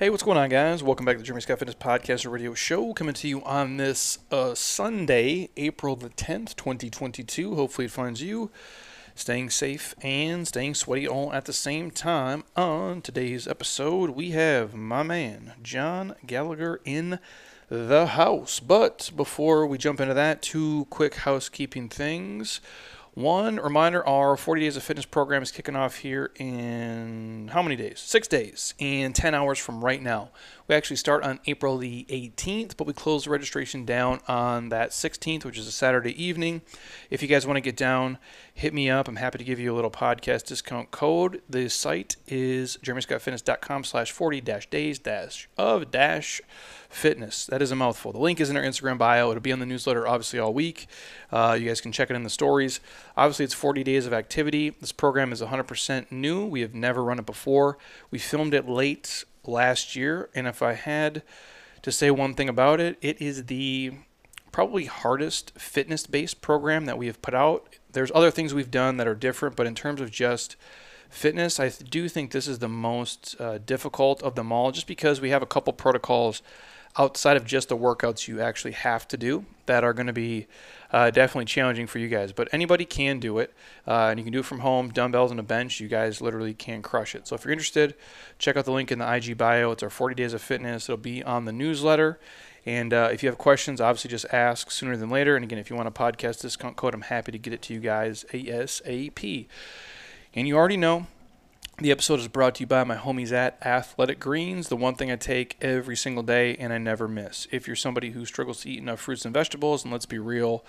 Hey, what's going on, guys? Welcome back to the Jeremy Scott Fitness Podcast and Radio Show. Coming to you on this Sunday, April the 10th, 2022. Hopefully it finds you staying safe and staying sweaty all at the same time. On today's episode, we have my man, John Gallagher, in the house. But before we jump into that, two quick housekeeping things. One, reminder, our 40 Days of Fitness program is kicking off here in how many days? 6 days and 10 hours from right now. We actually start on April the 18th, but we close the registration down on that 16th, which is a Saturday evening. If you guys want to get down, hit me up. I'm happy to give you a little podcast discount code. The site is jeremyscottfitness.com/40-days-of-fitness. That is a mouthful. The link is in our Instagram bio. It'll be on the newsletter, obviously, all week. You guys can check it in the stories. Obviously, it's 40 days of activity. This program is 100% new. We have never run it before. We filmed it late last year, and if I had to say one thing about it, it is the probably hardest fitness-based program that we have put out. There's other things we've done that are different, but in terms of just fitness, I do think this is the most difficult of them all, just because we have a couple protocols outside of just the workouts you actually have to do that are going to be definitely challenging for you guys. But anybody can do it, and you can do it from home, dumbbells and a bench. You guys literally can crush it. So if you're interested, check out the link in the IG bio. It's our 40 Days of Fitness. It'll be on the newsletter. And if you have questions, obviously just ask sooner than later. And again, if you want a podcast discount code, I'm happy to get it to you guys ASAP. And you already know, the episode is brought to you by my homies at Athletic Greens, the one thing I take every single day and I never miss. If you're somebody who struggles to eat enough fruits and vegetables, and let's be real,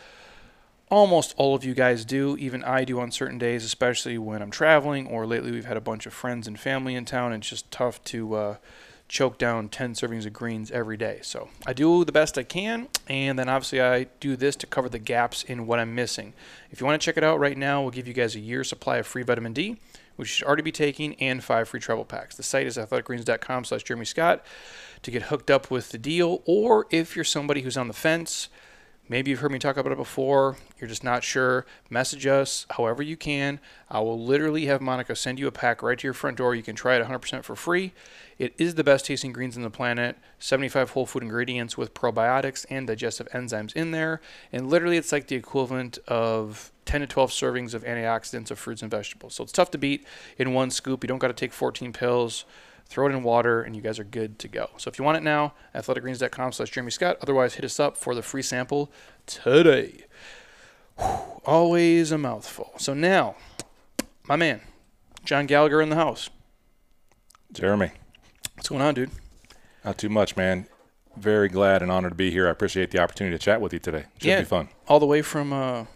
almost all of you guys do, even I do on certain days, especially when I'm traveling, or lately we've had a bunch of friends and family in town, and it's just tough to choke down 10 servings of greens every day. So I do the best I can, and then obviously I do this to cover the gaps in what I'm missing. If you want to check it out right now, we'll give you guys a year's supply of free vitamin D, which you should already be taking, and 5 free travel packs. The site is athleticgreens.com/Jeremy Scott to get hooked up with the deal. Or if you're somebody who's on the fence, maybe you've heard me talk about it before, you're just not sure, message us however you can. I will literally have Monica send you a pack right to your front door. You can try it 100% for free. It is the best tasting greens on the planet, 75 whole food ingredients with probiotics and digestive enzymes in there. And literally it's like the equivalent of 10 to 12 servings of antioxidants of fruits and vegetables. So it's tough to beat in one scoop. You don't got to take 14 pills. Throw it in water, and you guys are good to go. So if you want it now, athleticgreens.com/Jeremy Scott. Otherwise, hit us up for the free sample today. Whew, always a mouthful. So now, my man, John Gallagher in the house. Jeremy. What's going on, dude? Not too much, man. Very glad and honored to be here. I appreciate the opportunity to chat with you today. Should be fun. All the way from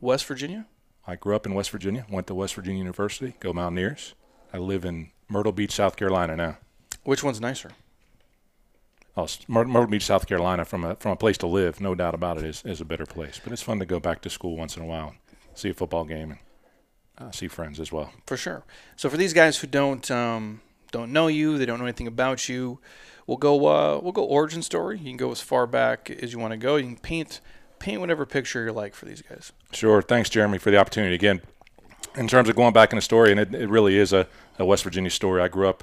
West Virginia? I grew up in West Virginia, went to West Virginia University, go Mountaineers. I live in Myrtle Beach, South Carolina now. Which one's nicer? Oh, Myrtle Beach, South Carolina, from a place to live, no doubt about it, is a better place. But it's fun to go back to school once in a while, see a football game, and see friends as well. For sure. So for these guys who don't know you, they don't know anything about you, we'll go origin story. You can go as far back as you want to go. You can paint whatever picture you like for these guys. Sure. Thanks, Jeremy, for the opportunity again. In terms of going back in the story, and it really is a West Virginia story. I grew up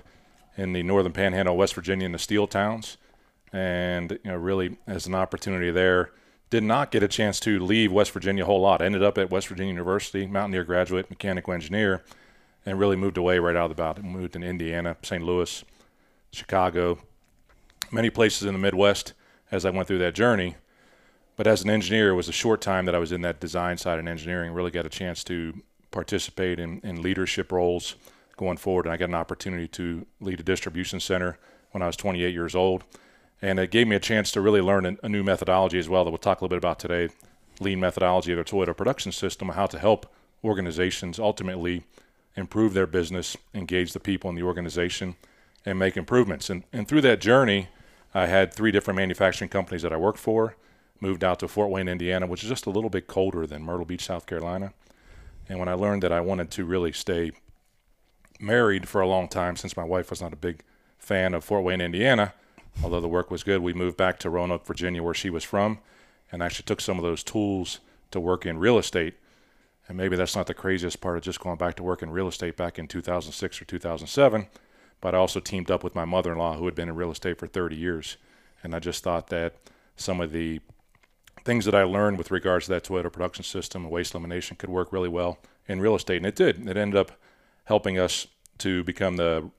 in the northern panhandle of West Virginia in the steel towns, and really as an opportunity there, did not get a chance to leave West Virginia a whole lot. I ended up at West Virginia University, Mountaineer graduate, mechanical engineer, and really moved away right out of the bat. Moved to Indiana, St. Louis, Chicago, many places in the Midwest as I went through that journey. But as an engineer, it was a short time that I was in that design side and engineering, really got a chance to participate in leadership roles going forward. And I got an opportunity to lead a distribution center when I was 28 years old. And it gave me a chance to really learn a new methodology as well that we'll talk a little bit about today, lean methodology of the Toyota production system, how to help organizations ultimately improve their business, engage the people in the organization, and make improvements. And through that journey, I had 3 different manufacturing companies that I worked for, moved out to Fort Wayne, Indiana, which is just a little bit colder than Myrtle Beach, South Carolina. And when I learned that I wanted to really stay married for a long time, since my wife was not a big fan of Fort Wayne, Indiana, although the work was good, we moved back to Roanoke, Virginia, where she was from, and actually took some of those tools to work in real estate. And maybe that's not the craziest part of just going back to work in real estate back in 2006 or 2007, But I also teamed up with my mother-in-law, who had been in real estate for 30 years. And I just thought that some of the things that I learned with regards to that Toyota production system and waste elimination could work really well in real estate. And it did. It ended up helping us to become the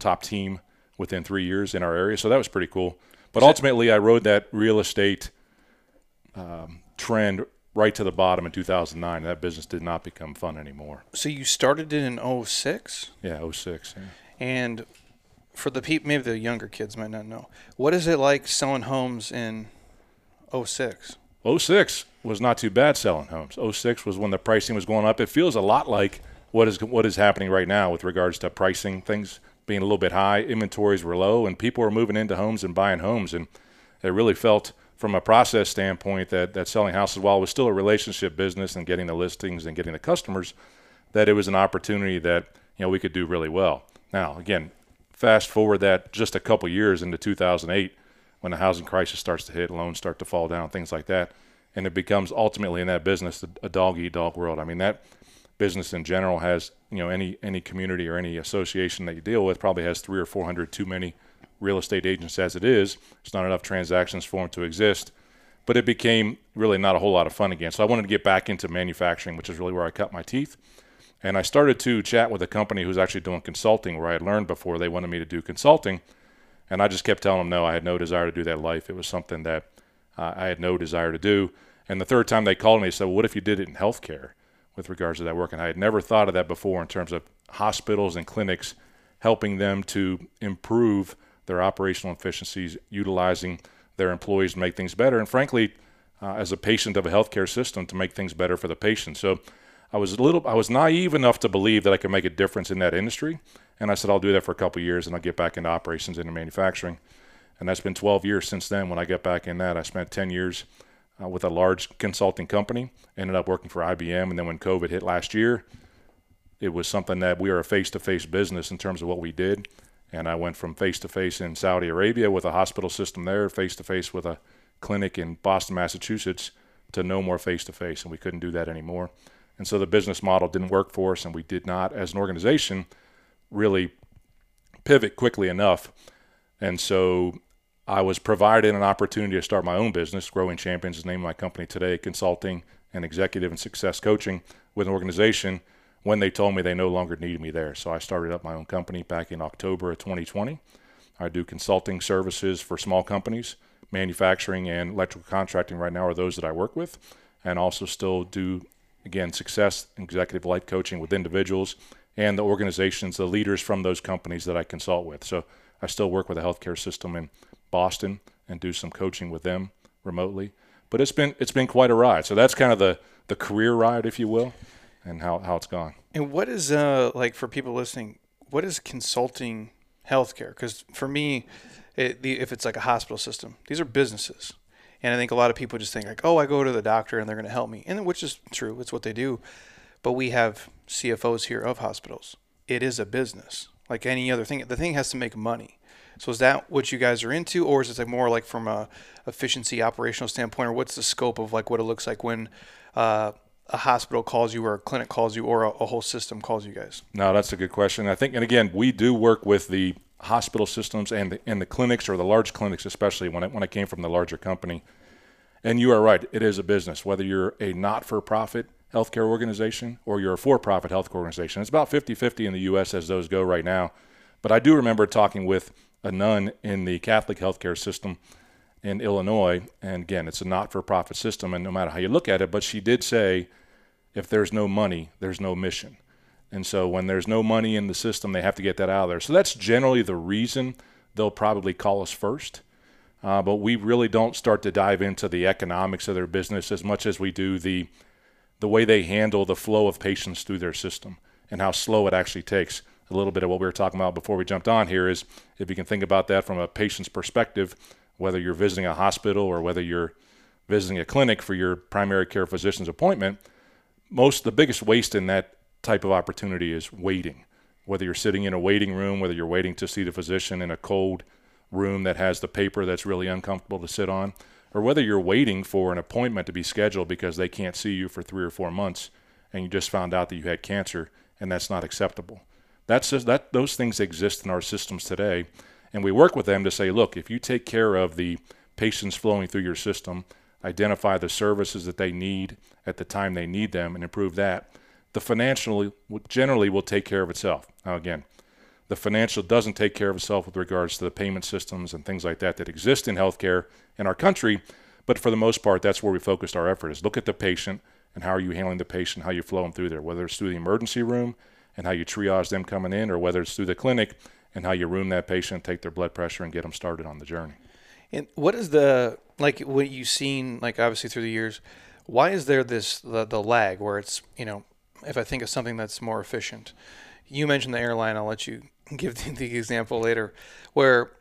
top team within 3 years in our area. So that was pretty cool. But ultimately, I rode that real estate trend right to the bottom in 2009. That business did not become fun anymore. So you started it in 06? Yeah, 06. Yeah. And for the people, maybe the younger kids might not know, what is it like selling homes in 06? 06 was not too bad selling homes. 06 was when the pricing was going up. It feels a lot like what is happening right now with regards to pricing, things being a little bit high, inventories were low, and people were moving into homes and buying homes. And it really felt from a process standpoint that selling houses, while it was still a relationship business and getting the listings and getting the customers, that it was an opportunity that, you know, we could do really well. Now, again, fast forward that just a couple years into 2008, when the housing crisis starts to hit, loans start to fall down, things like that, and it becomes ultimately in that business a dog-eat-dog world. I mean, that business in general has, you know, any community or any association that you deal with probably has 300 or 400 too many real estate agents as it is. It's not enough transactions for them to exist, but it became really not a whole lot of fun again. So I wanted to get back into manufacturing, which is really where I cut my teeth. And I started to chat with a company who's actually doing consulting, where I had learned before they wanted me to do consulting. And I just kept telling them, no, I had no desire to do that life. It was something that I had no desire to do. And the third time they called me, they said, well, what if you did it in healthcare with regards to that work? And I had never thought of that before in terms of hospitals and clinics, helping them to improve their operational efficiencies, utilizing their employees to make things better. And frankly, as a patient of a healthcare system, to make things better for the patient. So I was naive enough to believe that I could make a difference in that industry. And I said, I'll do that for a couple of years and I'll get back into operations and manufacturing. And that's been 12 years since then. When I got back in that, I spent 10 years with a large consulting company, ended up working for IBM. And then when COVID hit last year, it was something that we are a face-to-face business in terms of what we did. And I went from face-to-face in Saudi Arabia with a hospital system there, face-to-face with a clinic in Boston, Massachusetts, to no more face-to-face. And we couldn't do that anymore. And so the business model didn't work for us, and we did not, as an organization, really pivot quickly enough. And so I was provided an opportunity to start my own business. Growing Champions is the name of my company today, consulting and executive and success coaching with an organization, when they told me they no longer needed me there. So I started up my own company back in October of 2020. I do consulting services for small companies. Manufacturing and electrical contracting right now are those that I work with, and also still do, again, success, executive life coaching with individuals and the organizations, the leaders from those companies that I consult with. So I still work with a healthcare system in Boston and do some coaching with them remotely. But it's been quite a ride. So that's kind of the career ride, if you will, and how it's gone. And what is, like for people listening, what is consulting healthcare? Because for me, if it's like a hospital system, these are businesses. And I think a lot of people just think like, oh, I go to the doctor and they're going to help me, and which is true. It's what they do. But we have CFOs here of hospitals. It is a business like any other thing. The thing has to make money. So is that what you guys are into, or is it like more like from a efficiency operational standpoint, or what's the scope of like what it looks like when a hospital calls you or a clinic calls you or a whole system calls you guys? No, that's a good question. I think, and again, we do work with the hospital systems and the clinics, or the large clinics, especially when I came from the larger company. And you are right, it is a business. Whether you're a not-for-profit healthcare organization or you're a for-profit healthcare organization, it's about 50-50 in the U.S. as those go right now. But I do remember talking with a nun in the Catholic healthcare system in Illinois, and again, it's a not-for-profit system, and no matter how you look at it, but she did say, if there's no money, there's no mission. And so when there's no money in the system, they have to get that out of there. So that's generally the reason they'll probably call us first. But we really don't start to dive into the economics of their business as much as we do the way they handle the flow of patients through their system and how slow it actually takes. A little bit of what we were talking about before we jumped on here is, if you can think about that from a patient's perspective, whether you're visiting a hospital or whether you're visiting a clinic for your primary care physician's appointment, the biggest waste in that type of opportunity is waiting. Whether you're sitting in a waiting room, whether you're waiting to see the physician in a cold room that has the paper that's really uncomfortable to sit on, or whether you're waiting for an appointment to be scheduled because they can't see you for 3 or 4 months and you just found out that you had cancer, and that's not acceptable. That's just, that those things exist in our systems today, and we work with them to say, look, if you take care of the patients flowing through your system, identify the services that they need at the time they need them, and improve that, the financial generally will take care of itself. Now, again, the financial doesn't take care of itself with regards to the payment systems and things like that that exist in healthcare in our country, but for the most part, that's where we focused our effort is look at the patient and how are you handling the patient, how you flow them through there, whether it's through the emergency room and how you triage them coming in, or whether it's through the clinic and how you room that patient, take their blood pressure, and get them started on the journey. And what is the, like what you've seen, like obviously through the years, why is there this, the lag where it's, you know, if I think of something that's more efficient, you mentioned the airline, I'll let you give the example later, where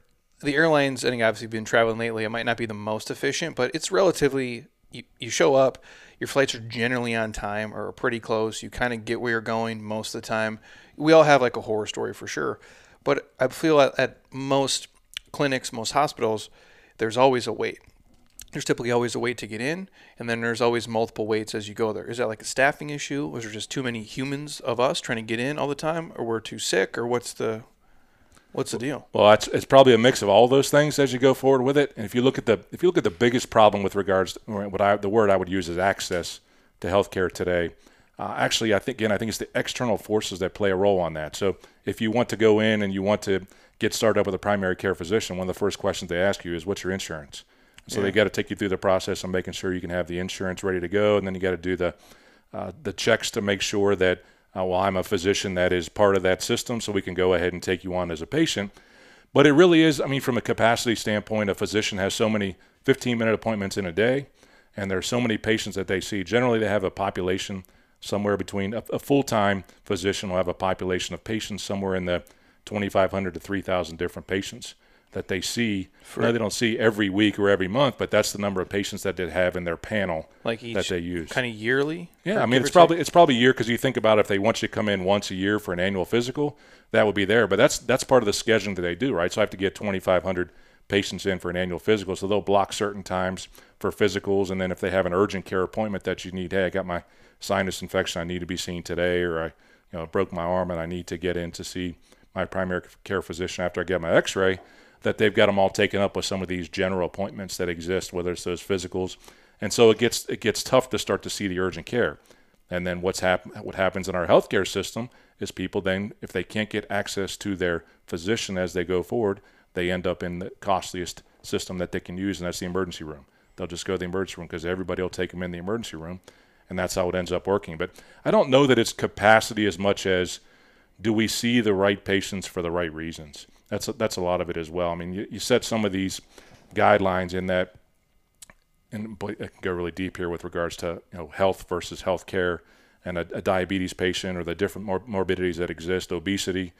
the airlines, I think obviously been traveling lately, it might not be the most efficient, but it's relatively, you show up, your flights are generally on time or pretty close. You kind of get where you're going most of the time. We all have like a horror story for sure. But I feel at most clinics, most hospitals, there's always a wait. There's typically always a wait to get in, and then there's always multiple waits as you go there. Is that like a staffing issue? Was there just too many humans of us trying to get in all the time, or we're too sick, or what's the deal? Well, it's probably a mix of all those things as you go forward with it. And if you look at the biggest problem with regards to the word I would use is access to healthcare today. Actually, I think it's the external forces that play a role on that. So if you want to go in and you want to get started up with a primary care physician, one of the first questions they ask you is, what's your insurance? So they got to take you through the process of making sure you can have the insurance ready to go, and then you got to do the checks to make sure that, well, I'm a physician that is part of that system, so we can go ahead and take you on as a patient. But it really is, I mean, from a capacity standpoint, a physician has so many 15-minute appointments in a day, and there are so many patients that they see. Generally, they have a population somewhere between a full-time physician will have a population of patients somewhere in the 2,500 to 3,000 different patients that they see. No, they don't see every week or every month, but that's the number of patients that they have in their panel like each that they use. Kind of yearly? Yeah, I mean, it's probably a year, because you think about if they want you to come in once a year for an annual physical, that would be there. But that's part of the scheduling that they do, right? So I have to get 2,500 patients in for an annual physical, so they'll block certain times for physicals, and then if they have an urgent care appointment that you need, hey, I got my sinus infection, I need to be seen today, or I broke my arm and I need to get in to see my primary care physician after I get my x-ray, that they've got them all taken up with some of these general appointments that exist, whether it's those physicals. And so it gets tough to start to see the urgent care. And then what happens in our healthcare system is people then, if they can't get access to their physician as they go forward, they end up in the costliest system that they can use, and that's the emergency room. They'll just go to the emergency room because everybody will take them in the emergency room, and that's how it ends up working. But I don't know that it's capacity as much as do we see the right patients for the right reasons. That's a lot of it as well. I mean, you set some of these guidelines in that, and I can go really deep here with regards to health versus healthcare, and a diabetes patient or the different morbidities that exist, obesity,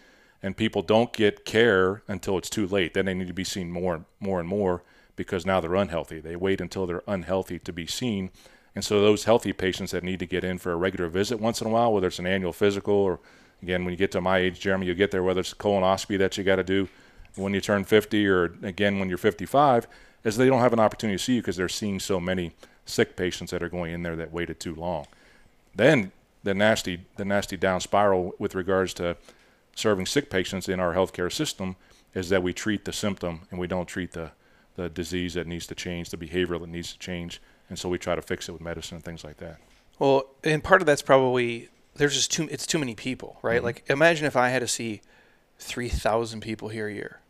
and people don't get care until it's too late. Then they need to be seen more and more because now they're unhealthy. They wait until they're unhealthy to be seen, and so those healthy patients that need to get in for a regular visit once in a while, whether it's an annual physical or, again, when you get to my age, Jeremy, you'll get there, whether it's a colonoscopy that you got to do when you turn 50 or, again, when you're 55, is they don't have an opportunity to see you because they're seeing so many sick patients that are going in there that waited too long. Then the nasty down spiral with regards to serving sick patients in our healthcare system is that we treat the symptom and we don't treat the disease that needs to change, the behavioral that needs to change, and so we try to fix it with medicine and things like that. Well, and part of that's probably – there's just too many people, right? Mm-hmm. Like, imagine if I had to see 3,000 people here a year.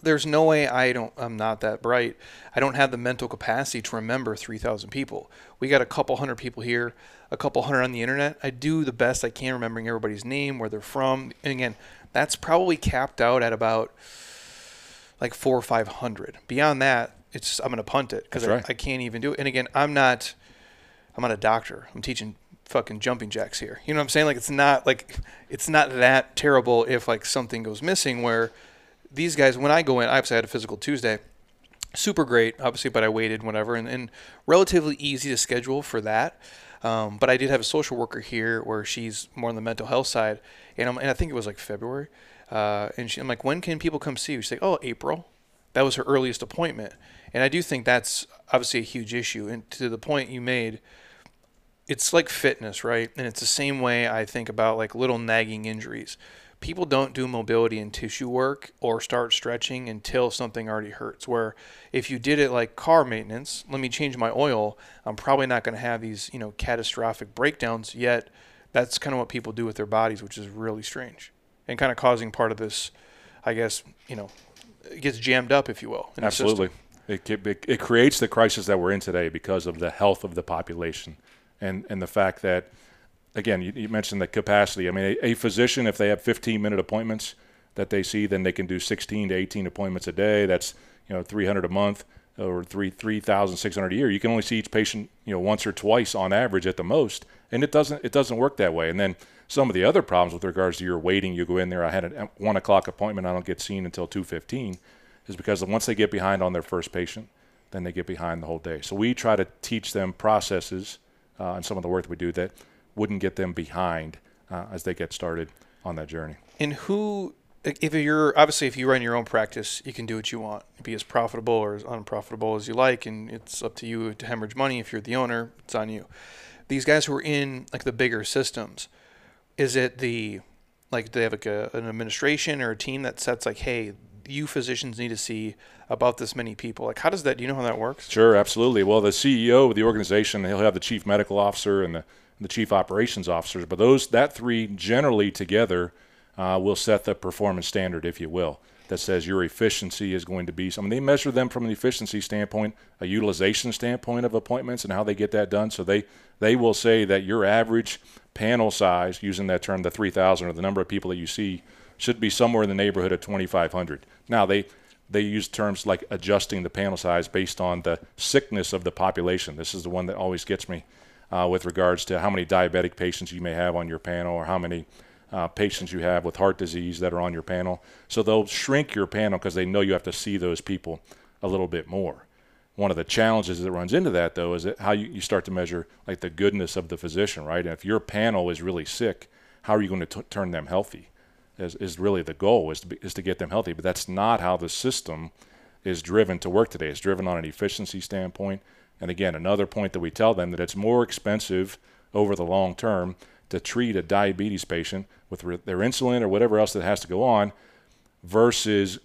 There's no way I'm not that bright. I don't have the mental capacity to remember 3,000 people. We got a couple hundred people here, a couple hundred on the internet. I do the best I can remembering everybody's name, where they're from. And again, that's probably capped out at about like 400 or 500. Beyond that, I'm going to punt it because I can't even do it. And again, I'm not a doctor. I'm teaching fucking jumping jacks here. You know what I'm saying? Like, it's not that terrible if like something goes missing, where these guys, when I go in, obviously I had a physical Tuesday, super great, obviously, but I waited, whatever, and relatively easy to schedule for that. But I did have a social worker here where she's more on the mental health side. And I think it was like February. I'm like, when can people come see you? She's like, oh, April. That was her earliest appointment. And I do think that's obviously a huge issue. And to the point you made, it's like fitness, right? And it's the same way I think about like little nagging injuries. people don't do mobility and tissue work or start stretching until something already hurts. Where if you did it like car maintenance, let me change my oil, I'm probably not going to have these, you know, catastrophic breakdowns yet. That's kind of what people do with their bodies, which is really strange and kind of causing part of this, I guess, you know, it gets jammed up, if you will. Absolutely. It creates the crisis that we're in today because of the health of the population and the fact that, again, you mentioned the capacity. I mean, a physician, if they have 15-minute appointments that they see, then they can do 16 to 18 appointments a day. That's, you know, 300 a month or 3,600 a year. You can only see each patient, you know, once or twice on average at the most, and it doesn't work that way. And then some of the other problems with regards to your waiting, you go in there, I had a 1 o'clock appointment, I don't get seen until 2:15, is because once they get behind on their first patient, then they get behind the whole day. So we try to teach them processes and some of the work that we do that wouldn't get them behind as they get started on that journey. And who, if you run your own practice, you can do what you want, be as profitable or as unprofitable as you like, and it's up to you to hemorrhage money. If you're the owner, it's on you. These guys who are in like the bigger systems, is it they have like an administration or a team that sets like, hey, you physicians need to see about this many people? Like, how does that, do you know how that works? Sure, absolutely. Well, the CEO of the organization, he'll have the chief medical officer and the chief operations officers, but that three generally together will set the performance standard, if you will, that says your efficiency is going to be something. They measure them from an efficiency standpoint, a utilization standpoint of appointments and how they get that done. So they will say that your average panel size, using that term, the 3,000 or the number of people that you see, should be somewhere in the neighborhood of 2,500. Now they use terms like adjusting the panel size based on the sickness of the population. This is the one that always gets me. With regards to how many diabetic patients you may have on your panel or how many patients you have with heart disease that are on your panel. So they'll shrink your panel because they know you have to see those people a little bit more. One of the challenges that runs into that, though, is that how you start to measure like the goodness of the physician, right? And if your panel is really sick, how are you going to turn them healthy? Is really the goal is to get them healthy, but that's not how the system is driven to work today. It's driven on an efficiency standpoint. And again, another point that we tell them that it's more expensive over the long term to treat a diabetes patient with their insulin or whatever else that has to go on versus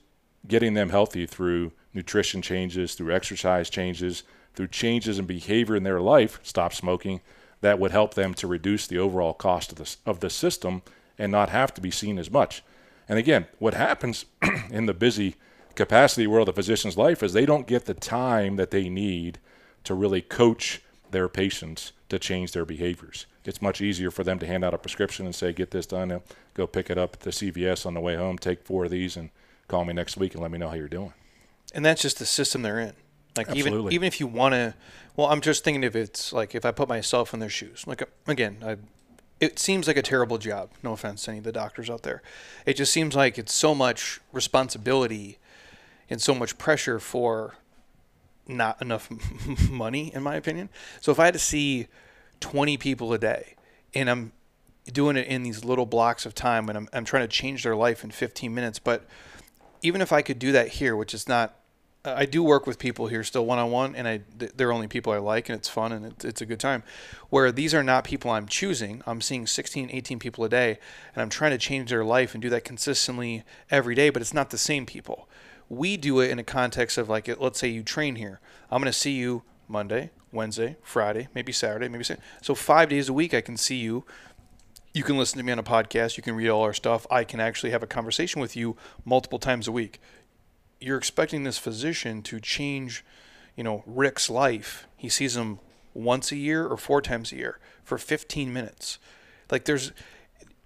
getting them healthy through nutrition changes, through exercise changes, through changes in behavior in their life, stop smoking, that would help them to reduce the overall cost of the system and not have to be seen as much. And again, what happens in the busy capacity world of physician's life is they don't get the time that they need to really coach their patients to change their behaviors. It's much easier for them to hand out a prescription and say, get this done, go pick it up at the CVS on the way home, take 4 of these and call me next week and let me know how you're doing. And that's just the system they're in. Like, absolutely. Even if you want to, well, I'm just thinking if it's like, if I put myself in their shoes, like, again, it seems like a terrible job. No offense to any of the doctors out there. It just seems like it's so much responsibility and so much pressure for not enough money, in my opinion. So if I had to see 20 people a day and I'm doing it in these little blocks of time and I'm trying to change their life in 15 minutes, but even if I could do that here, which is not, I do work with people here still one-on-one and they're only people I like and it's fun and it's a good time, where these are not people I'm choosing. I'm seeing 16, 18 people a day and I'm trying to change their life and do that consistently every day, but it's not the same people. We do it in a context of like, let's say you train here. I'm going to see you Monday, Wednesday, Friday, maybe Saturday, maybe Sunday. So 5 days a week I can see you. You can listen to me on a podcast. You can read all our stuff. I can actually have a conversation with you multiple times a week. You're expecting this physician to change, you know, Rick's life. He sees him once a year or 4 times a year for 15 minutes. Like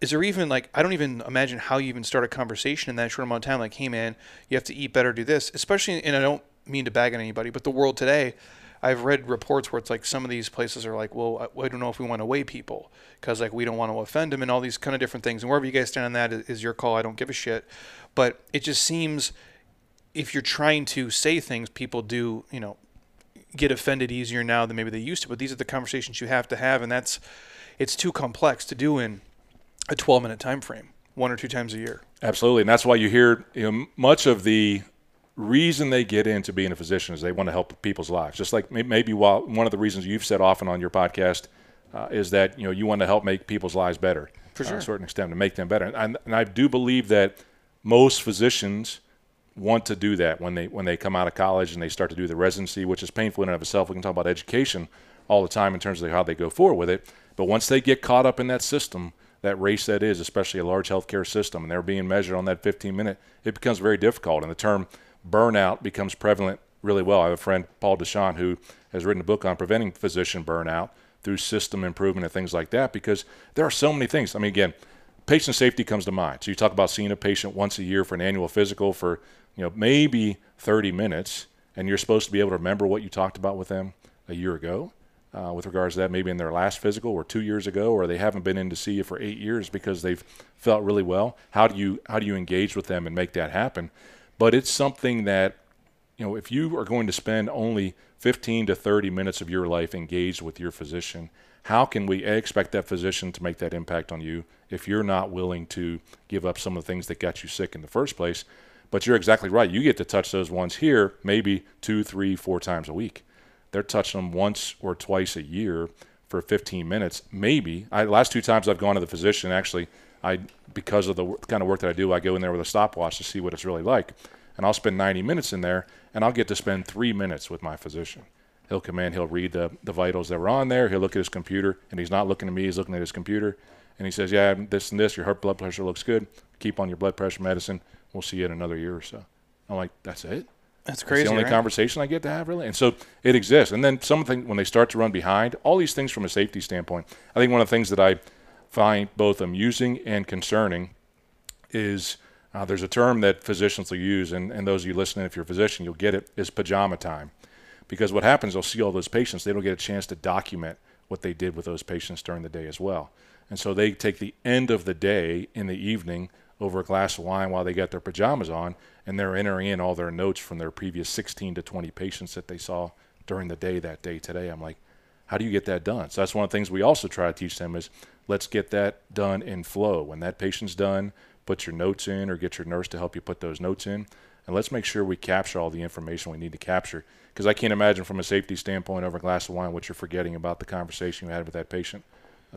is there even, like, I don't even imagine how you even start a conversation in that short amount of time. Like, hey, man, you have to eat better, do this. Especially, and I don't mean to bag on anybody, but the world today, I've read reports where it's like some of these places are like, well, I don't know if we want to weigh people because, like, we don't want to offend them and all these kind of different things. And wherever you guys stand on that is your call. I don't give a shit. But it just seems if you're trying to say things, people do, you know, get offended easier now than maybe they used to. But these are the conversations you have to have, and it's too complex to do in a 12-minute time frame, 1 or 2 times a year. Absolutely, and that's why you hear, you know, much of the reason they get into being a physician is they want to help people's lives. Just like maybe while one of the reasons you've said often on your podcast is that, you know, you want to help make people's lives better. For sure. To a certain extent, to make them better. And I do believe that most physicians want to do that when they come out of college and they start to do the residency, which is painful in and of itself. We can talk about education all the time in terms of how they go forward with it. But once they get caught up in that system, that race that is, especially a large healthcare system, and they're being measured on that 15-minute, it becomes very difficult. And the term burnout becomes prevalent really well. I have a friend, Paul Deschamps, who has written a book on preventing physician burnout through system improvement and things like that, because there are so many things. I mean, again, patient safety comes to mind. So you talk about seeing a patient once a year for an annual physical for, you know, maybe 30 minutes, and you're supposed to be able to remember what you talked about with them a year ago with regards to that, maybe in their last physical or 2 years ago, or they haven't been in to see you for 8 years because they've felt really well. How do you engage with them and make that happen? But it's something that, you know, if you are going to spend only 15 to 30 minutes of your life engaged with your physician, how can we expect that physician to make that impact on you if you're not willing to give up some of the things that got you sick in the first place? But you're exactly right. You get to touch those ones here maybe 2, 3, 4 times a week. They're touching them once or twice a year for 15 minutes, maybe. Last two times I've gone to the physician, actually, because of the kind of work that I do, I go in there with a stopwatch to see what it's really like. And I'll spend 90 minutes in there, and I'll get to spend 3 minutes with my physician. He'll come in, he'll read the vitals that were on there, he'll look at his computer, and he's not looking at me, he's looking at his computer. And he says, yeah, this and this, your heart blood pressure looks good. Keep on your blood pressure medicine. We'll see you in another year or so. I'm like, that's it? That's crazy, the only right? conversation I get to have, really? And so it exists. And then something when they start to run behind, all these things from a safety standpoint. I think one of the things that I find both amusing and concerning is there's a term that physicians will use, and those of you listening, if you're a physician, you'll get it, is pajama time. Because what happens, they'll see all those patients, they don't get a chance to document what they did with those patients during the day as well. And so they take the end of the day in the evening over a glass of wine while they got their pajamas on, and they're entering in all their notes from their previous 16 to 20 patients that they saw during the day that day today. I'm like, how do you get that done? So that's one of the things we also try to teach them is let's get that done in flow. When that patient's done, put your notes in or get your nurse to help you put those notes in. And let's make sure we capture all the information we need to capture, because I can't imagine from a safety standpoint over a glass of wine what you're forgetting about the conversation you had with that patient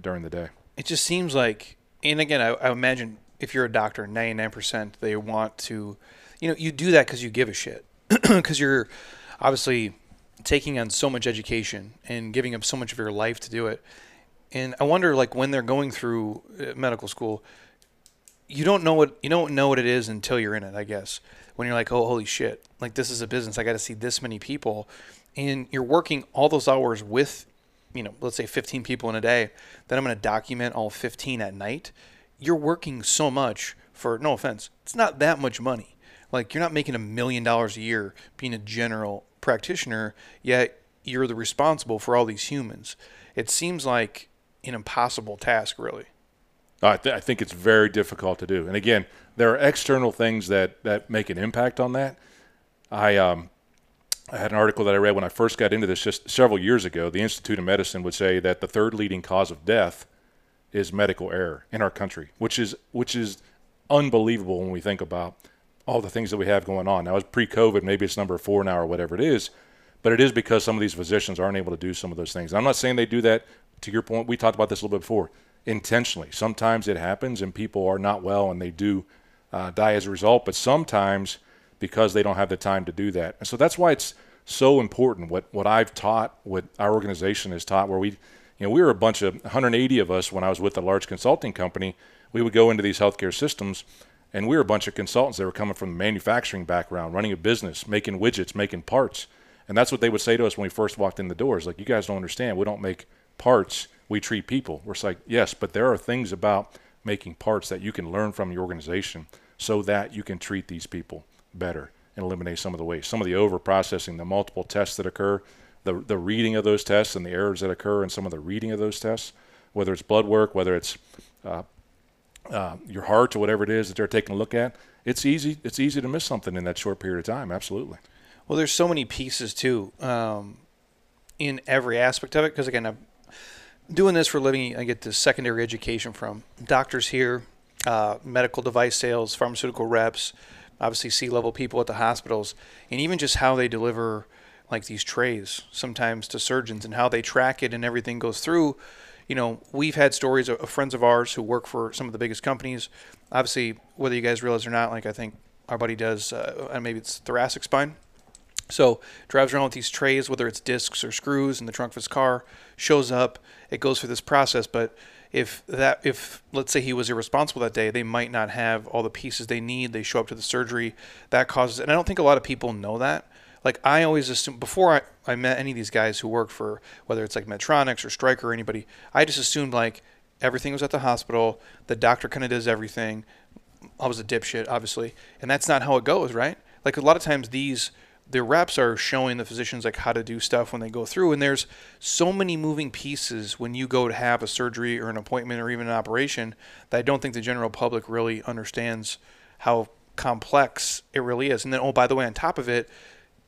during the day. It just seems like, and again, I imagine if you're a doctor, 99% they want to, you know, you do that because you give a shit, because you're obviously taking on so much education and giving up so much of your life to do it. And I wonder, like, when they're going through medical school, you don't know what it is until you're in it, I guess. When you're like, oh, holy shit, like, this is a business. I got to see this many people, and you're working all those hours with, you know, let's say 15 people in a day. Then I'm going to document all 15 at night. You're working so much for, no offense, it's not that much money. Like, you're not making $1 million a year being a general practitioner, yet you're the responsible for all these humans. It seems like an impossible task, really. I think it's very difficult to do. And again, there are external things that make an impact on that. I had an article that I read when I first got into this just several years ago. The Institute of Medicine would say that the third leading cause of death is medical error in our country, which is unbelievable when we think about all the things that we have going on. Now, it's pre-COVID, maybe it's number 4 now or whatever it is, but it is because some of these physicians aren't able to do some of those things. And I'm not saying they do that, to your point, we talked about this a little bit before, intentionally. Sometimes it happens and people are not well and they do die as a result, but sometimes because they don't have the time to do that. And so that's why it's so important what I've taught, what our organization has taught, where we were a bunch of 180 of us when I was with a large consulting company. We would go into these healthcare systems, and we were a bunch of consultants that were coming from a manufacturing background, running a business, making widgets, making parts. And that's what they would say to us when we first walked in the doors. Like, you guys don't understand. We don't make parts. We treat people. We're like, yes, but there are things about making parts that you can learn from your organization so that you can treat these people better and eliminate some of the waste, some of the over-processing, the multiple tests that occur, the reading of those tests and the errors that occur in some of the reading of those tests, whether it's blood work, whether it's your heart or whatever it is that they're taking a look at. It's easy to miss something in that short period of time. Absolutely. Well, there's so many pieces too in every aspect of it, because again, I'm doing this for a living. I get this secondary education from doctors here, medical device sales, pharmaceutical reps, obviously C-level people at the hospitals, and even just how they deliver like these trays sometimes to surgeons and how they track it and everything goes through. you know, we've had stories of friends of ours who work for some of the biggest companies. Obviously, whether you guys realize or not, like I think our buddy does, and maybe it's thoracic spine. So drives around with these trays, whether it's discs or screws in the trunk of his car, shows up, it goes through this process. But if let's say he was irresponsible that day, they might not have all the pieces they need. They show up to the surgery. That causes, and I don't think a lot of people know that. Like I always assume before I met any of these guys who work for, whether it's like Medtronic or Stryker or anybody, I just assumed like everything was at the hospital. The doctor kind of does everything. I was a dipshit, obviously. And that's not how it goes, right? Like a lot of times the reps are showing the physicians like how to do stuff when they go through. And there's so many moving pieces when you go to have a surgery or an appointment or even an operation that I don't think the general public really understands how complex it really is. And then, oh, by the way, on top of it,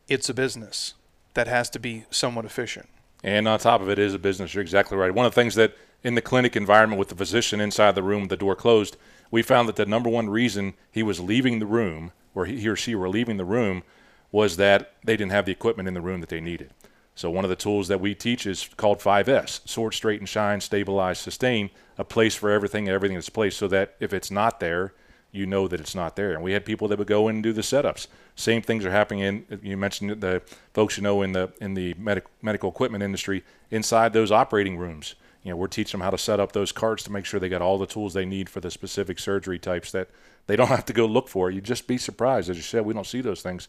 it's a business that has to be somewhat efficient. And on top of it is a business. You're exactly right. One of the things that in the clinic environment with the physician inside the room, the door closed, we found that the number one reason he was leaving the room, or he or she were leaving the room, was that they didn't have the equipment in the room that they needed. So one of the tools that we teach is called 5S, sort, straighten, shine, stabilize, sustain, a place for everything and everything is placed so that if it's not there, you know that it's not there. And we had people that would go in and do the setups. Same things are happening in, you mentioned the folks you know in the medical equipment industry, inside those operating rooms. You know, we're teaching them how to set up those carts to make sure they got all the tools they need for the specific surgery types that they don't have to go look for. You'd just be surprised. As you said, we don't see those things.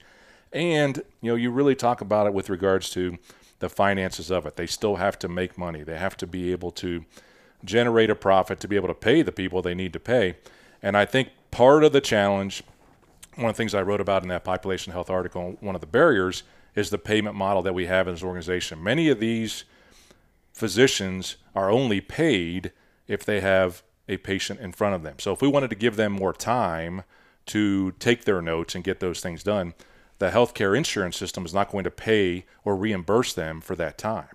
And, you know, you really talk about it with regards to the finances of it. They still have to make money. They have to be able to generate a profit to be able to pay the people they need to pay. And I think part of the challenge, one of the things I wrote about in that population health article, one of the barriers is the payment model that we have in this organization. Many of these physicians are only paid if they have a patient in front of them. So if we wanted to give them more time to take their notes and get those things done, the healthcare insurance system is not going to pay or reimburse them for that time.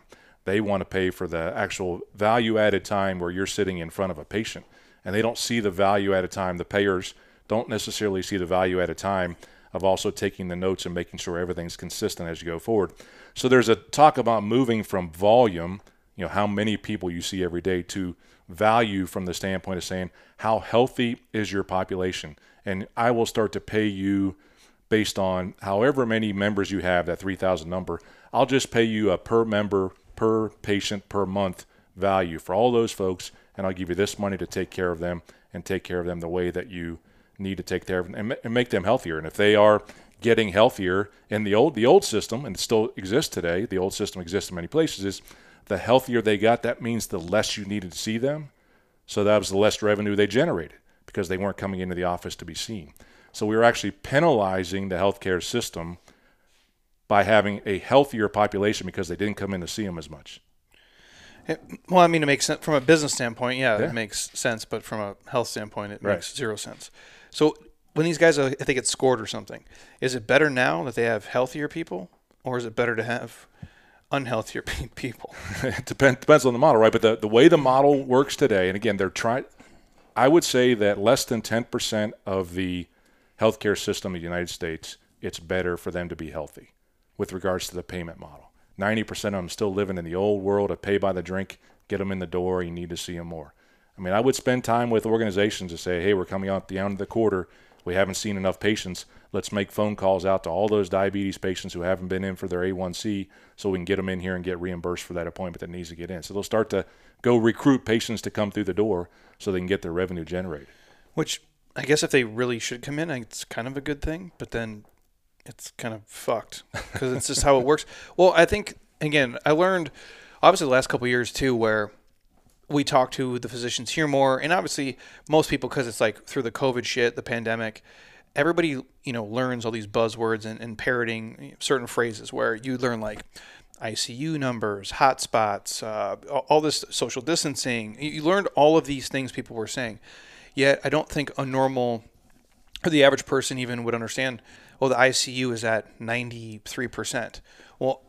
They want to pay for the actual value-added time where you're sitting in front of a patient, and they don't see the value-added time. The payers don't necessarily see the value-added time of also taking the notes and making sure everything's consistent as you go forward. So there's a talk about moving from volume, you know, how many people you see every day, to value from the standpoint of saying, how healthy is your population? And I will start to pay you based on however many members you have, that 3,000 number. I'll just pay you a per member, per patient, per month value for all those folks, and I'll give you this money to take care of them and take care of them the way that you need to take care of them and make them healthier. And if they are getting healthier in the old system, and it still exists today, the old system exists in many places, is the healthier they got, that means the less you needed to see them. So that was the less revenue they generated because they weren't coming into the office to be seen. So we were actually penalizing the healthcare system by having a healthier population because they didn't come in to see them as much. Well, I mean, it makes sense from a business standpoint. Yeah, it makes sense, but from a health standpoint, it makes zero sense. So when these guys, I think it's scored or something, is it better now that they have healthier people, or is it better to have unhealthier people? It depends on the model, right? But the way the model works today, and again, they're trying. I would say that less than 10% of the healthcare system in the United States, it's better for them to be healthy with regards to the payment model. 90% of them still living in the old world of pay by the drink, get them in the door, you need to see them more. I mean, I would spend time with organizations to say, hey, we're coming out at the end of the quarter. We haven't seen enough patients. Let's make phone calls out to all those diabetes patients who haven't been in for their A1C so we can get them in here and get reimbursed for that appointment that needs to get in. So they'll start to go recruit patients to come through the door so they can get their revenue generated. Which I guess if they really should come in, it's kind of a good thing, but then it's kind of fucked because it's just how it works. Well, I think, again, I learned obviously the last couple of years too where we talk to the physicians here more, and obviously most people, because it's like through the COVID shit, the pandemic, everybody, you know, learns all these buzzwords and parroting certain phrases where you learn like ICU numbers, hotspots, all this social distancing. You learned all of these things people were saying, yet I don't think a normal or the average person even would understand, well, the ICU is at 93%. Well,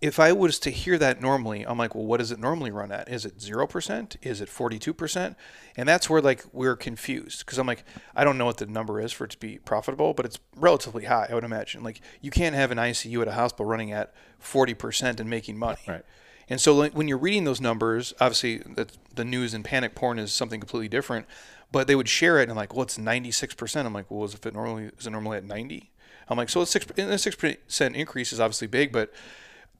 if I was to hear that normally, I'm like, well, what does it normally run at? Is it 0%? Is it 42%? And that's where like we're confused because I'm like, I don't know what the number is for it to be profitable, but it's relatively high, I would imagine. Like you can't have an ICU at a hospital running at 40% and making money. Right. And so when you're reading those numbers, obviously the news and panic porn is something completely different, but they would share it and I'm like, well, it's 96%. I'm like, well, is it normally at 90? I'm like, so it's 6% increase is obviously big, but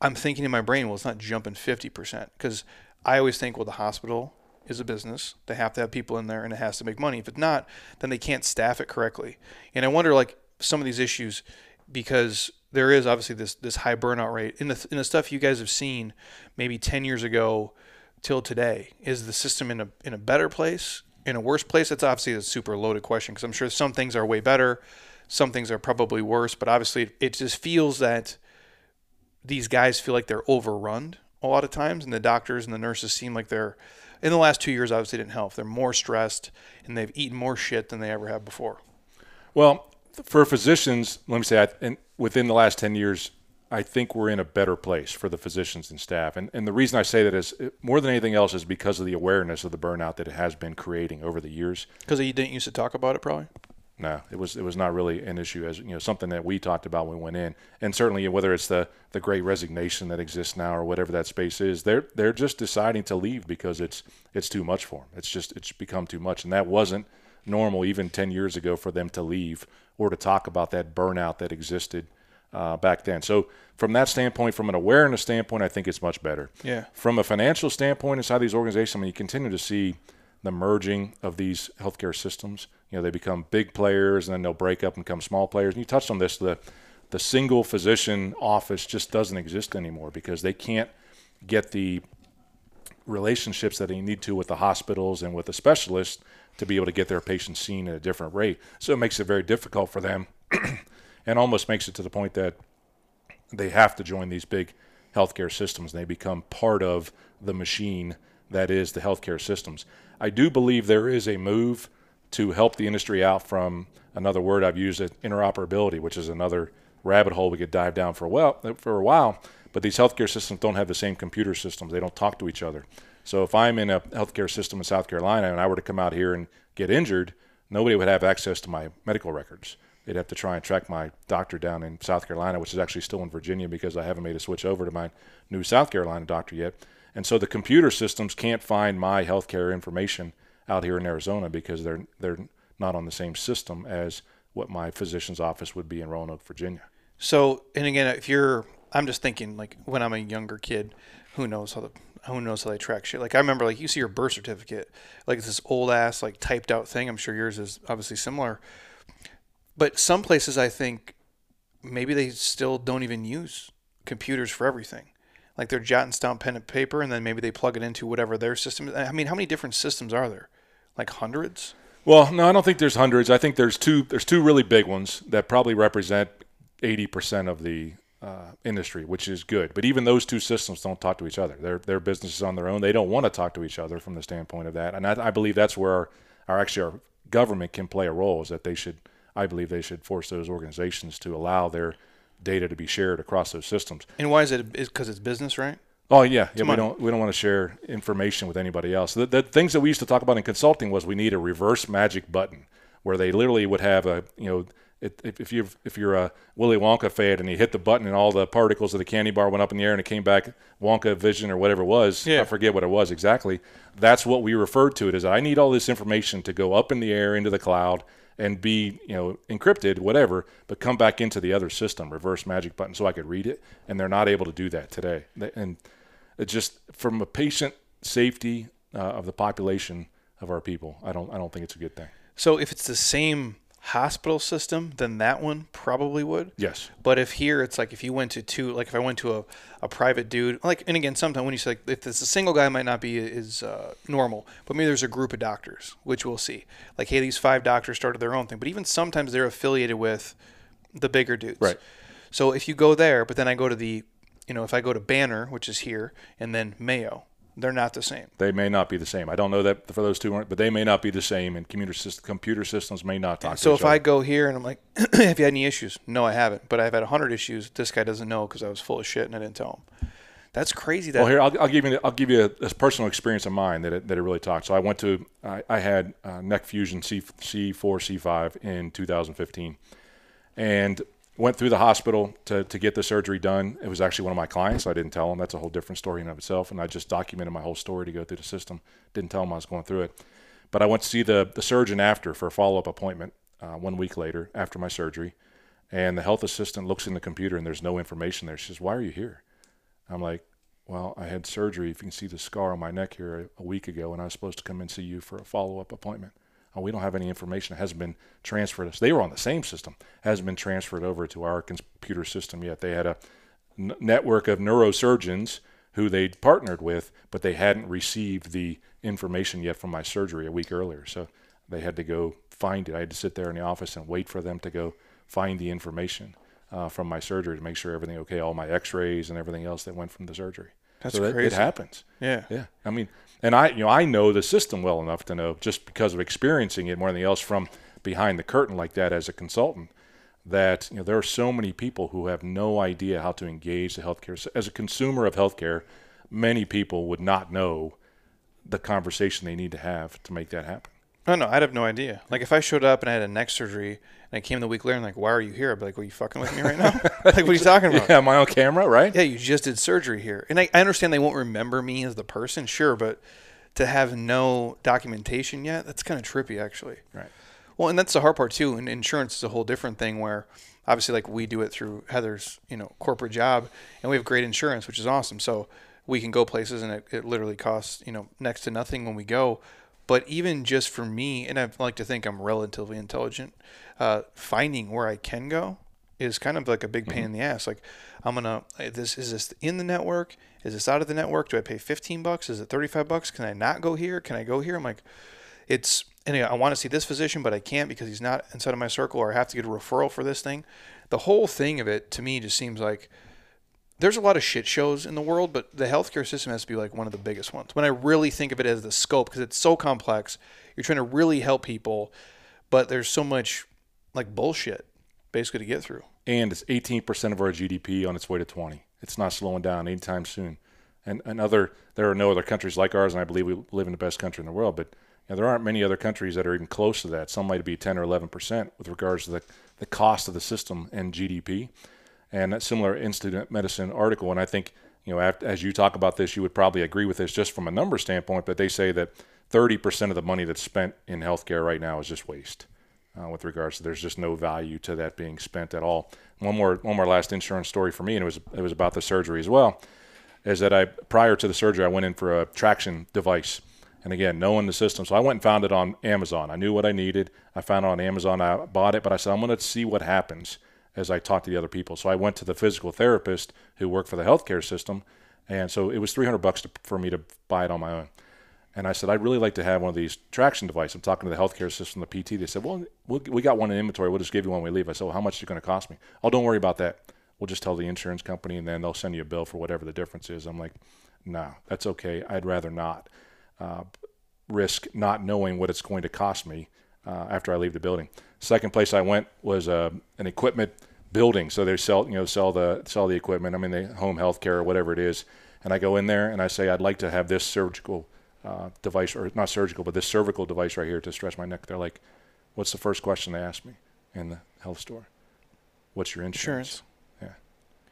I'm thinking in my brain, well, it's not jumping 50%, because I always think, well, the hospital is a business. They have to have people in there and it has to make money. If it's not, then they can't staff it correctly. And I wonder, like, some of these issues, because there is obviously this high burnout rate in the stuff you guys have seen maybe 10 years ago till today. Is the system in a better place, in a worse place? That's obviously a super loaded question, because I'm sure some things are way better, some things are probably worse, but obviously it just feels that these guys feel like they're overrun a lot of times, and the doctors and the nurses seem like they're, in the last 2 years, obviously didn't help. They're more stressed and they've eaten more shit than they ever have before. Well, for physicians, let me say, and within the last 10 years, I think we're in a better place for the physicians and staff. And the reason I say that is, more than anything else, is because of the awareness of the burnout that it has been creating over the years. Because you didn't used to talk about it, probably? No, it was not really an issue, as you know, something that we talked about when we went in. And certainly, whether it's the Great Resignation that exists now or whatever that space is, they're just deciding to leave because it's too much for them. It's become too much, and that wasn't normal even 10 years ago for them to leave or to talk about that burnout that existed back then. So from that standpoint, from an awareness standpoint, I think it's much better. Yeah. From a financial standpoint inside these organizations, I mean, you continue to see the merging of these healthcare systems. You know, they become big players and then they'll break up and become small players. And you touched on this, the single physician office just doesn't exist anymore because they can't get the relationships that they need to with the hospitals and with the specialists to be able to get their patients seen at a different rate. So it makes it very difficult for them and almost makes it to the point that they have to join these big healthcare systems and they become part of the machine that is the healthcare systems. I do believe there is a move to help the industry out from another word I've used, interoperability, which is another rabbit hole we could dive down for a while. But these healthcare systems don't have the same computer systems. They don't talk to each other. So if I'm in a healthcare system in South Carolina and I were to come out here and get injured, nobody would have access to my medical records. They'd have to try and track my doctor down in South Carolina, which is actually still in Virginia because I haven't made a switch over to my new South Carolina doctor yet. And so the computer systems can't find my healthcare information out here in Arizona because they're not on the same system as what my physician's office would be in Roanoke, Virginia. So, and again, I'm just thinking, like, when I'm a younger kid, who knows how they track shit. Like, I remember, like, you see your birth certificate, like, it's this old ass, like, typed out thing. I'm sure yours is obviously similar, but some places I think maybe they still don't even use computers for everything. Like, they're jot and stomp pen and paper, and then maybe they plug it into whatever their system is. I mean, how many different systems are there? Like, hundreds? Well, no, I don't think there's hundreds. I think there's two really big ones that probably represent 80% of the industry, which is good. But even those two systems don't talk to each other. They're businesses on their own. They don't want to talk to each other from the standpoint of that. And I believe that's where our government can play a role, is that they should force those organizations to allow their data to be shared across those systems. And why is it? Is because it's business, right? Oh yeah, yeah. We don't want to share information with anybody else. The things that we used to talk about in consulting was we need a reverse magic button, where they literally would have a, you know, if you're a Willy Wonka fan and you hit the button and all the particles of the candy bar went up in the air and it came back Wonka vision or whatever it was. Yeah. I forget what it was exactly. That's what we referred to it as. I need all this information to go up in the air into the cloud and be, you know, encrypted, whatever, but come back into the other system, reverse magic button, so I could read it. And they're not able to do that today. And it just, from a patient safety of the population of our people, I don't think it's a good thing. So if it's the same hospital system, then that one probably would. Yes. But if here, it's like, if you went to if I went to a private dude, like, and again, sometimes when you say, like, if it's a single guy, it might not be as normal, but maybe there's a group of doctors, which we'll see. Like, hey, these 5 doctors started their own thing, but even sometimes they're affiliated with the bigger dudes. Right. So if you go there, but then I go to the, you know, if I go to Banner, which is here, and then Mayo, they're not the same. They may not be the same. I don't know that for those two aren't, but they may not be the same, and computer systems may not talk to each other. So if I go here and I'm like, have you had any issues? No, I haven't, but I've had 100 issues. This guy doesn't know because I was full of shit and I didn't tell him. That's crazy. That, well, here, I'll give you a personal experience of mine that it really talked. So I went to, I had neck fusion C4, C5 in 2015, and Went through the hospital to get the surgery done. It was actually one of my clients. I didn't tell him. That's a whole different story in and of itself. And I just documented my whole story to go through the system. Didn't tell him I was going through it. But I went to see the surgeon after for a follow-up appointment 1 week later after my surgery. And the health assistant looks in the computer and there's no information there. She says, "Why are you here?" I'm like, "Well, I had surgery. If you can see the scar on my neck here a week ago, and I was supposed to come and see you for a follow-up appointment. Oh, we don't have any information. It hasn't been transferred." They were on the same system. It hasn't been transferred over to our computer system yet. They had a network of neurosurgeons who they'd partnered with, but they hadn't received the information yet from my surgery a week earlier. So they had to go find it. I had to sit there in the office and wait for them to go find the information from my surgery to make sure everything okay, all my x-rays and everything else that went from the surgery. That's so crazy. It happens. Yeah. Yeah. I mean, and I know the system well enough to know, just because of experiencing it more than anything else from behind the curtain like that as a consultant, that there are so many people who have no idea how to engage the healthcare. So as a consumer of healthcare, many people would not know the conversation they need to have to make that happen. No, I'd have no idea. Like, if I showed up and I had a neck surgery and I came the week later and like, "Why are you here?" I'd be like, "Well, you fucking with me right now?" Like, what are you talking about? Yeah, am I on camera, right? Yeah, you just did surgery here. And I understand they won't remember me as the person, sure, but to have no documentation yet, that's kind of trippy, actually. Right. Well, and that's the hard part, too. And insurance is a whole different thing where, obviously, like, we do it through Heather's, corporate job, and we have great insurance, which is awesome. So we can go places, and it literally costs, next to nothing when we go. But even just for me, and I like to think I'm relatively intelligent, finding where I can go is kind of like a big pain in the ass. Like, is this in the network? Is this out of the network? Do I pay $15? Is it $35? Can I not go here? Can I go here? I'm like, I want to see this physician, but I can't because he's not inside of my circle, or I have to get a referral for this thing. The whole thing of it to me just seems like there's a lot of shit shows in the world, but the healthcare system has to be like one of the biggest ones. When I really think of it as the scope, because it's so complex, you're trying to really help people, but there's so much like bullshit basically to get through. And it's 18% of our GDP on its way to 20. It's not slowing down anytime soon. There are no other countries like ours, and I believe we live in the best country in the world, but there aren't many other countries that are even close to that. Some might be 10 or 11% with regards to the cost of the system and GDP. And that similar Institute of Medicine article, and I think, as you talk about this, you would probably agree with this just from a number standpoint, but they say that 30% of the money that's spent in healthcare right now is just waste with regards to there's just no value to that being spent at all. One more last insurance story for me, and it was about the surgery as well, is that prior to the surgery, I went in for a traction device. And again, knowing the system. So I went and found it on Amazon. I knew what I needed. I found it on Amazon. I bought it, but I said, I'm going to see what happens as I talked to the other people. So I went to the physical therapist who worked for the healthcare system. And so it was $300 for me to buy it on my own. And I said, I'd really like to have one of these traction devices. I'm talking to the healthcare system, the PT. They said, well, we got one in inventory. We'll just give you one when we leave. I said, well, how much is it going to cost me? Oh, don't worry about that. We'll just tell the insurance company, and then they'll send you a bill for whatever the difference is. I'm like, no, that's okay. I'd rather not risk not knowing what it's going to cost me after I leave the building. Second place I went was an equipment building. So they sell the equipment. I mean, the home health care or whatever it is. And I go in there and I say, I'd like to have this surgical device, or not surgical, but this cervical device right here to stretch my neck. They're like, what's the first question they ask me in the health store? What's your insurance? Yeah.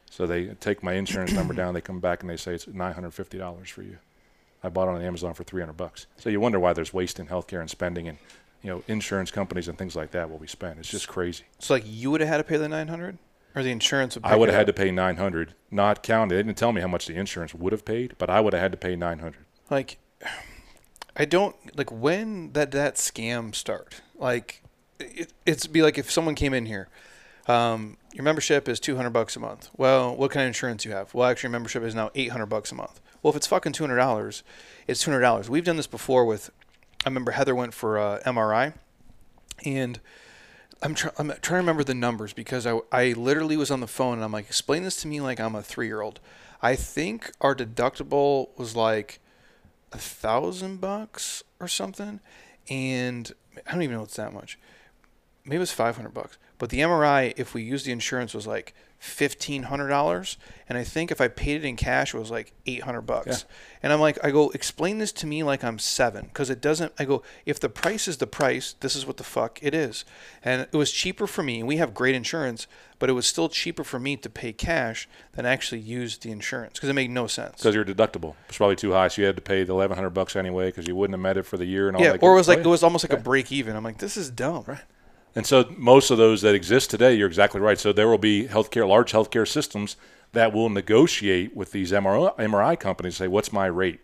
So they take my insurance number down. They come back and they say, it's $950 for you. I bought it on Amazon for $300. So you wonder why there's waste in healthcare and spending and insurance companies and things like that, what we spend. It's just crazy. So like you would have had to pay the $900, or the insurance would pay? I would have had to pay $900, not counted. They didn't tell me how much the insurance would have paid, but I would have had to pay $900. Like, I don't, like, when did that scam start? Like, it's be like if someone came in here, your membership is $200 a month. Well, what kind of insurance do you have? Well, actually, your membership is now $800 a month. Well, if it's fucking $200, it's $200. We've done this before with, I remember Heather went for MRI, and I'm trying to remember the numbers because I literally was on the phone, and I'm like, explain this to me like I'm a 3-year-old. I think our deductible was like $1,000 or something, and I don't even know it's that much. Maybe it was $500, but the MRI, if we used the insurance, was like $1,500, and I think if I paid it in cash, it was like $800. Yeah. And I'm like, I go, explain this to me like I'm seven, because it doesn't. I go, if the price is the price, this is what the fuck it is. And it was cheaper for me, and we have great insurance, but it was still cheaper for me to pay cash than actually use the insurance, because it made no sense. Because your deductible was probably too high, so you had to pay the $1,100 anyway, because you wouldn't have met it for the year and all that. Yeah, or it was like, it was almost like a break even. I'm like, this is dumb, right? And so most of those that exist today, you're exactly right. So there will be healthcare, large healthcare systems that will negotiate with these MRI companies, say, what's my rate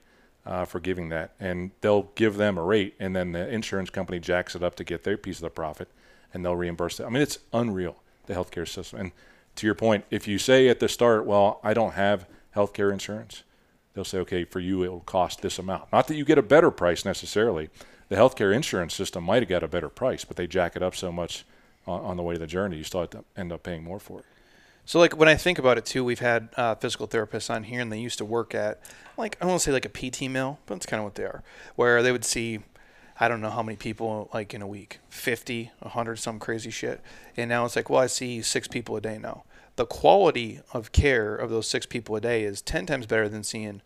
for giving that? And they'll give them a rate, and then the insurance company jacks it up to get their piece of the profit, and they'll reimburse it. I mean, it's unreal, the healthcare system. And to your point, if you say at the start, well, I don't have healthcare insurance, they'll say, okay, for you it will cost this amount. Not that you get a better price necessarily. The healthcare insurance system might have got a better price, but they jack it up so much on the way to the journey, you still have to end up paying more for it. So, like, when I think about it, too, we've had physical therapists on here, and they used to work at, like, I don't want to say like a PT mill, but that's kind of what they are, where they would see, I don't know how many people, like, in a week, 50, 100, some crazy shit. And now it's like, well, I see 6 people a day now. The quality of care of those 6 people a day is 10 times better than seeing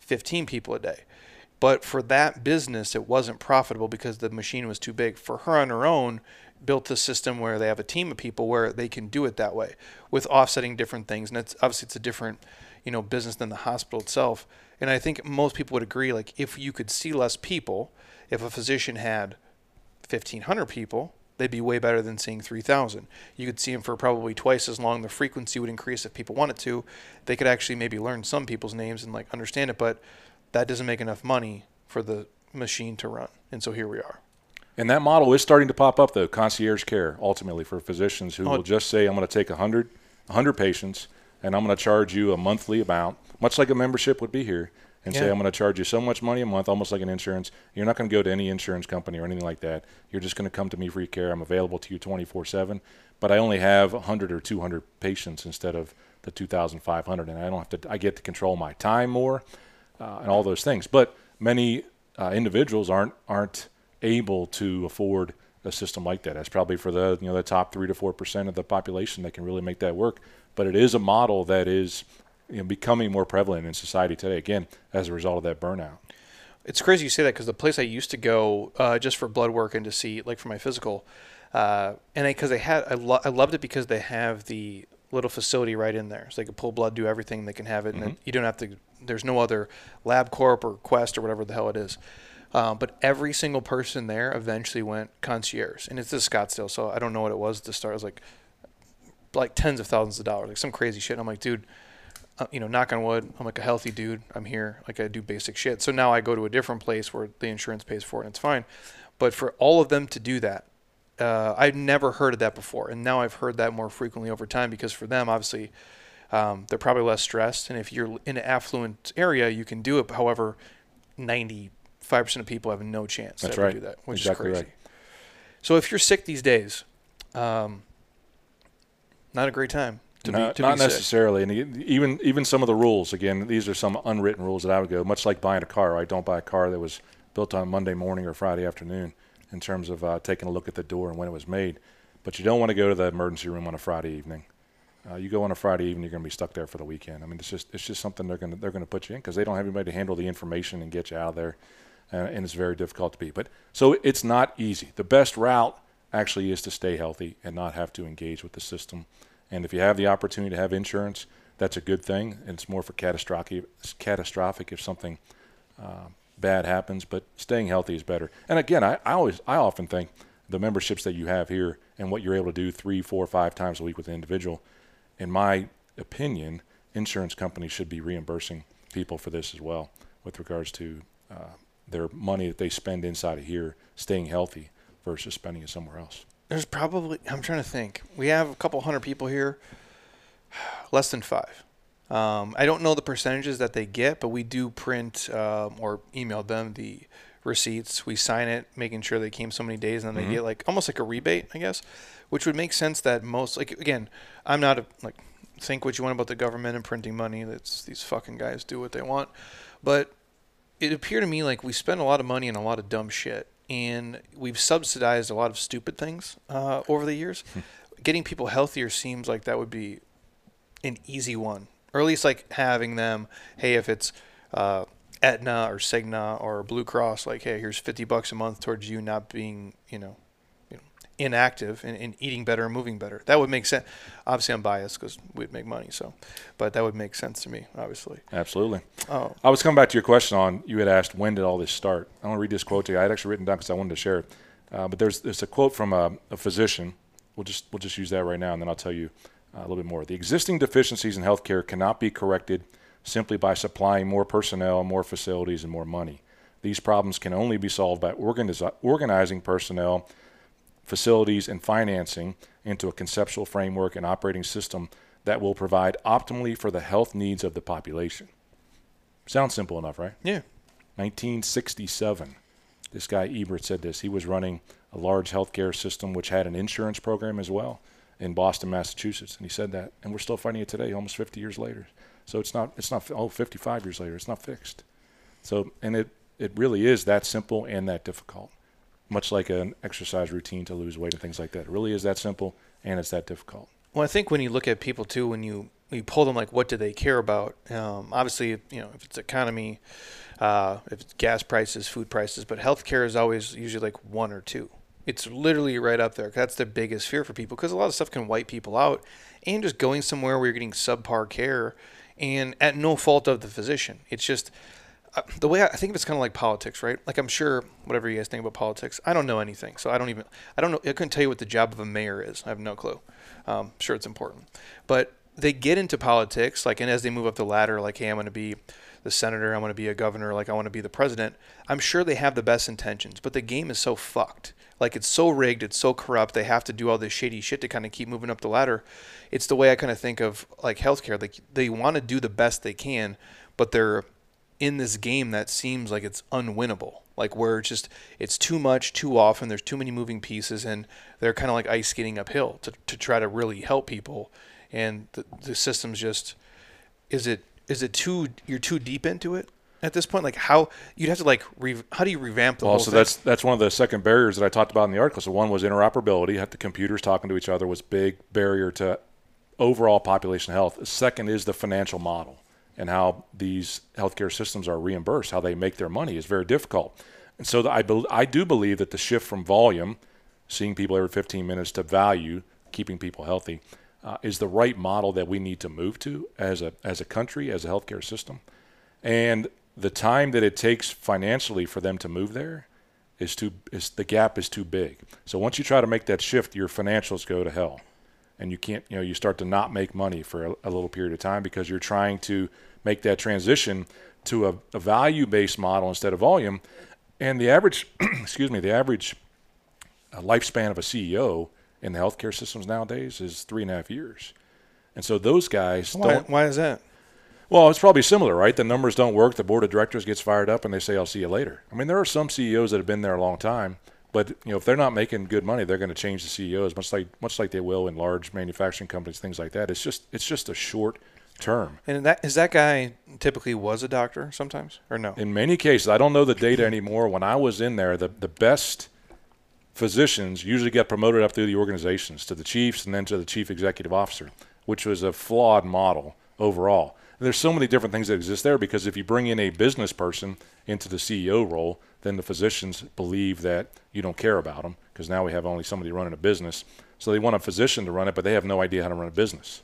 15 people a day. But for that business, it wasn't profitable because the machine was too big. For her on her own, built the system where they have a team of people where they can do it that way with offsetting different things. And it's obviously it's a different, you know, business than the hospital itself. And I think most people would agree, like, if you could see less people, if a physician had 1,500 people, they'd be way better than seeing 3,000. You could see them for probably twice as long. The frequency would increase if people wanted to. They could actually maybe learn some people's names and, like, understand it. But that doesn't make enough money for the machine to run. And so here we are. And that model is starting to pop up, though, concierge care, ultimately, for physicians who will just say, I'm going to take 100 patients, and I'm going to charge you a monthly amount, much like a membership would be here, and say, I'm going to charge you so much money a month, almost like an insurance. You're not going to go to any insurance company or anything like that. You're just going to come to me for your care. I'm available to you 24/7, but I only have 100 or 200 patients instead of the 2,500, and I don't have to. I get to control my time more. And all those things. But many individuals aren't able to afford a system like that. That's probably for the, you know, the top 3 to 4% of the population that can really make that work. But it is a model that is, you know, becoming more prevalent in society today, again, as a result of that burnout. It's crazy you say that, because the place I used to go just for blood work and to see, like, for my physical, and because I loved it because they have the little facility right in there. So they can pull blood, do everything, they can have it, and you don't have to. There's no other LabCorp or Quest or whatever the hell it is. But every single person there eventually went concierge. And it's this Scottsdale, so I don't know what it was to start. It was like tens of thousands of dollars, like some crazy shit. And I'm like, dude, you know, knock on wood, I'm like a healthy dude. I'm here. Like, I do basic shit. So now I go to a different place where the insurance pays for it, and it's fine. But for all of them to do that, I've never heard of that before. And now I've heard that more frequently over time, because for them, obviously, they're probably less stressed. And if you're in an affluent area, you can do it. However, 95% of people have no chance to ever do that, which is crazy. Right. So if you're sick these days, not a great time to be sick. Not necessarily. And even some of the rules, again, these are some unwritten rules that I would go, much like buying a car, right? Don't buy a car that was built on Monday morning or Friday afternoon in terms of taking a look at the door and when it was made. But you don't want to go to the emergency room on a Friday evening. You go on a Friday evening, you're going to be stuck there for the weekend. I mean, it's just something they're going to put you in, because they don't have anybody to handle the information and get you out of there, and it's very difficult to be. But so it's not easy. The best route actually is to stay healthy and not have to engage with the system. And if you have the opportunity to have insurance, that's a good thing. And it's more for catastrophic if something bad happens. But staying healthy is better. And again, I often think the memberships that you have here and what you're able to do 3, 4, 5 times a week with an individual. In my opinion, insurance companies should be reimbursing people for this as well, with regards to their money that they spend inside of here, staying healthy versus spending it somewhere else. There's probably, I'm trying to think, we have a couple hundred people here, less than 5. I don't know the percentages that they get, but we do print or email them the receipts. We sign it, making sure they came so many days, and then they get like almost like a rebate, I guess. Which would make sense that most, like, again, I'm not a, like, think what you want about the government and printing money. That's, these fucking guys do what they want. But it appeared to me like we spend a lot of money on a lot of dumb shit, and we've subsidized a lot of stupid things over the years. Getting people healthier seems like that would be an easy one, or at least like having them, hey, if it's Aetna or Cigna or Blue Cross, like, hey, here's $50 a month towards you not being, inactive and eating better and moving better. That would make sense. Obviously, I'm biased because we'd make money. So, but that would make sense to me, obviously. Absolutely. Oh, I was coming back to your question on, you had asked, when did all this start? I want to read this quote to you. I had actually written down because I wanted to share it. But there's a quote from a physician. We'll just use that right now, and then I'll tell you a little bit more. The existing deficiencies in healthcare cannot be corrected simply by supplying more personnel, more facilities, and more money. These problems can only be solved by organizing personnel, facilities, and financing into a conceptual framework and operating system that will provide optimally for the health needs of the population. Sounds simple enough, right? Yeah. 1967. This guy Ebert said this. He was running a large healthcare system which had an insurance program as well in Boston, Massachusetts, and he said that. And we're still fighting it today, almost 50 years later. So it's not 55 years later. It's not fixed. So, and it really is that simple and that difficult, much like an exercise routine to lose weight and things like that. It really is that simple and it's that difficult. Well, I think when you look at people too, when you pull them, like, what do they care about? Obviously, if it's economy, if it's gas prices, food prices, but healthcare is always usually like one or two. It's literally right up there. That's the biggest fear for people, because a lot of stuff can wipe people out, and just going somewhere where you're getting subpar care and at no fault of the physician. It's just the way I think of it's kind of like politics, right? Like, I'm sure whatever you guys think about politics, I don't know anything. So I don't know. I couldn't tell you what the job of a mayor is. I have no clue. I'm sure it's important, but they get into politics, like, and as they move up the ladder, like, hey, I'm going to be the senator, I'm going to be a governor, like, I want to be the president. I'm sure they have the best intentions, but the game is so fucked. Like, it's so rigged, it's so corrupt, they have to do all this shady shit to kind of keep moving up the ladder. It's the way I kind of think of, like, healthcare. Like, they want to do the best they can, but they're in this game that seems like it's unwinnable. Like, where it's just, it's too much, too often, there's too many moving pieces, and they're kind of like ice skating uphill to try to really help people. And the system's just, is it too, you're too deep into it at this point? Like, how, you'd have to, like, how do you revamp the whole thing? That's one of the second barriers that I talked about in the article. So one was interoperability, the computers talking to each other was big barrier to overall population health. The second is the financial model, and how these healthcare systems are reimbursed, how they make their money is very difficult. And so I do believe that the shift from volume, seeing people every 15 minutes, to value, keeping people healthy, is the right model that we need to move to as a country, as a healthcare system. And the time that it takes financially for them to move there is the gap is too big. So once you try to make that shift, your financials go to hell, and you can't, you start to not make money for a little period of time, because you're trying to make that transition to a value-based model instead of volume. And the average lifespan of a CEO in the healthcare systems nowadays is 3.5 years. And so those guys don't. Why is that? Well, it's probably similar, right? The numbers don't work. The board of directors gets fired up and they say, I'll see you later. I mean, there are some CEOs that have been there a long time, but if they're not making good money, they're going to change the CEOs, much like they will in large manufacturing companies, things like that. It's just a short term. And that is, that guy typically was a doctor sometimes, or no? In many cases. I don't know the data anymore. When I was in there, the best physicians usually get promoted up through the organizations to the chiefs and then to the chief executive officer, which was a flawed model overall. And there's so many different things that exist there, because if you bring in a business person into the CEO role, then the physicians believe that you don't care about them, because now we have only somebody running a business. So they want a physician to run it, but they have no idea how to run a business.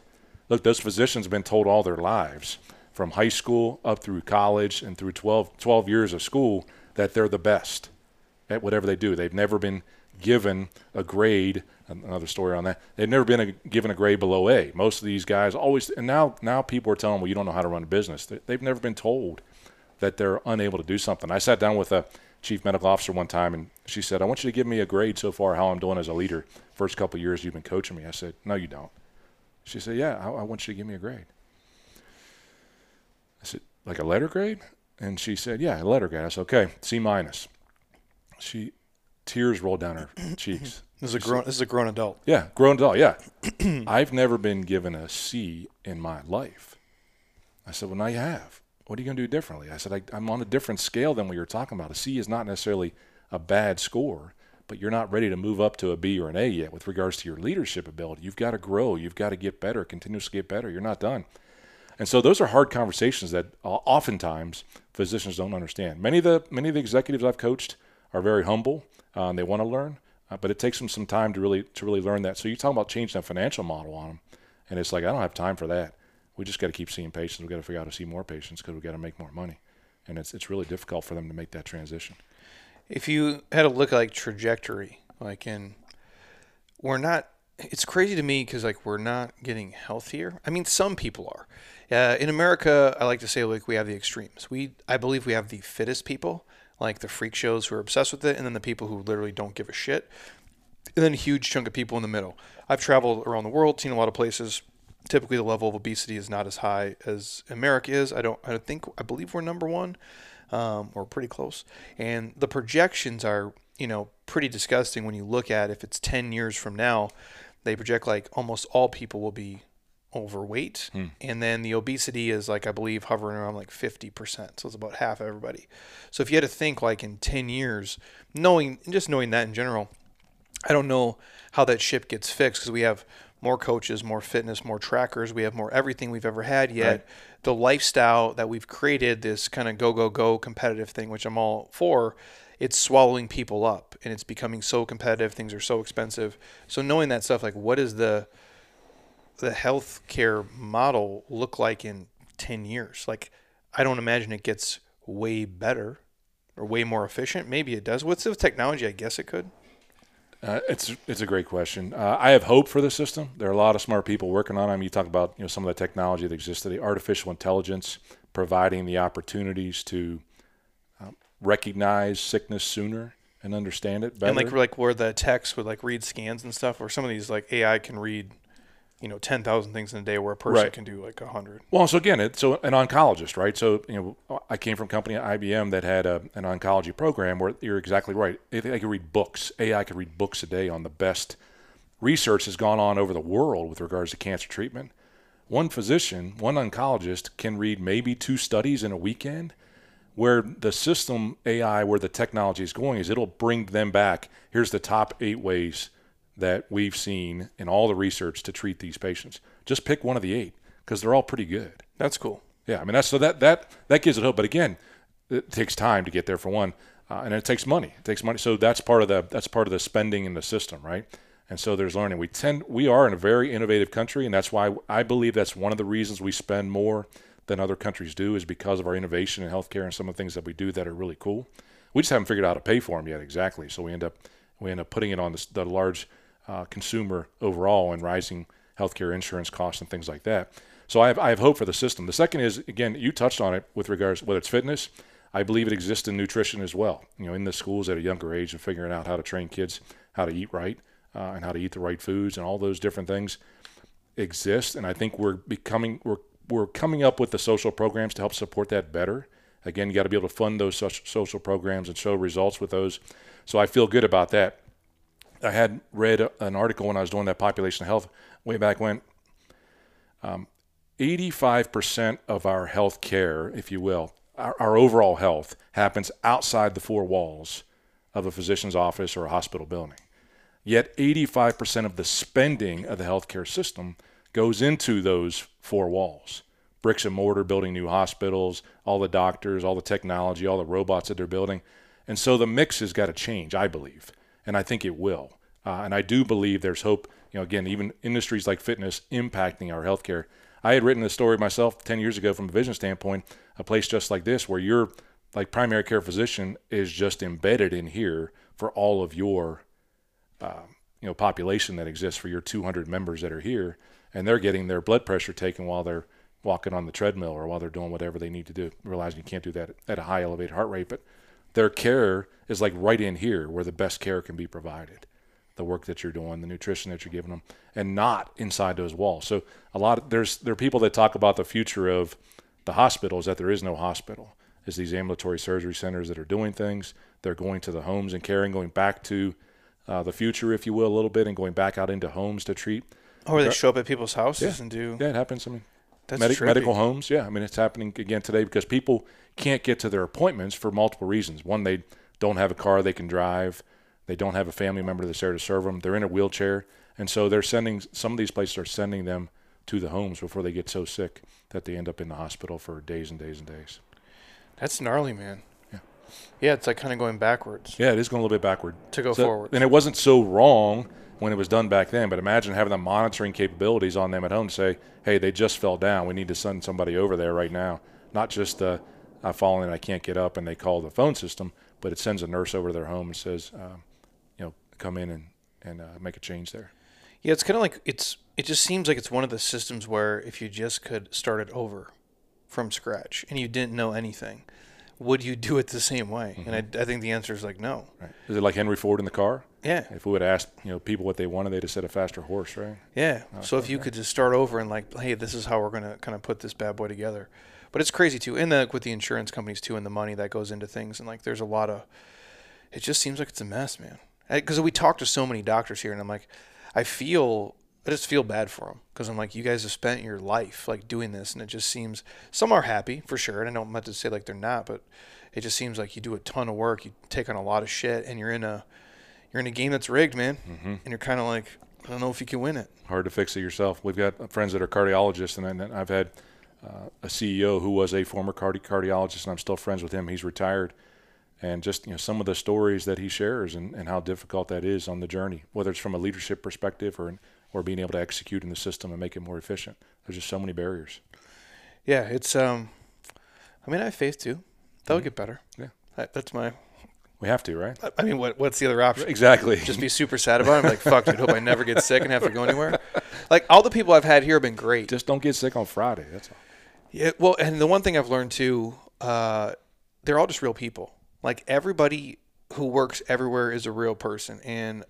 Look, those physicians have been told all their lives, from high school up through college and through 12 years of school, that they're the best at whatever they do. They've never been given a grade, another story on that, they've never been given a grade below A. Most of these guys always, and now people are telling them, well, you don't know how to run a business. They've never been told that they're unable to do something. I sat down with a chief medical officer one time, and she said, I want you to give me a grade so far how I'm doing as a leader. First couple of years you've been coaching me. I said, no, you don't. She said, yeah, I want you to give me a grade. I said, like a letter grade? And she said, yeah, a letter grade. I said, okay, C-. She, tears rolled down her cheeks. This is a grown adult. Yeah, grown adult, yeah. I've never been given a C in my life. I said, well, now you have. What are you going to do differently? I said, I'm on a different scale than what you're talking about. A C is not necessarily a bad score, but you're not ready to move up to a B or an A yet with regards to your leadership ability. You've got to grow. You've got to get better, continuously get better. You're not done. And so those are hard conversations that oftentimes physicians don't understand. Many of the executives I've coached are very humble. They want to learn, but it takes them some time to really learn that. So you're talking about changing a financial model on them, and it's like, I don't have time for that. We just got to keep seeing patients. We've got to figure out how to see more patients because we've got to make more money. And it's really difficult for them to make that transition. If you had a look at like trajectory, like in, we're not, it's crazy to me because like we're not getting healthier. I mean, some people are. In America, I like to say like we have the extremes. I believe we have the fittest people, like the freak shows who are obsessed with it, and then the people who literally don't give a shit, and then a huge chunk of people in the middle. I've traveled around the world, seen a lot of places. Typically, the level of obesity is not as high as America is. I believe we're number one, or pretty close. And the projections are, pretty disgusting when you look at if it's 10 years from now. They project like almost all people will be overweight. And then the obesity is like, I believe, hovering around like 50%. So it's about half everybody. So if you had to think like in 10 years, knowing that in general, I don't know how that ship gets fixed because we have more coaches, more fitness, more trackers. We have more everything we've ever had yet. Right. The lifestyle that we've created, this kind of go, go, go competitive thing, which I'm all for, it's swallowing people up and it's becoming so competitive. Things are so expensive. So knowing that stuff, like what is the healthcare model look like in 10 years? Like, I don't imagine it gets way better or way more efficient. Maybe it does. What's the technology? I guess it could. It's a great question. I have hope for the system. There are a lot of smart people working on them. You talk about some of the technology that exists today, artificial intelligence providing the opportunities to recognize sickness sooner and understand it better. And like where the techs would like read scans and stuff, or some of these like AI can read 10,000 things in a day where a person right. can do like 100. Well, so again, so an oncologist, right? So, I came from a company at IBM that had an oncology program where you're exactly right. They could read books. AI could read books a day on the best research that's gone on over the world with regards to cancer treatment. One physician, one oncologist can read maybe 2 studies in a weekend. Where the system AI, where the technology is going is it'll bring them back. Here's the top 8 ways that we've seen in all the research to treat these patients. Just pick one of the 8 because they're all pretty good. That's cool. Yeah, I mean, that gives it hope. But again, it takes time to get there for one, and it takes money. It takes money. So that's part of the spending in the system, right? And so there's learning. We are in a very innovative country, and that's why I believe that's one of the reasons we spend more than other countries do is because of our innovation in healthcare and some of the things that we do that are really cool. We just haven't figured out how to pay for them yet exactly. So we end up putting it on the large consumer overall and rising healthcare insurance costs and things like that. So I have hope for the system. The second is, again, you touched on it with regards whether it's fitness. I believe it exists in nutrition as well. In the schools at a younger age and figuring out how to train kids how to eat right and how to eat the right foods and all those different things exist. And I think we're coming up with the social programs to help support that better. Again, you got to be able to fund those social programs and show results with those. So I feel good about that. I had read an article when I was doing that population health way back when. 85% of our health care, if you will, our overall health happens outside the 4 walls of a physician's office or a hospital building. Yet 85% of the spending of the healthcare system goes into those 4 walls. Bricks and mortar, building new hospitals, all the doctors, all the technology, all the robots that they're building. And so the mix has got to change, I believe. And I think it will. And I do believe there's hope, again, even industries like fitness impacting our healthcare. I had written a story myself 10 years ago from a vision standpoint, a place just like this where your like primary care physician is just embedded in here for all of your population that exists for your 200 members that are here. And they're getting their blood pressure taken while they're walking on the treadmill or while they're doing whatever they need to do, realizing you can't do that at a high elevated heart rate. But their care is like right in here where the best care can be provided, the work that you're doing, the nutrition that you're giving them, and not inside those walls. So there are people that talk about the future of the hospitals, that there is no hospital. It's these ambulatory surgery centers that are doing things. They're going to the homes and caring, going back to the future, if you will, a little bit, and going back out into homes to treat. Or they show up at people's houses and do... Yeah, it happens. I mean, that's medical homes. Yeah, I mean, it's happening again today because people can't get to their appointments for multiple reasons. One, they don't have a car they can drive. They don't have a family member that's there to serve them. They're in a wheelchair. And so they're sending, some of these places are sending them to the homes before they get so sick that they end up in the hospital for days and days and days. That's gnarly, man. Yeah. Yeah, it's like kind of going backwards. Yeah, it is going a little bit backward. To go forward. And it wasn't so wrong when it was done back then, but imagine having the monitoring capabilities on them at home to say, hey, they just fell down. We need to send somebody over there right now. Not just the I've fallen and I can't get up and they call the phone system, but it sends a nurse over to their home and says, you know, come in and make a change there. Yeah, it's kind of like it just seems like it's one of the systems where if you just could start it over from scratch and you didn't know anything, would you do it the same way? Mm-hmm. And I think the answer is like no. Right. Is it like Henry Ford in the car? Yeah. If we would ask, you know, people what they wanted, they'd have said a faster horse, right? Yeah. No, so if you could just start over and like, hey, this is how we're going to kind of put this bad boy together. But it's crazy too, and with the insurance companies too, and the money that goes into things, and like there's a lot of. It just seems like it's a mess, man. Because we talk to so many doctors here, and I'm like, I just feel bad for them because I'm like, you guys have spent your life like doing this, and it just seems some are happy for sure, and I don't meant to say like they're not, but it just seems like you do a ton of work, you take on a lot of shit, and you're in a game that's rigged, man, mm-hmm. and you're kind of like, I don't know if you can win it. Hard to fix it yourself. We've got friends that are cardiologists, and I've had. A CEO who was a former cardiologist, and I'm still friends with him. He's retired, and just some of the stories that he shares and how difficult that is on the journey, whether it's from a leadership perspective or being able to execute in the system and make it more efficient. There's just so many barriers. Yeah, it's. I mean, I have faith too. That'll mm-hmm. get better. Yeah, that's my. We have to, right? I mean, what's the other option? Exactly. Just be super sad about it. I'm like, fuck, dude, hope I never get sick and have to go anywhere. Like all the people I've had here have been great. Just don't get sick on Friday. That's all. Yeah, well, and the one thing I've learned too, they're all just real people. Like everybody who works everywhere is a real person. And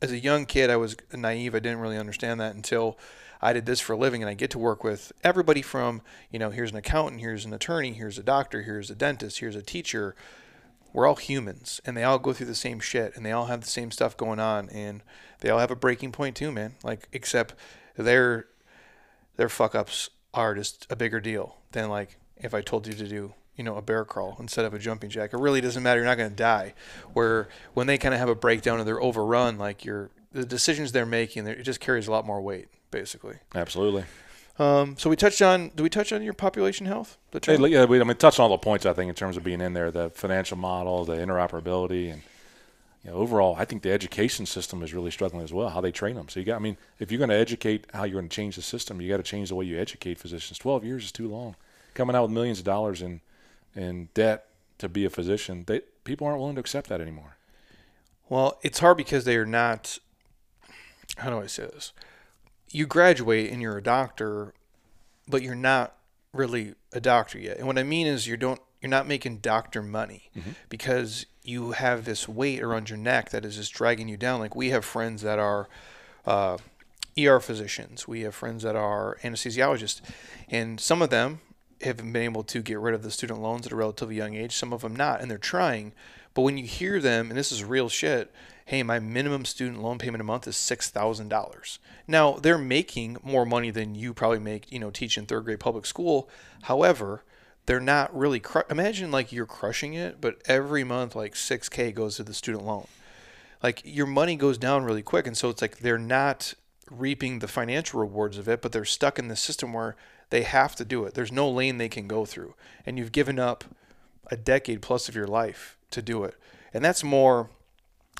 as a young kid, I was naive. I didn't really understand that until I did this for a living, and I get to work with everybody from, here's an accountant, here's an attorney, here's a doctor, here's a dentist, here's a teacher. We're all humans, and they all go through the same shit, and they all have the same stuff going on, and they all have a breaking point too, man. Like, except their fuck ups are just a bigger deal than like if I told you to do, a bear crawl instead of a jumping jack. It really doesn't matter. You're not going to die. Where when they kind of have a breakdown or they're overrun, like the decisions they're making, it just carries a lot more weight, basically. Absolutely. So we touched on. Do we touch on your population health? We touched on all the points I think in terms of being in there, the financial model, the interoperability, and overall, I think the education system is really struggling as well, how they train them. So if you're going to educate how you're going to change the system, you got to change the way you educate physicians. 12 years is too long. Coming out with millions of dollars in debt to be a physician, people aren't willing to accept that anymore. Well, it's hard because they are not, how do I say this? You graduate and you're a doctor, but you're not really a doctor yet. And what I mean is you're not making doctor money mm-hmm. because you have this weight around your neck that is just dragging you down. Like we have friends that are ER physicians. We have friends that are anesthesiologists. And some of them have been able to get rid of the student loans at a relatively young age. Some of them not, and they're trying. But when you hear them, and this is real shit, hey, my minimum student loan payment a month is $6,000. Now, they're making more money than you probably make, teaching third grade public school. However, they're not really imagine like you're crushing it, but every month like $6,000 goes to the student loan. Like your money goes down really quick, and so it's like they're not reaping the financial rewards of it, but they're stuck in this system where they have to do it. There's no lane they can go through, and you've given up a decade plus of your life to do it. And that's more,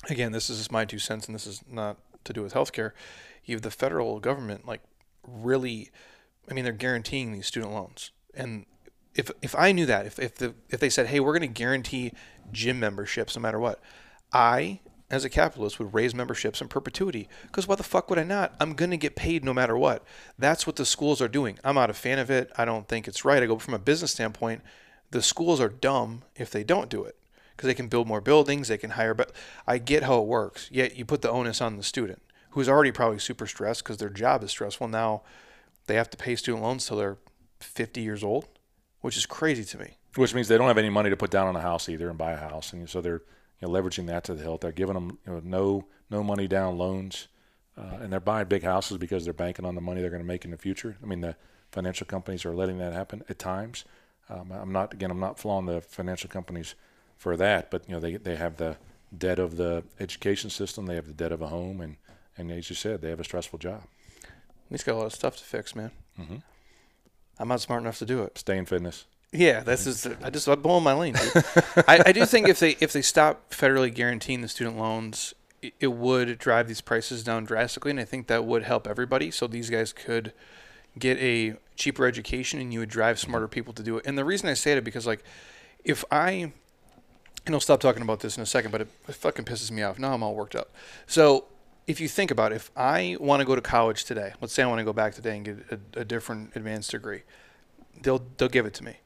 again, this is just my 2 cents, and this is not to do with healthcare. You have the federal government, like really, they're guaranteeing these student loans. And if I knew that, if they said, hey, we're going to guarantee gym memberships no matter what, I, as a capitalist, would raise memberships in perpetuity. Because why the fuck would I not? I'm going to get paid no matter what. That's what the schools are doing. I'm not a fan of it. I don't think it's right. I go from a business standpoint, the schools are dumb if they don't do it. Because they can build more buildings, they can hire, but I get how it works. Yet you put the onus on the student, who's already probably super stressed because their job is stressful. Now they have to pay student loans till they're 50 years old, which is crazy to me. Which means they don't have any money to put down on a house either and buy a house, and so they're leveraging that to the hilt. They're giving them no money down loans, and they're buying big houses because they're banking on the money they're going to make in the future. The financial companies are letting that happen at times. I'm not flawing the financial companies for that, but they have the debt of the education system. They have the debt of a home. And as you said, they have a stressful job. He's got a lot of stuff to fix, man. Mm-hmm. I'm not smart enough to do it. Stay in fitness. Yeah, that's just, I'm blowing my lane, dude. I do think if they stop federally guaranteeing the student loans, it would drive these prices down drastically, and I think that would help everybody. So these guys could get a cheaper education, and you would drive smarter people to do it. And the reason I say it because, like, if I – and I'll stop talking about this in a second, but it fucking pisses me off. Now I'm all worked up. So if you think about it, if I want to go to college today, let's say I want to go back today and get a different advanced degree, they'll give it to me.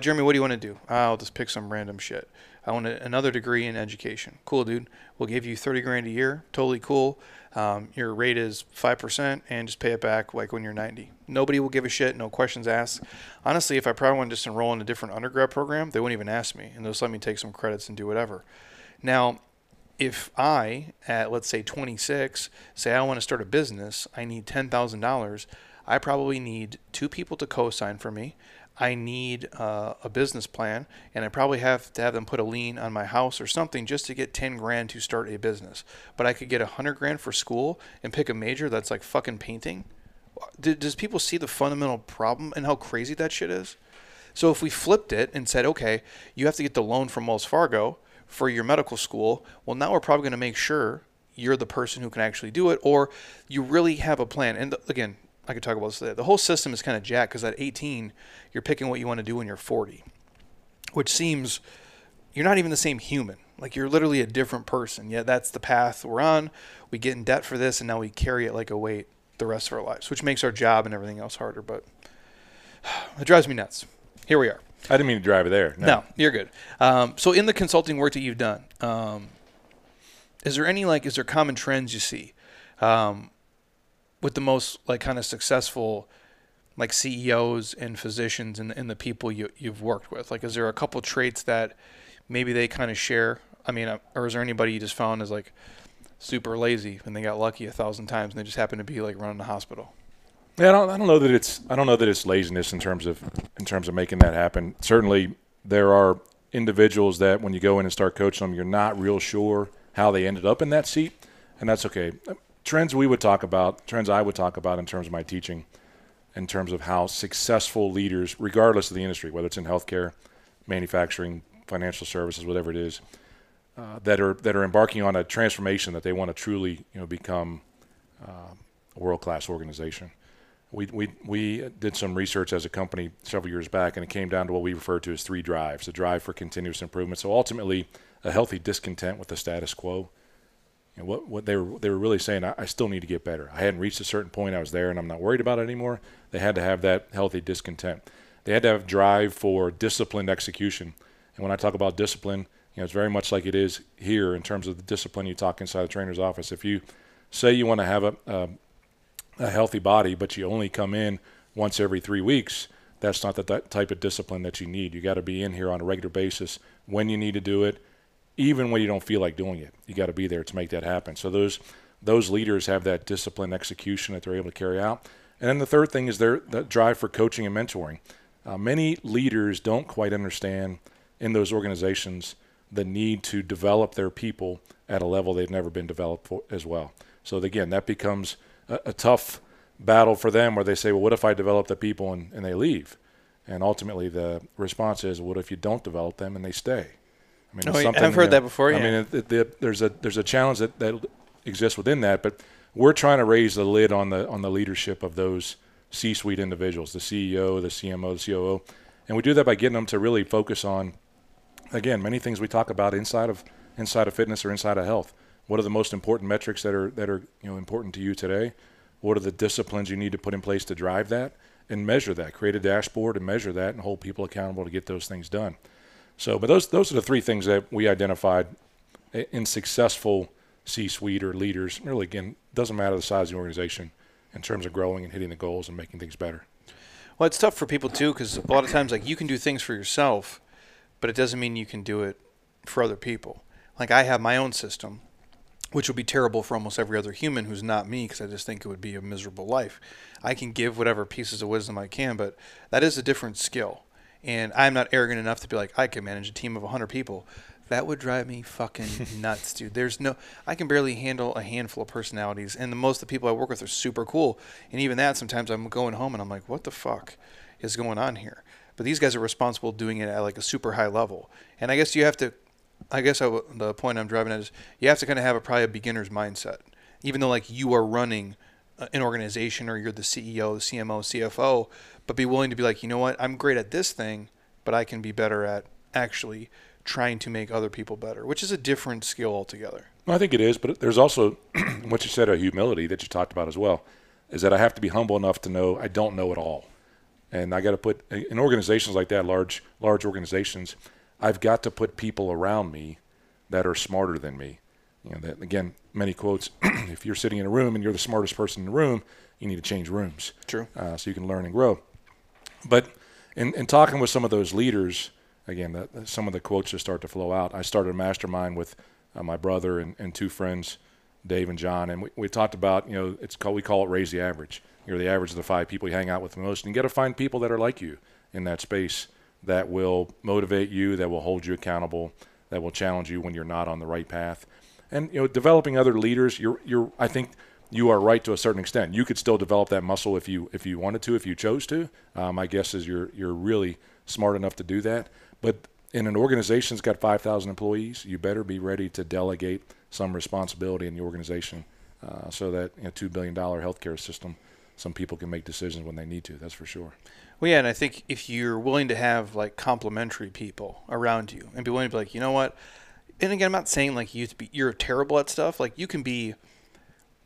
Jeremy, what do you want to do? I'll just pick some random shit. I want another degree in education. Cool, dude. We'll give you $30,000 a year. Totally cool. Your rate is 5%, and just pay it back like when you're 90. Nobody will give a shit. No questions asked. Honestly, if I probably wanted to just enroll in a different undergrad program, they wouldn't even ask me, and they'll just let me take some credits and do whatever. Now, if I, at let's say 26, say I want to start a business, I need $10,000. I probably need two people to co-sign for me. I need a business plan, and I probably have to have them put a lien on my house or something just to get $10,000 to start a business. But I could get $100,000 for school and pick a major that's like fucking painting. Does people see the fundamental problem and how crazy that shit is? So if we flipped it and said, okay, you have to get the loan from Wells Fargo for your medical school, well, now we're probably going to make sure you're the person who can actually do it, or you really have a plan. And again, I could talk about this today. The whole system is kind of jacked because at 18, you're picking what you want to do when you're 40, which seems you're not even the same human. Like, you're literally a different person. Yet that's the path we're on. We get in debt for this, and now we carry it like a weight the rest of our lives, which makes our job and everything else harder. But it drives me nuts. Here we are. I didn't mean to drive it there. No, you're good. So in the consulting work that you've done, is there common trends you see? With the most like kind of successful like CEOs and physicians and the people you've worked with? Like, is there a couple traits that maybe they kind of share? I mean, or is there anybody you just found is like super lazy and they got lucky 1,000 times and they just happen to be like running a hospital? Yeah, I don't know that it's laziness in terms of making that happen. Certainly there are individuals that when you go in and start coaching them, you're not real sure how they ended up in that seat, and that's okay. Trends I would talk about in terms of my teaching, in terms of how successful leaders, regardless of the industry, whether it's in healthcare, manufacturing, financial services, whatever it is, that are embarking on a transformation that they want to truly, become a world-class organization. We did some research as a company several years back, and it came down to what we refer to as 3 drives: the drive for continuous improvement. So ultimately, a healthy discontent with the status quo. And what they were really saying, I still need to get better. I hadn't reached a certain point. I was there, and I'm not worried about it anymore. They had to have that healthy discontent. They had to have drive for disciplined execution. And when I talk about discipline, it's very much like it is here in terms of the discipline you talk inside the trainer's office. If you say you want to have a healthy body, but you only come in once every 3 weeks, that's not the type of discipline that you need. You got to be in here on a regular basis when you need to do it. Even when you don't feel like doing it, you got to be there to make that happen. So those leaders have that discipline execution that they're able to carry out. And then the third thing is the drive for coaching and mentoring. Many leaders don't quite understand in those organizations the need to develop their people at a level they've never been developed for as well. So again, that becomes a tough battle for them where they say, well, what if I develop the people and they leave? And ultimately the response is, what if you don't develop them and they stay? I mean, I've heard that before. Yeah. I mean, there's a challenge that exists within that, but we're trying to raise the lid on the leadership of those C-suite individuals, the CEO, the CMO, the COO, and we do that by getting them to really focus on, again, many things we talk about inside of fitness or inside of health. What are the most important metrics that are important to you today? What are the disciplines you need to put in place to drive that and measure that? Create a dashboard and measure that, and hold people accountable to get those things done. So, but those are the 3 things that we identified in successful C-suite or leaders. Really, again, doesn't matter the size of the organization in terms of growing and hitting the goals and making things better. Well, it's tough for people too, because a lot of times, like, you can do things for yourself, but it doesn't mean you can do it for other people. Like, I have my own system, which would be terrible for almost every other human who's not me, because I just think it would be a miserable life. I can give whatever pieces of wisdom I can, but that is a different skill. And I'm not arrogant enough to be like, I can manage a team of 100 people. That would drive me fucking nuts, dude. I can barely handle a handful of personalities, and most of the people I work with are super cool. And even that, sometimes I'm going home and I'm like, what the fuck is going on here? But these guys are responsible doing it at like a super high level. And I guess you have to, the point I'm driving at is you have to kind of have a beginner's mindset, even though like you are running an organization or you're the CEO, the CMO, CFO, but be willing to be like, you know what, I'm great at this thing, but I can be better at actually trying to make other people better, which is a different skill altogether. Well, I think it is, but there's also what you said, a humility that you talked about as well, is that I have to be humble enough to know I don't know it all. And I got to put in organizations like that, large organizations, I've got to put people around me that are smarter than me. You know, that, again, many quotes, if you're sitting in a room and you're the smartest person in the room, you need to change rooms. True. So you can learn and grow. But in talking with some of those leaders, again, some of the quotes just start to flow out. I started a mastermind with my brother and two friends, Dave and John, and we talked about, you know, we call it raise the average. You're the average of the five people you hang out with the most, and you got to find people that are like you in that space that will motivate you, that will hold you accountable, that will challenge you when you're not on the right path. And, you know, developing other leaders, I think you are right to a certain extent. You could still develop that muscle if you wanted to, if you chose to. My guess is you're really smart enough to do that. But in an organization that's got 5,000 employees, you better be ready to delegate some responsibility in the organization so that in a $2 billion healthcare system, some people can make decisions when they need to. That's for sure. Well, yeah, and I think if you're willing to have, like, complementary people around you and be willing to be like, you know what? And, again, I'm not saying, like, you're terrible at stuff. Like, you can be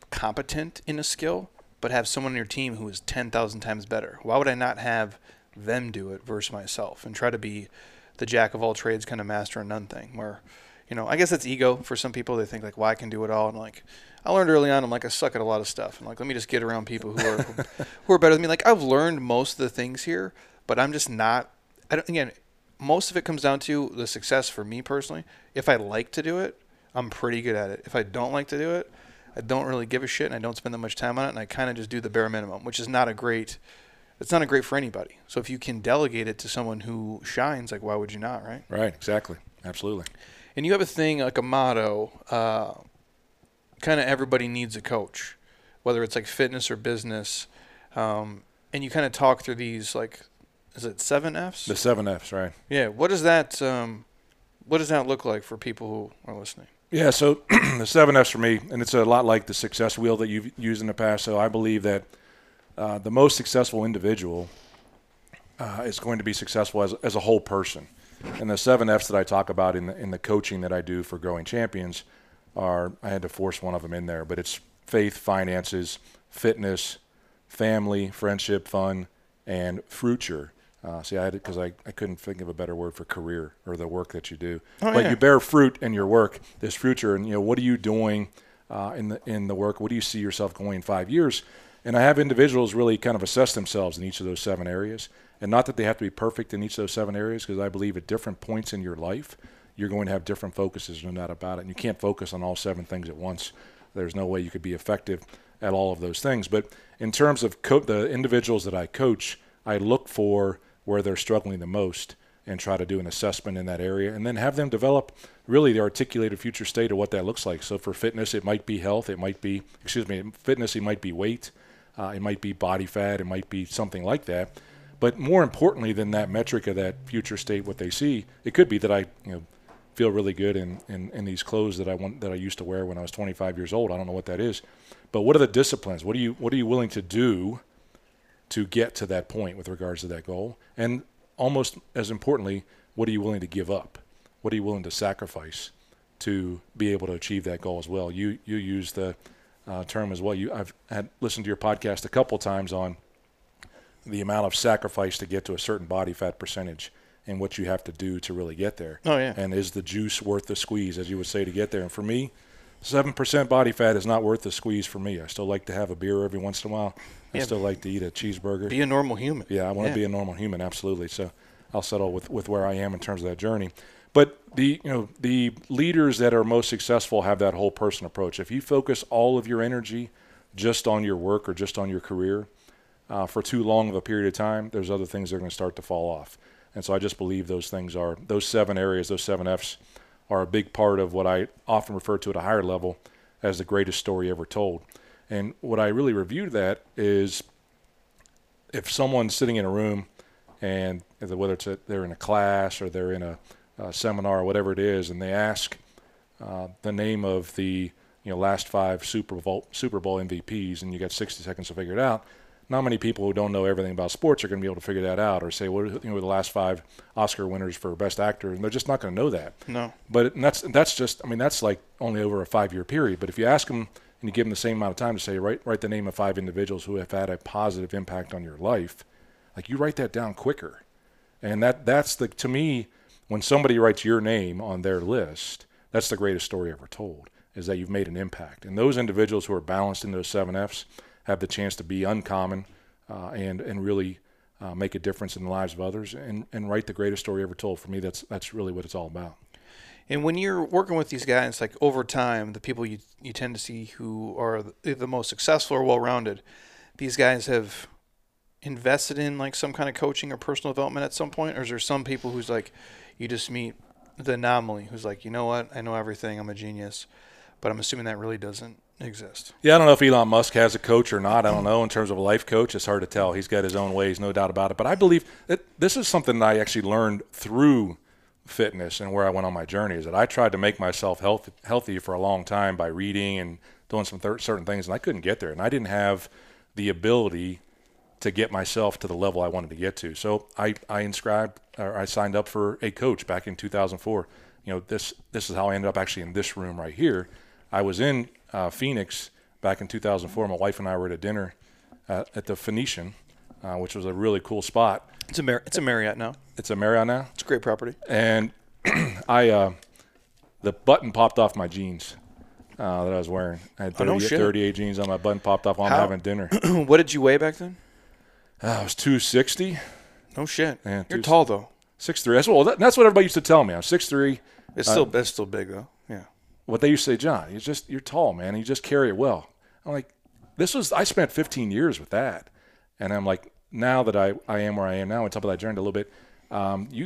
competent in a skill but have someone on your team who is 10,000 times better. Why would I not have them do it versus myself and try to be – the jack of all trades kind of master of none thing where, you know, I guess that's ego for some people. They think like, well, I can do it all. And like, I learned early on, I'm like, I suck at a lot of stuff. And like, let me just get around people who are better than me. Like I've learned most of the things here, but I'm just not, again, most of it comes down to the success for me personally. If I like to do it, I'm pretty good at it. If I don't like to do it, I don't really give a shit and I don't spend that much time on it. And I kind of just do the bare minimum, which is it's not a great for anybody. So if you can delegate it to someone who shines, like why would you not, right? Right, exactly. Absolutely. And you have a thing like a motto, kind of everybody needs a coach, whether it's like fitness or business. And you kind of talk through these, like, is it 7 Fs? The 7 Fs, right. Yeah. What does that look like for people who are listening? Yeah, so the 7 Fs for me, and it's a lot like the success wheel that you've used in the past. So I believe that the most successful individual is going to be successful as a whole person. And the 7 Fs that I talk about in the coaching that I do for Growing Champions I had to force one of them in there, but it's faith, finances, fitness, family, friendship, fun, and future. See, I had it because I couldn't think of a better word for career or the work that you do. Oh, but yeah. You bear fruit in your work, this future, and you know what are you doing in the work? What do you see yourself going in 5 years? And I have individuals really kind of assess themselves in each of those 7 areas. And not that they have to be perfect in each of those 7 areas, because I believe at different points in your life, you're going to have different focuses, no doubt about it. And you can't focus on all 7 things at once. There's no way you could be effective at all of those things. But in terms of the individuals that I coach, I look for where they're struggling the most and try to do an assessment in that area and then have them develop really the articulated future state of what that looks like. So for fitness, it might be health. Fitness, it might be weight. It might be body fat. It might be something like that. But more importantly than that metric of that future state, what they see, it could be that I feel really good in these clothes that I used to wear when I was 25 years old. I don't know what that is. But what are the disciplines? What are you willing to do to get to that point with regards to that goal? And almost as importantly, what are you willing to give up? What are you willing to sacrifice to be able to achieve that goal as well? You use the term as well. I've had listened to your podcast a couple times on the amount of sacrifice to get to a certain body fat percentage and what you have to do to really get there. Oh, yeah. And is the juice worth the squeeze, as you would say, to get there? And for me, 7% body fat is not worth the squeeze for me. I still like to have a beer every once in a while. I still like to eat a cheeseburger. Be a normal human. Yeah, I want to be a normal human, absolutely. So I'll settle with where I am in terms of that journey. But the leaders that are most successful have that whole person approach. If you focus all of your energy just on your work or just on your career for too long of a period of time, there's other things that are going to start to fall off. And so I just believe those 7 areas, those 7 Fs are a big part of what I often refer to at a higher level as the greatest story ever told. And what I really review that is if someone's sitting in a room and whether it's they're in a class or they're in a seminar or whatever it is, and they ask the name of the last five Super Bowl MVPs, and you got 60 seconds to figure it out. Not many people who don't know everything about sports are going to be able to figure that out, or say, well, the last five Oscar winners for Best Actor, and they're just not going to know that. No. But that's just, that's like only over a 5-year period. But if you ask them and you give them the same amount of time to say, write the name of five individuals who have had a positive impact on your life, like you write that down quicker. And that's to me, when somebody writes your name on their list, that's the greatest story ever told, is that you've made an impact. And those individuals who are balanced in those 7 F's have the chance to be uncommon and really make a difference in the lives of others and write the greatest story ever told. For me, that's really what it's all about. And when you're working with these guys, like over time, the people you tend to see who are the most successful or well-rounded, these guys have invested in like some kind of coaching or personal development at some point? Or is there some people who's like, you just meet the anomaly who's like, you know what, I know everything, I'm a genius? But I'm assuming that really doesn't exist. Yeah, I don't know if Elon Musk has a coach or not. I don't know. In terms of a life coach, it's hard to tell. He's got his own ways, no doubt about it. But I believe that this is something that I actually learned through fitness and where I went on my journey, is that I tried to make myself healthy for a long time by reading and doing some certain things, and I couldn't get there. And I didn't have the ability to get myself to the level I wanted to get to. So I signed up for a coach back in 2004. This is how I ended up actually in this room right here. I was in Phoenix back in 2004. My wife and I were at a dinner at the Phoenician, which was a really cool spot. It's a Marriott now. It's a Marriott now? It's a great property. And the button popped off my jeans that I was wearing. I had 38 jeans on. My button popped off while I'm having dinner. What did you weigh back then? I was 260. No shit. Yeah, you're tall, though. 6'3". That's what everybody used to tell me. I'm 6'3". It's still big, though. Yeah. What they used to say, John, you're tall, man. You just carry it well. I'm like, I spent 15 years with that. And I'm like, now that I am where I am now, on top of that journey a little bit, you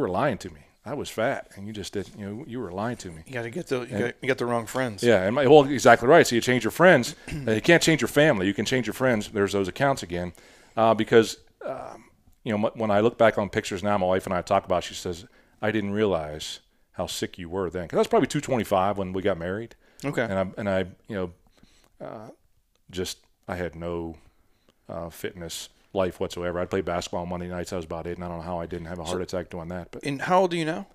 were lying to me. I was fat, and you just didn't, you were lying to me. You got to get you got the wrong friends. Yeah, and exactly right. So you change your friends. You can't change your family. You can change your friends. There's those accounts again. Because when I look back on pictures now, my wife and I talk about, she says, I didn't realize how sick you were then, because I was probably 225 when we got married. Okay. I had no fitness life whatsoever. I played basketball on Monday nights. I was about 8, and I don't know how I didn't have a heart attack doing that. But and how old are you now?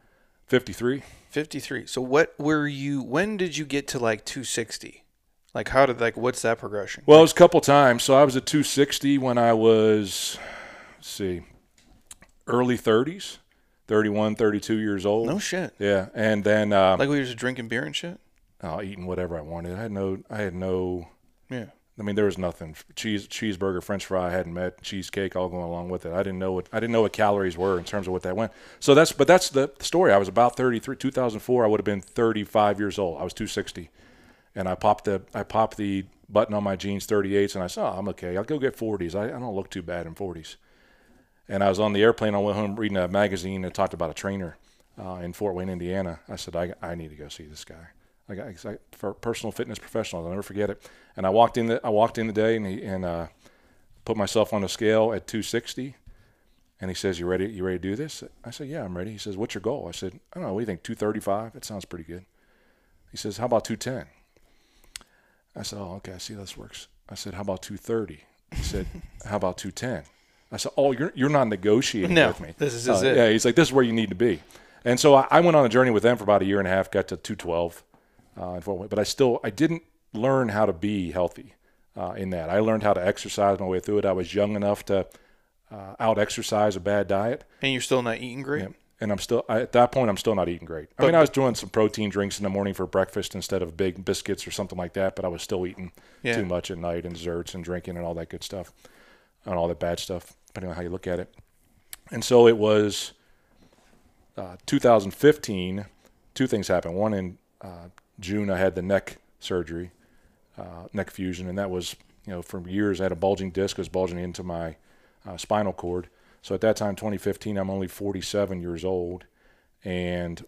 53. 53. So when did you get to like 260? Like what's that progression? Well, it was a couple times. So I was at 260 when I was early 30s. 31, 32 years old. No shit. Yeah, and then we were just drinking beer and shit. Eating whatever I wanted. I had no. Yeah. There was nothing. Cheeseburger, French fry. I hadn't met cheesecake. All going along with it. I didn't know what calories were in terms of what that went. So that's the story. I was about 33. 2004. I would have been 35 years old. I was 260, and I popped the button on my jeans 38s, and I said, I'm okay. I'll go get 40s. I don't look too bad in 40s. And I was on the airplane. I went home reading a magazine that talked about a trainer in Fort Wayne, Indiana. I said, I need to go see this guy. For personal fitness professionals. I'll never forget it. And I walked in the day and put myself on the scale at 260. And he says, you ready to do this? I said, yeah, I'm ready. He says, what's your goal? I said, I don't know. What do you think, 235? That sounds pretty good. He says, how about 210? I said, oh, okay, I see this works. I said, how about 230? He said, how about 210? I said, oh, you're not negotiating with me. This is it. Yeah, he's like, this is where you need to be. And so I went on a journey with them for about a year and a half, got to 212. But I didn't learn how to be healthy in that. I learned how to exercise my way through it. I was young enough to out-exercise a bad diet. And you're still not eating great? Yeah. And at that point, I'm still not eating great. I was doing some protein drinks in the morning for breakfast instead of big biscuits or something like that, but I was still eating too much at night and desserts and drinking and all that good stuff and all that bad stuff, depending on how you look at it. And so it was 2015, two things happened. One, in June, I had the neck surgery, neck fusion, and that was, for years I had a bulging disc. It was bulging into my spinal cord. So at that time, 2015, I'm only 47 years old, and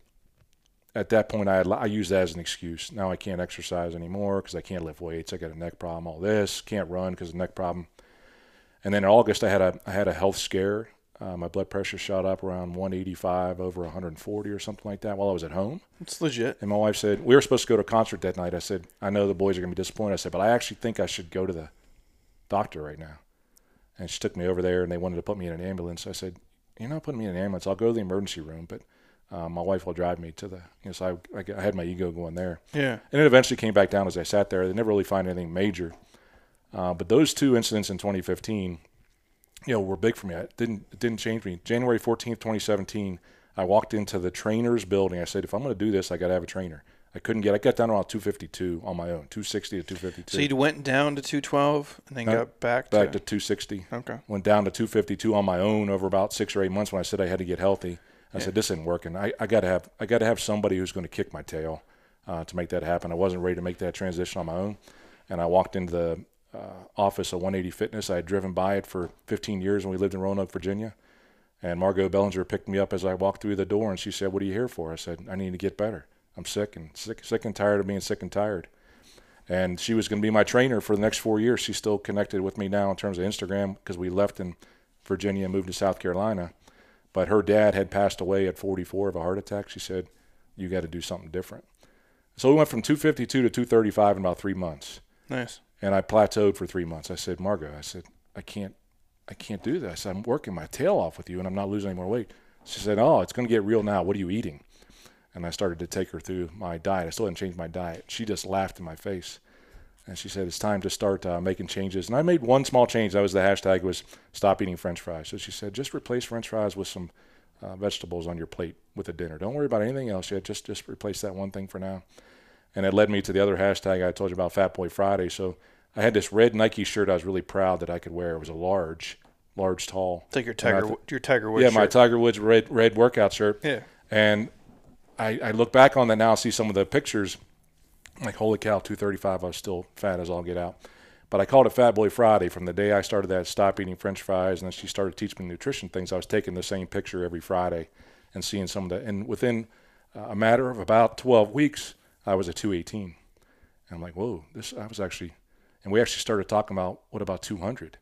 at that point, I used that as an excuse. Now I can't exercise anymore because I can't lift weights. I got a neck problem, all this. Can't run because of neck problem. And then in August, I had a health scare. My blood pressure shot up around 185 over 140 or something like that while I was at home. It's legit. And my wife said, we were supposed to go to a concert that night. I said, I know the boys are going to be disappointed. I said, but I actually think I should go to the doctor right now. And she took me over there, and they wanted to put me in an ambulance. I said, you're not putting me in an ambulance. I'll go to the emergency room, but my wife will drive me to the, so I had my ego going there. Yeah. And it eventually came back down as I sat there. They never really find anything major. But those two incidents in 2015, were big for me. It didn't change me. January 14th, 2017, I walked into the trainer's building. I said, if I'm going to do this, I got to have a trainer. I got down around 252 on my own, 260 to 252. So you went down to 212 and then got back to 260. Okay. Went down to 252 on my own over about 6 or 8 months when I said I had to get healthy. I said, this isn't working. I got to have somebody who's going to kick my tail to make that happen. I wasn't ready to make that transition on my own. And I walked into the office of 180 Fitness. I had driven by it for 15 years when we lived in Roanoke, Virginia. And Margot Bellinger picked me up as I walked through the door, and she said, what are you here for? I said, I need to get better. I'm sick and tired of being sick and tired. And she was going to be my trainer for the next 4 years. She's still connected with me now in terms of Instagram because we left in Virginia and moved to South Carolina. But her dad had passed away at 44 of a heart attack. She said, you got to do something different. So we went from 252 to 235 in about 3 months. Nice. And I plateaued for 3 months. I said, Margot, I can't do this. I'm working my tail off with you, and I'm not losing any more weight. She said, oh, it's going to get real now. What are you eating? And I started to take her through my diet. I still hadn't changed my diet. She just laughed in my face. And she said, it's time to start making changes. And I made one small change. That was the hashtag, was stop eating French fries. So she said, just replace French fries with some vegetables on your plate with a dinner. Don't worry about anything else yet. Just replace that one thing for now. And it led me to the other hashtag I told you about, Fat Boy Friday. So I had this red Nike shirt I was really proud that I could wear. It was a large, tall. It's like your Tiger Woods shirt. Yeah, my Tiger Woods red workout shirt. Yeah. And I look back on that now, see some of the pictures, like, holy cow, 235, I was still fat as all get out. But I called it Fat Boy Friday. From the day I started that, stop eating French fries, and then she started teaching me nutrition things, I was taking the same picture every Friday and seeing some of that. And within a matter of about 12 weeks, I was at 218. And I'm like, whoa, and we actually started talking about, what about 200?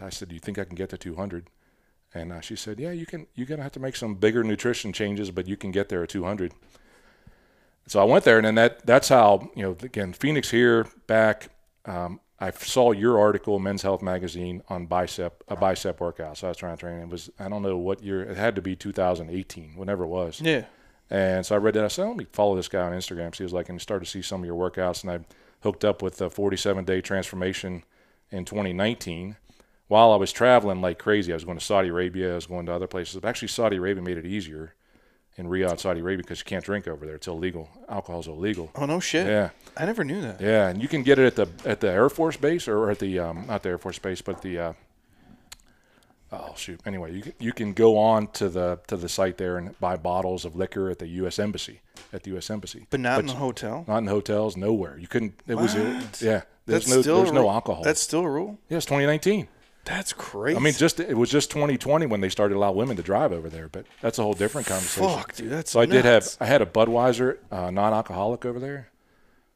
I said, do you think I can get to 200? And she said, yeah, you can. You're going to have to make some bigger nutrition changes, but you can get there at 200. So I went there, and then that's how, again, Phoenix here, back. I saw your article in Men's Health Magazine on bicep workout. So I was trying to train. It was, I don't know what year. It had to be 2018, whenever it was. Yeah. And so I read that. I said, let me follow this guy on Instagram. So he was like, and you start to see some of your workouts. And I hooked up with the 47-day transformation in 2019. While I was traveling like crazy, I was going to Saudi Arabia, I was going to other places. But actually, Saudi Arabia made it easier in Riyadh, Saudi Arabia, because you can't drink over there. It's illegal. Alcohol's illegal. Oh, no shit. Yeah. I never knew that. Yeah, and you can get it at the Air Force Base, or at the, not the Air Force Base, but the, anyway, you can go on to the site there and buy bottles of liquor at the U.S. Embassy. But not in the hotel? Not in hotels, nowhere. You couldn't, it was, yeah. There's no alcohol. That's still a rule? Yeah, it's 2019. That's crazy. I mean, it was just 2020 when they started allowing women to drive over there, but that's a whole different conversation. Fuck, dude, that's nuts. I had a Budweiser non-alcoholic over there,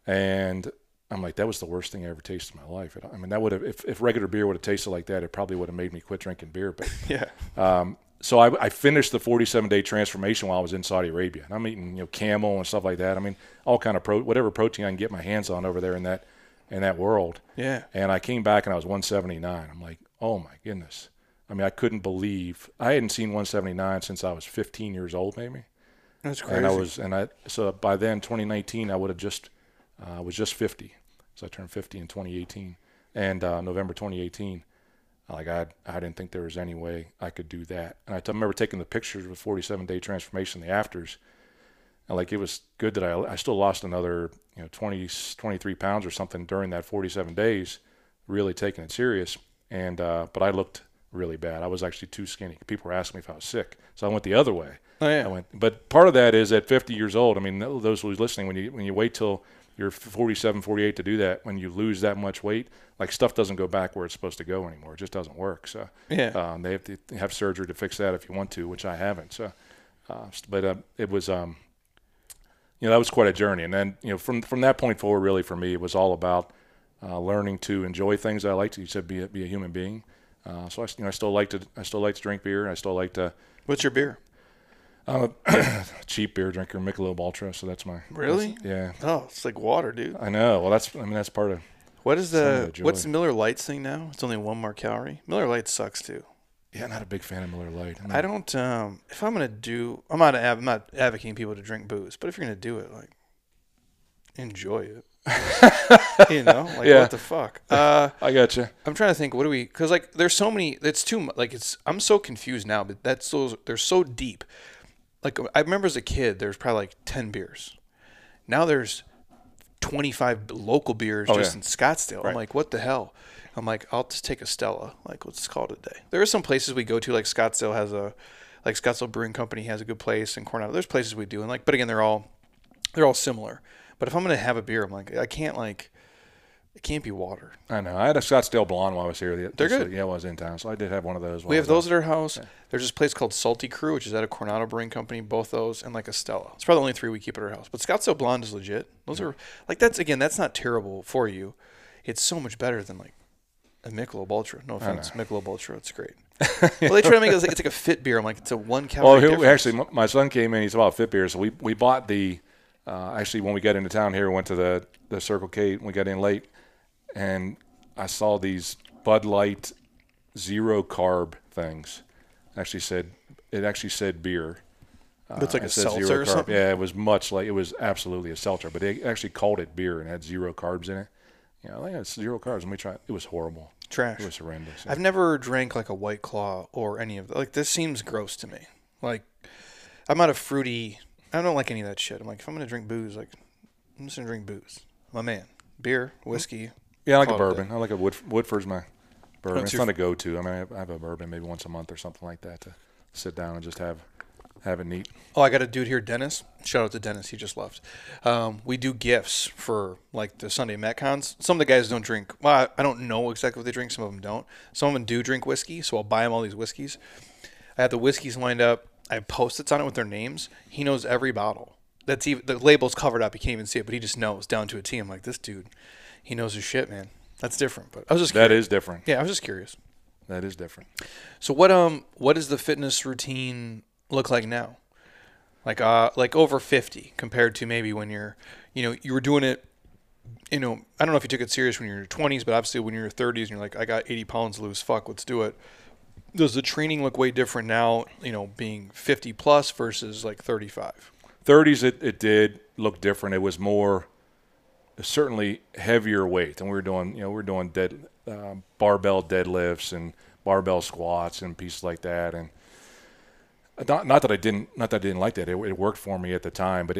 and I'm like, that was the worst thing I ever tasted in my life. I mean, that would have, if regular beer would have tasted like that, it probably would have made me quit drinking beer. But yeah. So I finished the 47-day transformation while I was in Saudi Arabia, and I'm eating camel and stuff like that. I mean, all kind of whatever protein I can get my hands on over there in that world. Yeah. And I came back and I was 179. I'm like, oh my goodness. I mean, I couldn't believe I hadn't seen 179 since I was 15 years old, maybe. That's crazy. So by then, 2019, I would have was just 50. So I turned 50 in 2018, and November 2018, like I didn't think there was any way I could do that. And I remember taking the pictures with 47-day transformation, the afters, and like it was good that I still lost another 23 pounds or something during that 47 days, really taking it serious. And but I looked really bad. I was actually too skinny. People were asking me if I was sick, so I went the other way. Oh yeah. But part of that is at 50 years old. I mean, those who's listening, when you wait till you're 47, 48 to do that, when you lose that much weight, like stuff doesn't go back where it's supposed to go anymore. It just doesn't work. So yeah, they have to have surgery to fix that if you want to, which I haven't. So, but it was you know, that was quite a journey. And then, you know, from that point forward, really for me, it was all about learning to enjoy things that I liked. You said be a human being. So I still like to drink beer. I still like to. What's your beer? I'm a cheap beer drinker, Michelob Ultra. So that's my. Really? That's, yeah. Oh, it's like water, dude. I know. Well, that's part of. What's the Miller Lite thing now? It's only 1 more calorie. Miller Lite sucks too. Yeah, I'm not a big fan of Miller Lite. I don't. If I'm gonna do, I'm not advocating people to drink booze, but if you're gonna do it, like, enjoy it. You know, like, yeah. What the fuck? I gotcha. I'm trying to think. What do we? Because like, there's so many. It's too much. Like, it's. I'm so confused now. But they're so deep. Like, I remember as a kid, there's probably like 10 beers. Now there's 25 local beers in Scottsdale. Right. I'm like, what the hell? I'm like, I'll just take a Stella. Like, let's call it a day. There are some places we go to, like Scottsdale has Scottsdale Brewing Company has a good place, and Coronado. There's places we do, and like, but again, they're all similar. But if I'm gonna have a beer, I'm like, I can't like, it can't be water. I know. I had a Scottsdale Blonde while I was here. They're good. Yeah, I was in town, so I did have one of those. We have those at our house. Yeah. There's this place called Salty Crew, which is at a Coronado Brewing Company. Both those and like a Stella. It's probably the only 3 we keep at our house. But Scottsdale Blonde is legit. Those are like that's not terrible for you. It's so much better than like a Michelob Ultra. No offense, Michelob Ultra, it's great. Well, they try to make it like it's like a fit beer. I'm like, it's a 1 calorie. Well, actually, my son came in. He's about fit beer, so we bought the. Actually, when we got into town here, we went to the Circle K. We got in late, and I saw these Bud Light zero carb things. It actually said beer. It's like a seltzer or something. Yeah, it was absolutely a seltzer, but they actually called it beer and had zero carbs in it. You know, it's zero carbs. Let me try it. It was horrible. Trash. It was horrendous. Yeah. I've never drank like a White Claw or any of that. Like, this seems gross to me. Like, I'm not a fruity. I don't like any of that shit. I'm like, if I'm going to drink booze, like, I'm just going to drink booze. My man. Beer, whiskey. Yeah, I like a bourbon. I like a Woodford's my bourbon. It's not a go-to. I mean, I have a bourbon maybe once a month or something like that to sit down and just have it neat. Oh, I got a dude here, Dennis. Shout out to Dennis. He just left. We do gifts for, like, the Sunday Metcons. Some of the guys don't drink. Well, I don't know exactly what they drink. Some of them don't. Some of them do drink whiskey, so I'll buy them all these whiskeys. I have the whiskeys lined up. I have Post-its on it with their names. He knows every bottle. That's even the label's covered up. You can't even see it, but he just knows down to a T. I'm like, this dude, he knows his shit, man. That's different. But I was just curious. That is different. Yeah, I was just curious. That is different. So what does the fitness routine look like now? Like over 50 compared to maybe when you're, you know, you were doing it. You know, I don't know if you took it serious when you're in your 20s, but obviously when you're in your 30s and you're like, I got 80 pounds loose. Fuck, let's do it. Does the training look way different now, you know, being 50 plus versus like 35? 30s, it did look different. It was more certainly heavier weight. And we were doing, you know, barbell deadlifts and barbell squats and pieces like that. And not that I didn't like that. It worked for me at the time. But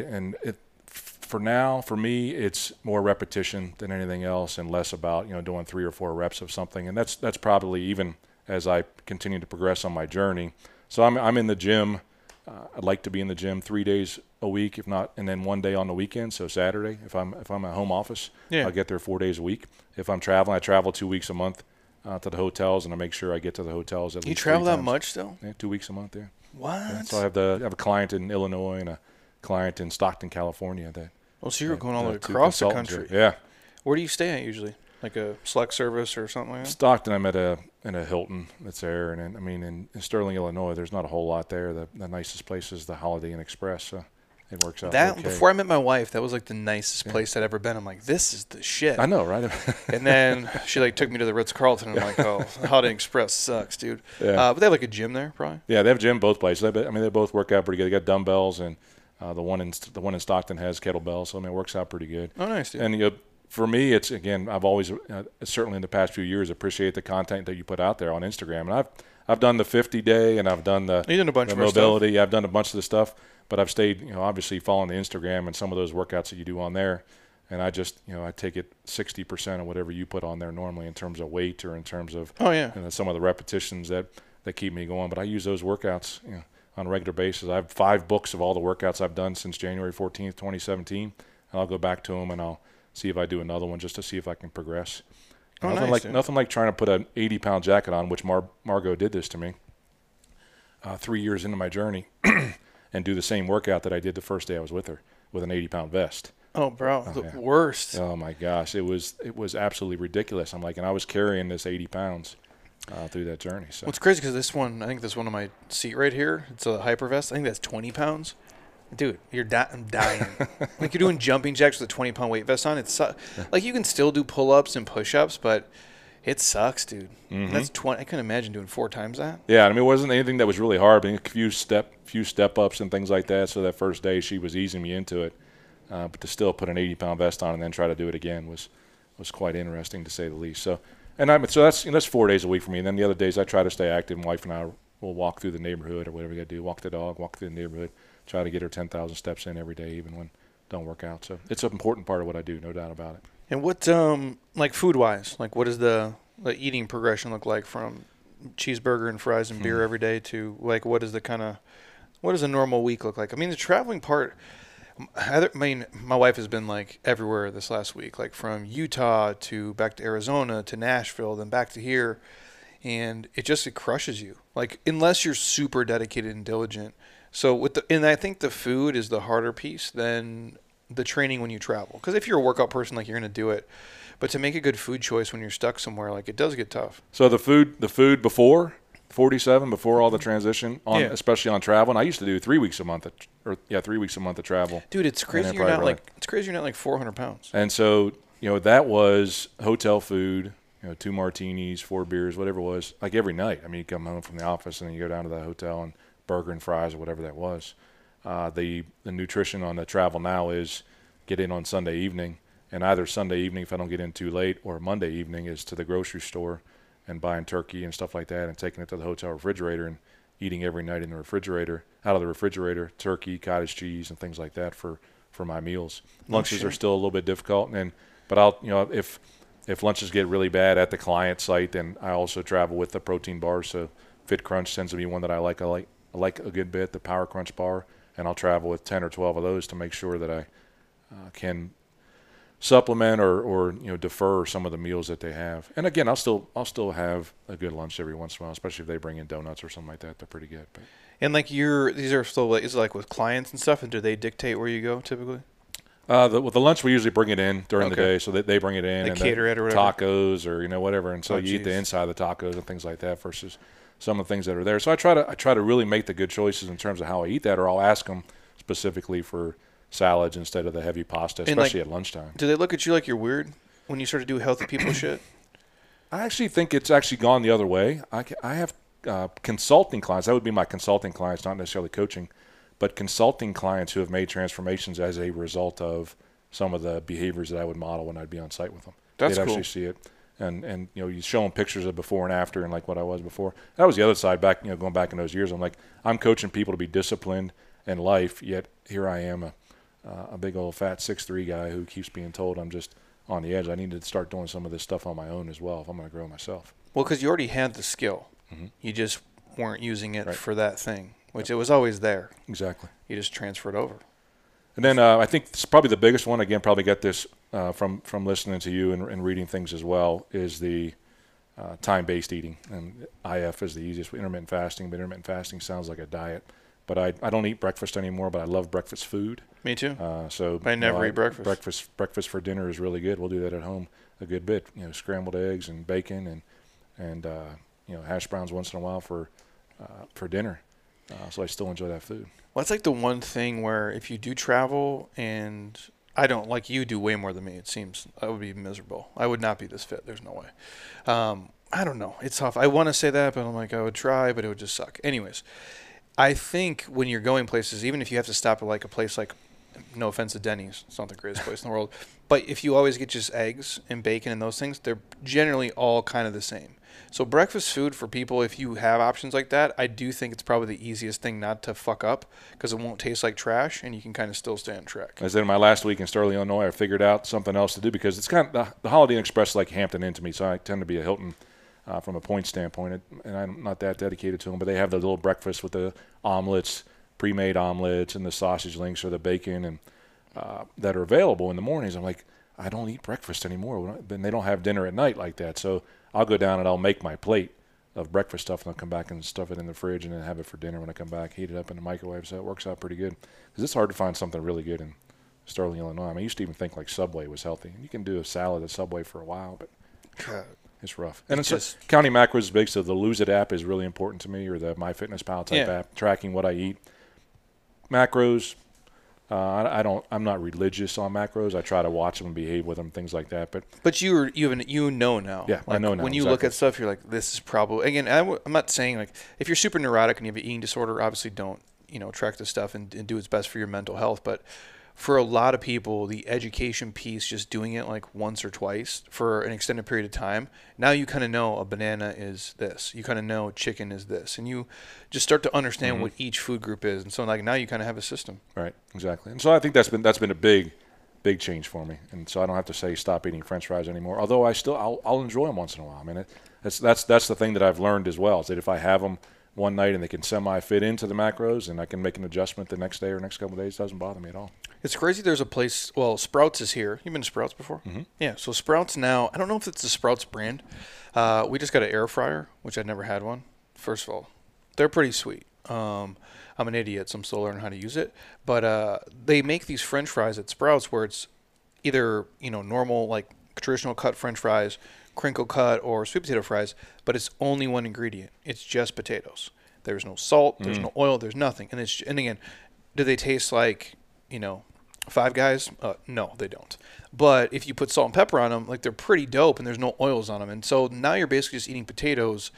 for now, for me, it's more repetition than anything else and less about, you know, doing 3 or 4 reps of something. And that's probably even – as I continue to progress on my journey. So I'm in the gym. I'd like to be in the gym 3 days a week, if not, and then 1 day on the weekend, so Saturday. If I'm at home office, yeah. I'll get there 4 days a week. If I'm traveling, I travel 2 weeks a month to the hotels, and I make sure I get to the hotels at least 3 times. You travel that much still? Yeah, 2 weeks a month, yeah. What? Yeah, so I have a client in Illinois and a client in Stockton, California. So you're going all across the country. Yeah. Where do you stay at usually? Like a select service or something like that? Stockton, I'm at in a Hilton that's there. And in Sterling, Illinois, there's not a whole lot there. The nicest place is the Holiday Inn Express. So it works out okay. Before I met my wife, that was like the nicest place I'd ever been. I'm like, this is the shit. I know, right? And then she like took me to the Ritz-Carlton. And I'm like, oh, the Holiday Inn Express sucks, dude. Yeah. But they have like a gym there probably? Yeah, they have a gym both places. They both work out pretty good. They got dumbbells and the one in Stockton has kettlebells. So, it works out pretty good. Oh, nice, dude. And for me, it's, again, I've always, certainly in the past few years, appreciate the content that you put out there on Instagram. And I've done the 50-day, and I've done the mobility. I've done a bunch of the stuff, but I've stayed, obviously following the Instagram and some of those workouts that you do on there. And I just, I take it 60% of whatever you put on there normally in terms of weight or in terms of some of the repetitions that keep me going. But I use those workouts on a regular basis. I have 5 books of all the workouts I've done since January 14th, 2017. And I'll go back to them, and I'll see if I do another one just to see if I can progress. Oh, nothing like trying to put an 80-pound jacket on, which Margot did this to me 3 years into my journey and do the same workout that I did the first day I was with her. with an 80-pound vest. Oh, bro, the worst. Oh, my gosh. It was absolutely ridiculous. I'm like, and I was carrying this 80 pounds through that journey. So. Well, it's crazy because this one, I think this one on my seat right here, it's a hyper vest. I think that's 20 pounds. Dude, I'm dying. Like, you're doing jumping jacks with a 20-pound weight vest on. It's like, you can still do pull-ups and push-ups, but it sucks, dude. Mm-hmm. That's 20. I couldn't imagine doing 4 times that. Yeah, I mean, it wasn't anything that was really hard, but a few step-ups and things like that. So that first day, she was easing me into it. But to still put an 80-pound vest on and then try to do it again was quite interesting, to say the least. So, that's 4 days a week for me. And then the other days I try to stay active. My wife and I will walk through the neighborhood or whatever we got to do. Walk the dog, walk through the neighborhood. Try to get her 10,000 steps in every day, even when it don't work out. So it's an important part of what I do, no doubt about it. And what, like food-wise, like what does the eating progression look like from cheeseburger and fries and beer every day to like what does a normal week look like? I mean, the traveling part. I mean, my wife has been like everywhere this last week, like from Utah to back to Arizona to Nashville, then back to here. And it crushes you, like, unless you're super dedicated and diligent. So and I think the food is the harder piece than the training when you travel. Because if you're a workout person, like, you're going to do it. But to make a good food choice when you're stuck somewhere, like, it does get tough. So the food before 47, before all the transition, especially on travel. And I used to do 3 weeks a month, 3 weeks a month of travel. Dude, it's crazy. You're not like 400 pounds. And so, you know, that was hotel food, you know, 2 martinis, 4 beers, whatever it was, like every night. I mean, you come home from the office and then you go down to the hotel and burger and fries or whatever that was. The nutrition on the travel now is get in on Sunday evening, and either Sunday evening if I don't get in too late or Monday evening is to the grocery store and buying turkey and stuff like that and taking it to the hotel refrigerator and eating every night in the refrigerator, out of the refrigerator, turkey, cottage cheese, and things like that for my meals. Lunches are still a little bit difficult, but I'll, you know, if lunches get really bad at the client site, then I also travel with the protein bar. So Fit Crunch tends to be one that I like. I like a good bit, the Power Crunch bar, and I'll travel with 10 or 12 of those to make sure that I can supplement or you know, defer some of the meals that they have. And again, I'll still have a good lunch every once in a while, especially if they bring in donuts or something like that. They're pretty good. But. And like these are still like, is it like with clients and stuff, and do they dictate where you go typically? The lunch we usually bring it in during the day, so they bring it in. They cater it or whatever. Tacos or, you know, whatever, and so you eat the inside of the tacos and things like that versus some of the things that are there. So I try to really make the good choices in terms of how I eat that, or I'll ask them specifically for salads instead of the heavy pasta, especially at lunchtime. Do they look at you like you're weird when you start to do healthy people shit? I actually think it's actually gone the other way. I have consulting clients. That would be my consulting clients, not necessarily coaching, but consulting clients who have made transformations as a result of some of the behaviors that I would model when I'd be on site with them. That's cool. They'd actually see it. And you know, you show them pictures of before and after, and like what I was before. That was the other side back, you know, going back in those years. I'm like, I'm coaching people to be disciplined in life, yet here I am, a big old fat 6'3" guy who keeps being told I'm just on the edge. I need to start doing some of this stuff on my own as well if I'm going to grow myself. Well, because you already had the skill, you just weren't using it for that thing, which it was always there. Exactly. You just transferred over. And then I think it's probably the biggest one. Again, probably got this from listening to you and reading things as well, is the time-based eating. And IF is the easiest, intermittent fasting. But intermittent fasting sounds like a diet. But I don't eat breakfast anymore, but I love breakfast food. Me too. So I never eat breakfast. Breakfast for dinner is really good. We'll do that at home a good bit. You know, scrambled eggs and bacon and you know, hash browns once in a while for dinner. So I still enjoy that food. Well, that's like the one thing where if you do travel, and I don't, like, you do way more than me, it seems. I would be miserable. I would not be this fit. There's no way. I don't know. It's tough. I want to say that, but I'm like, I would try, but it would just suck. Anyways, I think when you're going places, even if you have to stop at like a place like, no offense to Denny's, it's not the greatest place in the world, but if you always get just eggs and bacon and those things, they're generally all kind of the same. So breakfast food for people, if you have options like that, I do think it's probably the easiest thing not to fuck up because it won't taste like trash and you can kind of still stay on track. I said in my last week in Sterling, Illinois, I figured out something else to do because it's kind of the Holiday Inn Express like Hampton Inn to me, so I tend to be a Hilton from a point standpoint, and I'm not that dedicated to them, but they have the little breakfast with the omelets, pre-made omelets and the sausage links or the bacon and that are available in the mornings. I'm like, I don't eat breakfast anymore. Then they don't have dinner at night like that. So I'll go down and I'll make my plate of breakfast stuff and I'll come back and stuff it in the fridge and then have it for dinner when I come back, heat it up in the microwave. So it works out pretty good because it's hard to find something really good in Sterling, Illinois. I mean, I used to even think like Subway was healthy. You can do a salad at Subway for a while, but it's rough. And it's just, counting macros is big, so the Lose It app is really important to me, or the MyFitnessPal type app, tracking what I eat. Macros, I'm not religious on macros. I try to watch them and behave with them, things like that. But you know now. Yeah, like, I know now. When you look at stuff, you're like, this is probably, again, I'm not saying like, if you're super neurotic and you have an eating disorder, obviously don't, track this stuff and do what's best for your mental health. But for a lot of people, the education piece, just doing it like once or twice for an extended period of time, now you kind of know a banana is this. You kind of know chicken is this. And you just start to understand what each food group is. And so like now you kind of have a system. Right, exactly. And so I think that's been a big change for me. And so I don't have to say stop eating French fries anymore, although I'll enjoy them once in a while. I mean, that's the thing that I've learned as well, is that if I have them one night and they can semi-fit into the macros and I can make an adjustment the next day or next couple of days, it doesn't bother me at all. It's crazy. There's a place, well, Sprouts is here. You've been to Sprouts before? Mm-hmm. Yeah, so Sprouts now, I don't know if it's the Sprouts brand. We just got an air fryer, which I'd never had one. First of all, they're pretty sweet. I'm an idiot, so I'm still learning how to use it. But they make these French fries at Sprouts where it's either, normal, like traditional cut French fries, crinkle cut, or sweet potato fries, but it's only one ingredient. It's just potatoes. There's no salt, there's no oil, there's nothing. And it's, and again, do they taste like, Five Guys? No, they don't. But if you put salt and pepper on them, like, they're pretty dope, and there's no oils on them. And so now you're basically just eating potatoes.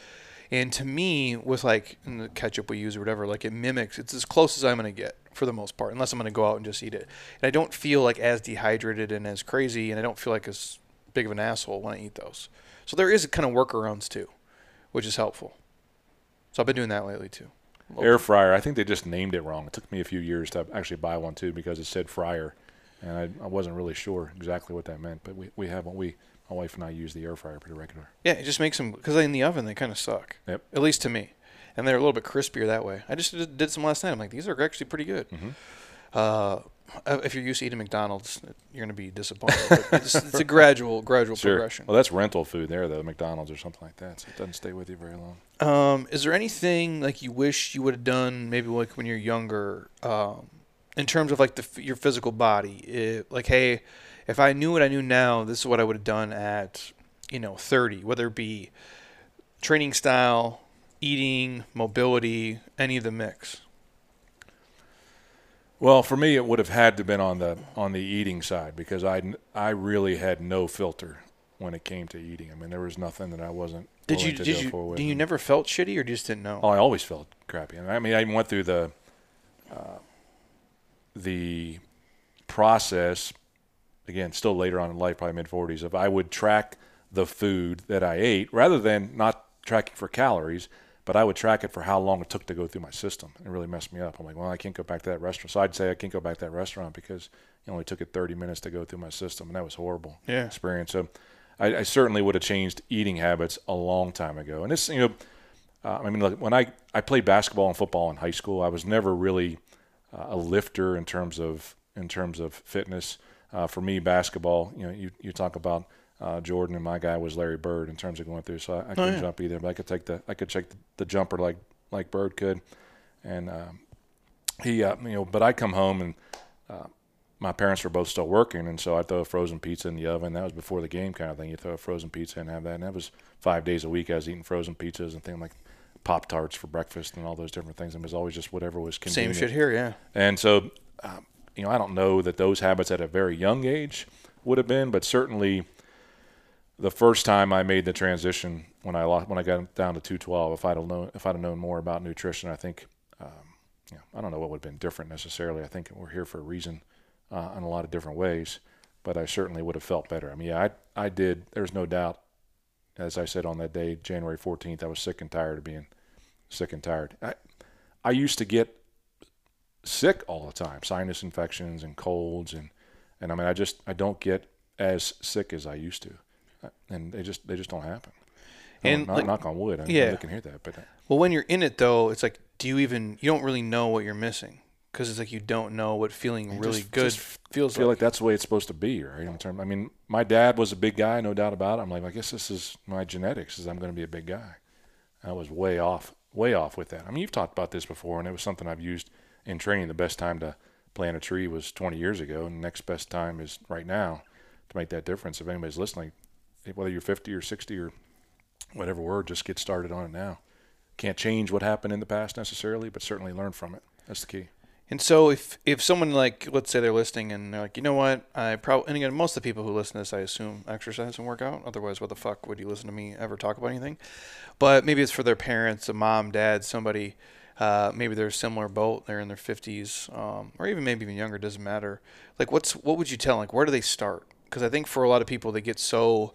And to me, with like the ketchup we use or whatever, like it mimics, it's as close as I'm going to get for the most part, unless I'm going to go out and just eat it. And I don't feel like as dehydrated and as crazy, and I don't feel like as big of an asshole when I eat those. So there is a kind of workarounds too, which is helpful. So I've been doing that lately too. Air fryer, I think they just named it wrong. It took me a few years to actually buy one too, because it said fryer, and I wasn't really sure exactly what that meant. But we have one. My wife and I use the air fryer pretty regular. Yeah, it just makes them, because in the oven they kind of suck. Yep. At least to me, and they're a little bit crispier that way. I just did some last night. I'm like, these are actually pretty good. Mm-hmm. If you're used to eating McDonald's, you're going to be disappointed. It's a gradual progression. Well, that's rental food there, though, McDonald's or something like that, so it doesn't stay with you very long. Is there anything like you wish you would have done, maybe like when you're younger, in terms of like your physical body? Like, hey, if I knew what I knew now, this is what I would have done at 30, whether it be training style, eating, mobility, any of the mix. Well, for me, it would have had to been on the eating side, because I really had no filter when it came to eating. I mean, there was nothing that I wasn't willing to go for with. Did you never felt shitty, or just didn't know? Oh, I always felt crappy. I mean, I even went through the process, again, still later on in life, probably mid-40s, of I would track the food that I ate rather than not tracking for calories. But I would track it for how long it took to go through my system. It really messed me up. I'm like, well, I can't go back to that restaurant. So I'd say I can't go back to that restaurant because it only took it 30 minutes to go through my system, and that was a horrible experience. So I certainly would have changed eating habits a long time ago. And it's, I mean, look, when I played basketball and football in high school, I was never really a lifter in terms of fitness. For me, basketball, you talk about Jordan, and my guy was Larry Bird in terms of going through, so I couldn't jump either, but I could check the jumper like Bird could, and But I come home and my parents were both still working, and so I throw a frozen pizza in the oven. That was before the game kind of thing. You throw a frozen pizza and have that, and that was 5 days a week. I was eating frozen pizzas and things like Pop-Tarts for breakfast and all those different things. And it was always just whatever was convenient. Same shit here, yeah. And so, I don't know that those habits at a very young age would have been, but certainly. The first time I made the transition when I got down to 212, if I'd have known more about nutrition, I think, I don't know what would have been different necessarily. I think we're here for a reason in a lot of different ways, but I certainly would have felt better. I mean, I did. There's no doubt, as I said on that day, January 14th, I was sick and tired of being sick and tired. I used to get sick all the time, sinus infections and colds, and I mean, I don't get as sick as I used to. And they just don't happen. And like, knock on wood. I can hear that. But well, when you're in it though, it's like, you don't really know what you're missing, because it's like you don't know what feeling really good feels like. I feel like that's the way it's supposed to be, right? I mean, my dad was a big guy, no doubt about it. I'm like, I guess this is my genetics, is I'm going to be a big guy. I was way off with that. I mean, you've talked about this before, and it was something I've used in training. The best time to plant a tree was 20 years ago, and the next best time is right now to make that difference. If anybody's listening, whether you're 50 or 60 or whatever, we're just get started on it now. Can't change what happened in the past necessarily, but certainly learn from it. That's the key. And so if someone, like, let's say they're listening and they're like, you know what, I probably, and again, most of the people who listen to this, I assume, exercise and work out. Otherwise, what the fuck would you listen to me ever talk about anything? But maybe it's for their parents, a mom, dad, somebody, maybe they're a similar boat, they're in their 50s, or even maybe even younger, doesn't matter. Like, what would you tell, like, where do they start? Because I think for a lot of people, they get so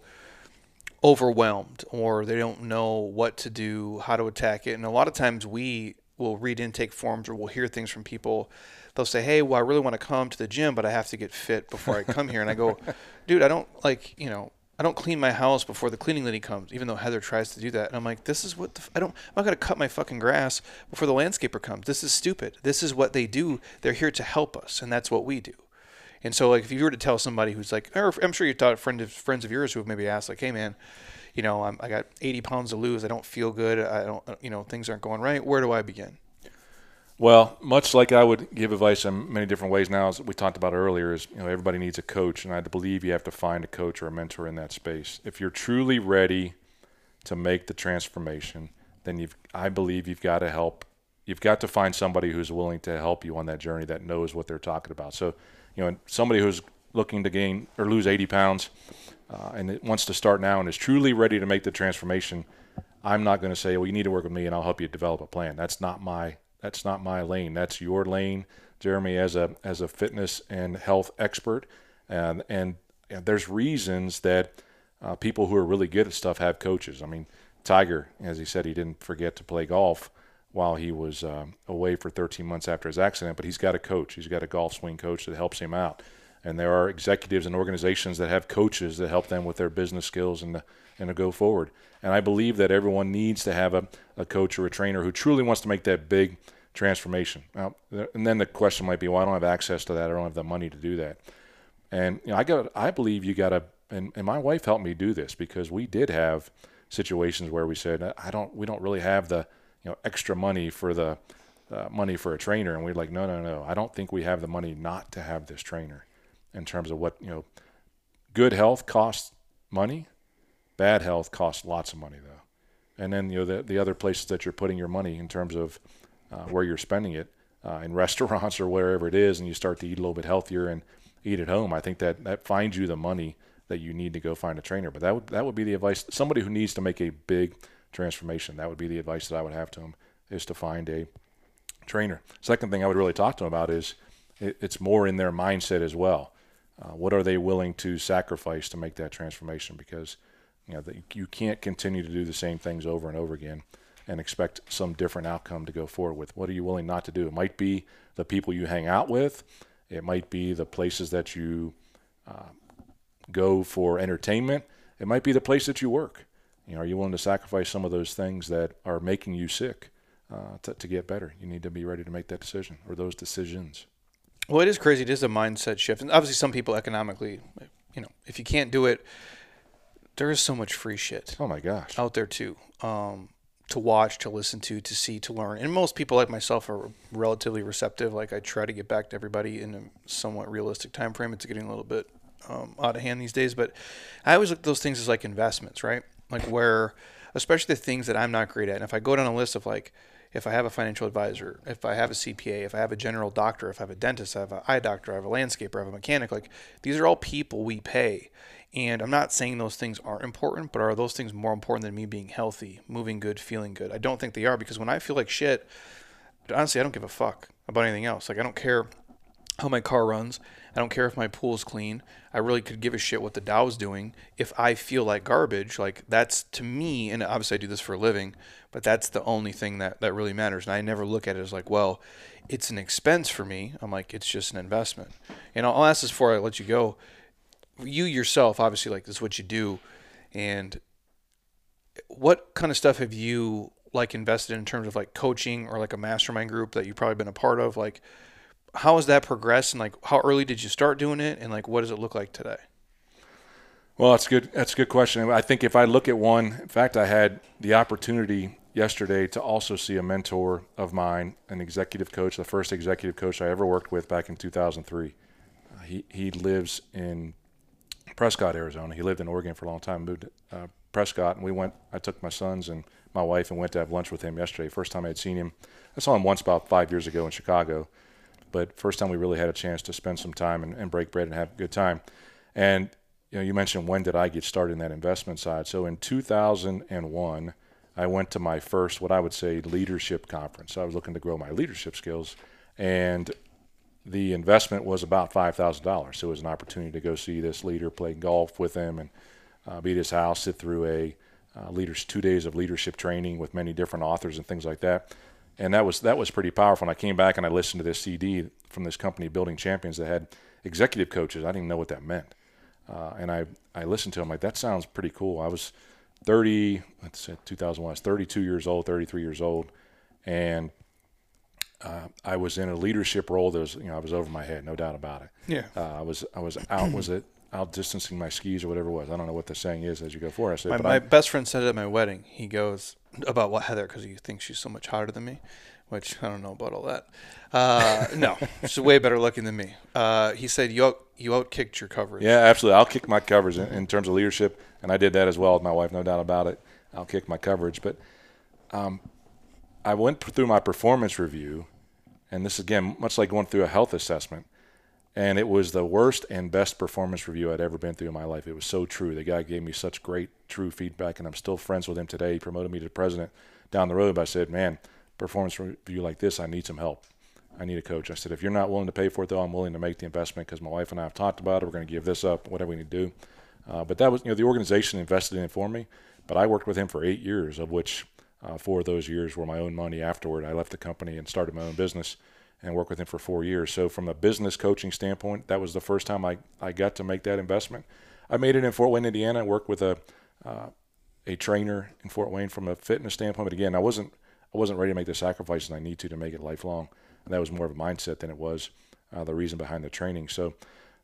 overwhelmed or they don't know what to do, how to attack it. And a lot of times we will read intake forms or we'll hear things from people. They'll say, hey, well, I really want to come to the gym, but I have to get fit before I come here. And I go, dude, I don't, like, you know, I don't clean my house before the cleaning lady comes, even though Heather tries to do that. And I'm like, this is what I'm not going to cut my fucking grass before the landscaper comes. This is stupid. This is what they do. They're here to help us. And that's what we do. And so, like, if you were to tell somebody who's like, or I'm sure you've taught friends of yours who have maybe asked, like, hey man, you know, I got 80 pounds to lose. I don't feel good. I don't, you know, things aren't going right. Where do I begin? Well, much like I would give advice in many different ways now, as we talked about earlier, is, you know, everybody needs a coach, and I believe you have to find a coach or a mentor in that space. If you're truly ready to make the transformation, then I believe you've got to help. You've got to find somebody who's willing to help you on that journey, that knows what they're talking about. So, you know, somebody who's looking to gain or lose 80 pounds and it wants to start now and is truly ready to make the transformation, I'm not going to say, well, you need to work with me and I'll help you develop a plan. That's not my lane. That's your lane, Jeremy, as a fitness and health expert. And there's reasons that people who are really good at stuff have coaches. I mean, Tiger, as he said, he didn't forget to play golf while he was away for 13 months after his accident, but he's got a coach. He's got a golf swing coach that helps him out. And there are executives and organizations that have coaches that help them with their business skills and to go forward. And I believe that everyone needs to have a coach or a trainer who truly wants to make that big transformation. Now, and then the question might be, well, I don't have access to that. I don't have the money to do that. And, you know, I believe you got to, and my wife helped me do this, because we did have situations where we said, we don't really have the, you know, extra money for the money for a trainer. And we're like, no, I don't think we have the money not to have this trainer, in terms of what, you know, good health costs money, bad health costs lots of money though. And then, you know, the other places that you're putting your money in terms of where you're spending it, in restaurants or wherever it is, and you start to eat a little bit healthier and eat at home, I think that finds you the money that you need to go find a trainer. But that would be the advice. Somebody who needs to make a big transformation, that would be the advice that I would have to him, is to find a trainer. Second thing I would really talk to him about is it's more in their mindset as well. What are they willing to sacrifice to make that transformation? Because, you know, you can't continue to do the same things over and over again and expect some different outcome to go forward with. What are you willing not to do? It might be the people you hang out with. It might be the places that you go for entertainment. It might be the place that you work. You know, are you willing to sacrifice some of those things that are making you sick to get better? You need to be ready to make that decision or those decisions. Well, it is crazy. It is a mindset shift. And obviously some people economically, you know, if you can't do it, there is so much free shit. Oh, my gosh. Out there, too, to watch, to listen to see, to learn. And most people like myself are relatively receptive. Like, I try to get back to everybody in a somewhat realistic time frame. It's getting a little bit out of hand these days. But I always look at those things as like investments, right? Like, where, especially the things that I'm not great at. And if I go down a list of, like, if I have a financial advisor, if I have a CPA, if I have a general doctor, if I have a dentist, I have an eye doctor, I have a landscaper, I have a mechanic, like, these are all people we pay. And I'm not saying those things aren't important, but are those things more important than me being healthy, moving good, feeling good? I don't think they are, because when I feel like shit, honestly, I don't give a fuck about anything else. Like, I don't care how my car runs. I don't care if my pool's clean. I really could give a shit what the Dow's doing. If I feel like garbage, like, that's, to me, and obviously I do this for a living, but that's the only thing that really matters. And I never look at it as like, well, it's an expense for me. I'm like, it's just an investment. And I'll ask this before I let you go. You yourself, obviously, like, this is what you do. And what kind of stuff have you, like, invested in terms of, like, coaching or, like, a mastermind group that you've probably been a part of? Like, how has that progressed, and, like, how early did you start doing it, and, like, what does it look like today? Well, that's good. That's a good question. I think if I look at one, in fact, I had the opportunity yesterday to also see a mentor of mine, an executive coach, the first executive coach I ever worked with back in 2003. He lives in Prescott, Arizona. He lived in Oregon for a long time, moved to Prescott, and I took my sons and my wife and went to have lunch with him yesterday. First time I had seen him. I saw him once about 5 years ago in Chicago, but first time we really had a chance to spend some time and break bread and have a good time. And you know, you mentioned when did I get started in that investment side. So in 2001, I went to my first, what I would say, leadership conference. I was looking to grow my leadership skills, and the investment was about $5,000. So it was an opportunity to go see this leader, play golf with him, and be at his house, sit through a 2 days of leadership training with many different authors and things like that. And that was pretty powerful. And I came back and I listened to this CD from this company, Building Champions, that had executive coaches. I didn't know what that meant. And I listened to him like, that sounds pretty cool. I was 32 years old, 33 years old. And I was in a leadership role that was, you know, I was over my head, no doubt about it. Yeah. I was out distancing my skis or whatever it was. I don't know what the saying is as you go forward. I said, my best friend said it at my wedding. He goes, about what, Heather, because you think she's so much hotter than me, which I don't know about all that. No, she's way better looking than me. He said, you outkicked your coverage. Yeah, absolutely. I'll kick my coverage in terms of leadership, and I did that as well with my wife, no doubt about it. I'll kick my coverage. But I went through my performance review, and this, again, much like going through a health assessment, and it was the worst and best performance review I'd ever been through in my life. It was so true. The guy gave me such great, true feedback, and I'm still friends with him today. He promoted me to president down the road. But I said, man, performance review like this, I need some help. I need a coach. I said, if you're not willing to pay for it, though, I'm willing to make the investment because my wife and I have talked about it. We're going to give this up, whatever we need to do. But that was, you know, the organization invested in it for me. But I worked with him for 8 years, of which 4 of those years were my own money. Afterward, I left the company and started my own business, and worked with him for 4 years. So from a business coaching standpoint, that was the first time I got to make that investment. I made it in Fort Wayne, Indiana. I worked with a trainer in Fort Wayne from a fitness standpoint. But again, I wasn't ready to make the sacrifices I need to make it lifelong. And that was more of a mindset than it was the reason behind the training. So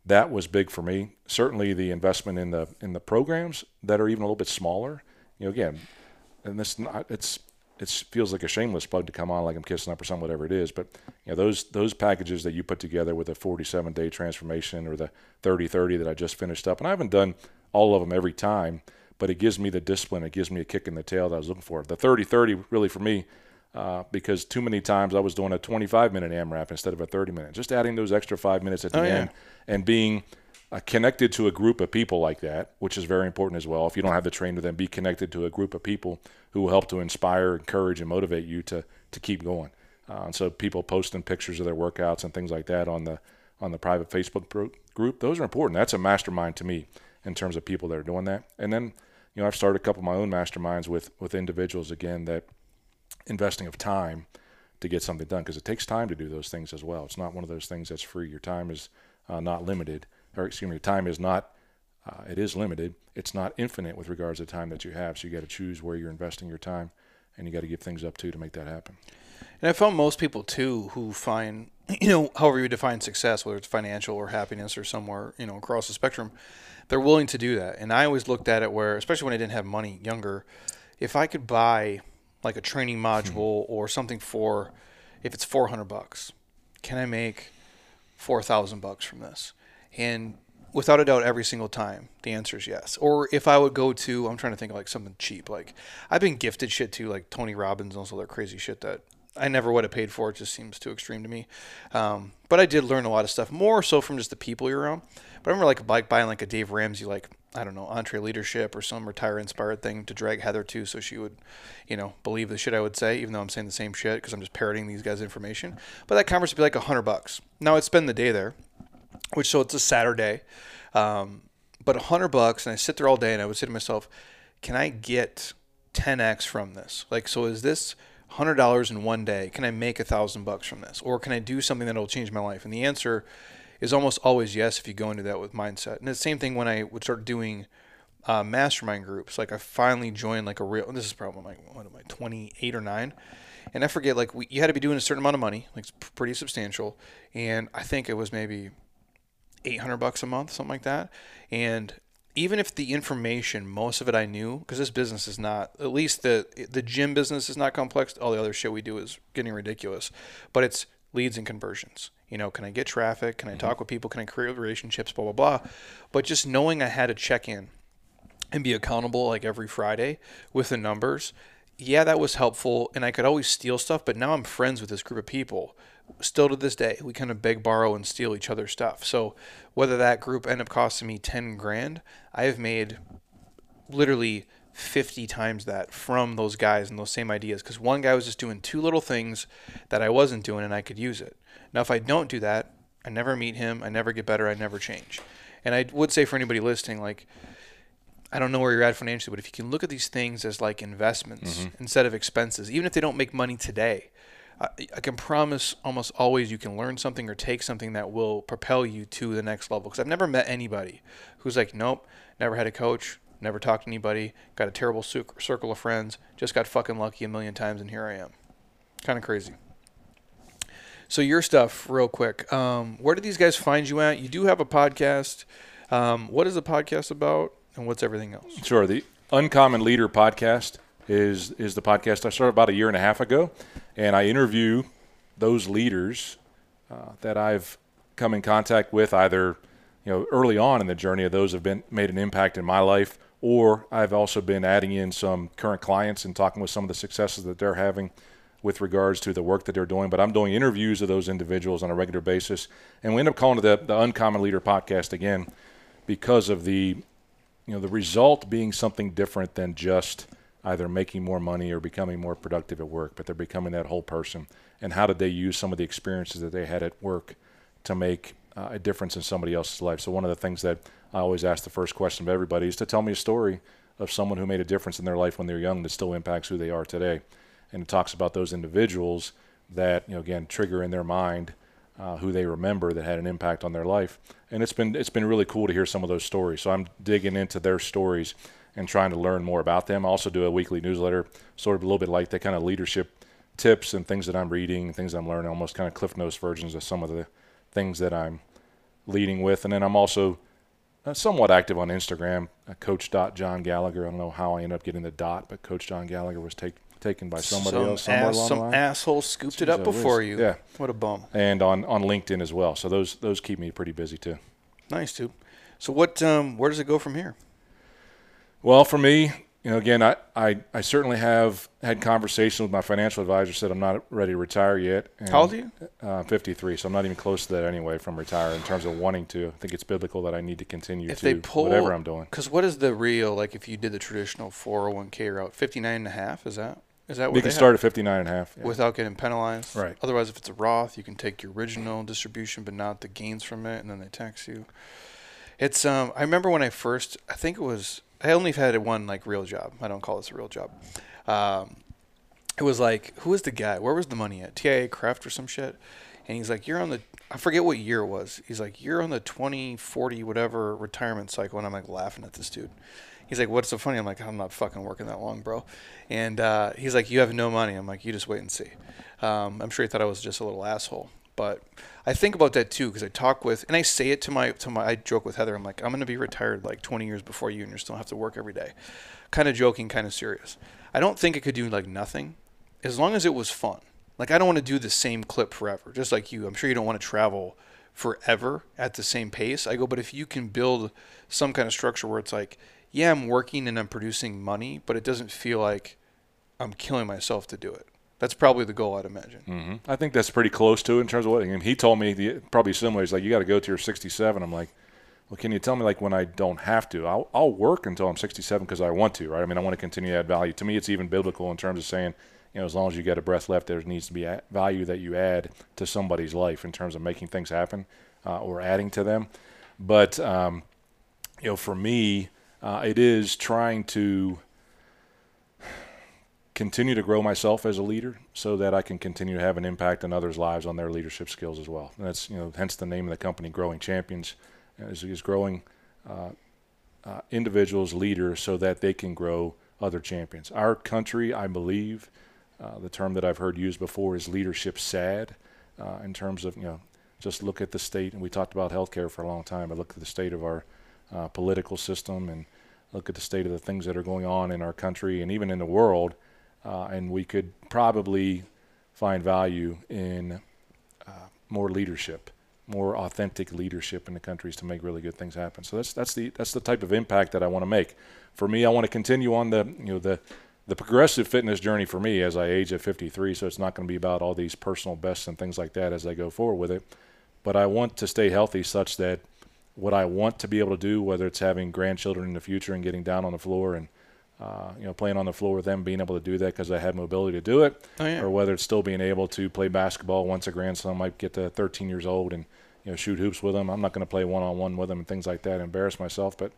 that was big for me. Certainly the investment in the programs that are even a little bit smaller. You know, again, and this it feels like a shameless plug to come on like I'm kissing up or something, whatever it is. But you know, those packages that you put together with a 47-day transformation or the 30-30 that I just finished up, and I haven't done all of them every time, but it gives me the discipline. It gives me a kick in the tail that I was looking for. The 30-30 really for me, because too many times I was doing a 25-minute AMRAP instead of a 30-minute. Just adding those extra 5 minutes at the end and being connected to a group of people like that, which is very important as well. If you don't have the trainer, then be connected to a group of people who will help to inspire, encourage, and motivate you to keep going. And so people posting pictures of their workouts and things like that on the private Facebook group, those are important. That's a mastermind to me in terms of people that are doing that. And then, you know, I've started a couple of my own masterminds with individuals, again, that investing of time to get something done, because it takes time to do those things as well. It's not one of those things that's free. Your time is not limited. Or excuse me, time is not, it is limited. It's not infinite with regards to the time that you have. So you got to choose where you're investing your time, and you got to give things up to make that happen. And I found most people too who find, you know, however you define success, whether it's financial or happiness or somewhere, you know, across the spectrum, they're willing to do that. And I always looked at it where, especially when I didn't have money younger, if I could buy like a training module or something for, if it's $400, can I make $4,000 from this? And without a doubt, every single time, the answer is yes. Or if I would go to, I'm trying to think of like something cheap. Like I've been gifted shit too, like Tony Robbins and also their crazy shit that I never would have paid for. It just seems too extreme to me. But I did learn a lot of stuff, more so from just the people you're around. But I remember like buying like a Dave Ramsey, like, I don't know, Entree Leadership or some retire-inspired thing to drag Heather to so she would, you know, believe the shit I would say, even though I'm saying the same shit because I'm just parroting these guys' information. But that conference would be like $100. Now, I'd spend the day there. Which, so it's a Saturday, but $100, and I sit there all day, and I would say to myself, can I get 10x from this? Like, so is this $100 in one day? Can I make $1,000 from this? Or can I do something that'll change my life? And the answer is almost always yes if you go into that with mindset. And it's the same thing when I would start doing mastermind groups. Like, I finally joined like a real, this is probably like, what am I, 28 or 9? And I forget, like, you had to be doing a certain amount of money, like, it's pretty substantial. And I think it was maybe $800 a month, something like that. And even if the information, most of it I knew, because this business is not, at least the gym business is not complex. All the other shit we do is getting ridiculous, but it's leads and conversions. You know, can I get traffic? Can I talk with people? Can I create relationships? Blah, blah, blah. But just knowing I had to check in and be accountable like every Friday with the numbers. Yeah, that was helpful. And I could always steal stuff, but now I'm friends with this group of people. Still to this day, we kind of beg, borrow, and steal each other's stuff. So whether that group ended up costing me 10 grand, I have made literally 50 times that from those guys and those same ideas, because one guy was just doing two little things that I wasn't doing and I could use it. Now, if I don't do that, I never meet him, I never get better, I never change. And I would say for anybody listening, like, I don't know where you're at financially, but if you can look at these things as like investments instead of expenses, even if they don't make money today, I can promise almost always you can learn something or take something that will propel you to the next level. Because I've never met anybody who's like, nope, never had a coach, never talked to anybody, got a terrible circle of friends, just got fucking lucky a million times, and here I am. Kind of crazy. So your stuff, real quick. Where did these guys find you at? You do have a podcast. What is the podcast about, and what's everything else? Sure. The Uncommon Leader Podcast is the podcast I started about a year and a half ago, and I interview those leaders that I've come in contact with either early on in the journey, of those have been made an impact in my life, or I've also been adding in some current clients and talking with some of the successes that they're having with regards to the work that they're doing. But I'm doing interviews of those individuals on a regular basis, and we end up calling it the Uncommon Leader Podcast again because of the the result being something different than just either making more money or becoming more productive at work, but they're becoming that whole person. And how did they use some of the experiences that they had at work to make a difference in somebody else's life? So one of the things that I always ask the first question of everybody is to tell me a story of someone who made a difference in their life when they were young that still impacts who they are today. And it talks about those individuals that, again, trigger in their mind who they remember that had an impact on their life. And it's been really cool to hear some of those stories. So I'm digging into their stories and trying to learn more about them. I also do a weekly newsletter, sort of a little bit like that, kind of leadership tips and things that I'm reading, things I'm learning, almost kind of Cliff Notes versions of some of the things that I'm leading with. And then I'm also somewhat active on Instagram, coach.johngallagher. I don't know how I ended up getting the dot, but Coach John Gallagher was taken by somebody else. Some asshole scooped it up before you. Yeah. What a bum. And on LinkedIn as well. So those keep me pretty busy too. Nice, dude. So where does it go from here? Well, for me, again, I certainly have had conversations with my financial advisor, said I'm not ready to retire yet. And, how old are you? 53, so I'm not even close to that anyway from retire in terms of wanting to. I think it's biblical that I need to continue whatever I'm doing. Because what is the real, like if you did the traditional 401k route, 59.5, is that what you can start at 59.5 without getting penalized? Right. Otherwise, if it's a Roth, you can take your original distribution but not the gains from it, and then they tax you. It's I remember when I first, I think it was, I only had one like real job. I don't call this a real job. It was like, who was the guy? Where was the money at? TIA Craft or some shit. And he's like, I forget what year it was. He's like, you're on the 2040 whatever retirement cycle. And I'm like laughing at this dude. He's like, what's so funny? I'm like, I'm not fucking working that long, bro. And he's like, you have no money. I'm like, you just wait and see. I'm sure he thought I was just a little asshole. But I think about that too, because I talk with, and I say it to my, I joke with Heather. I'm like, I'm going to be retired like 20 years before you, and you're still have to work every day. Kind of joking, kind of serious. I don't think I could do like nothing as long as it was fun. Like, I don't want to do the same clip forever, just like you. I'm sure you don't want to travel forever at the same pace. I go, but if you can build some kind of structure where it's like, yeah, I'm working and I'm producing money, but it doesn't feel like I'm killing myself to do it. That's probably the goal, I'd imagine. Mm-hmm. I think that's pretty close to it in terms of what he told me. Probably similar. He's like, you got to go to your 67. I'm like, well, can you tell me like when I don't have to? I'll work until I'm 67 because I want to, right? I mean, I want to continue to add value. To me, it's even biblical in terms of saying, as long as you got a breath left, there needs to be value that you add to somebody's life in terms of making things happen or adding to them. But for me, it is trying to continue to grow myself as a leader so that I can continue to have an impact on others' lives on their leadership skills as well. And that's, hence the name of the company, Growing Champions, is growing individuals, leaders, so that they can grow other champions. Our country, I believe, the term that I've heard used before is leadership sad, in terms of, just look at the state, and we talked about healthcare for a long time, but look at the state of our political system and look at the state of the things that are going on in our country and even in the world, and we could probably find value in more leadership, more authentic leadership in the countries to make really good things happen. So that's the type of impact that I want to make. For me, I want to continue on the progressive fitness journey for me as I age at 53. So it's not going to be about all these personal bests and things like that as I go forward with it. But I want to stay healthy such that what I want to be able to do, whether it's having grandchildren in the future and getting down on the floor and playing on the floor with them, being able to do that because I have mobility to do it, or whether it's still being able to play basketball once a grandson might get to 13 years old and shoot hoops with them. I'm not going to play one-on-one with them and things like that, embarrass myself, but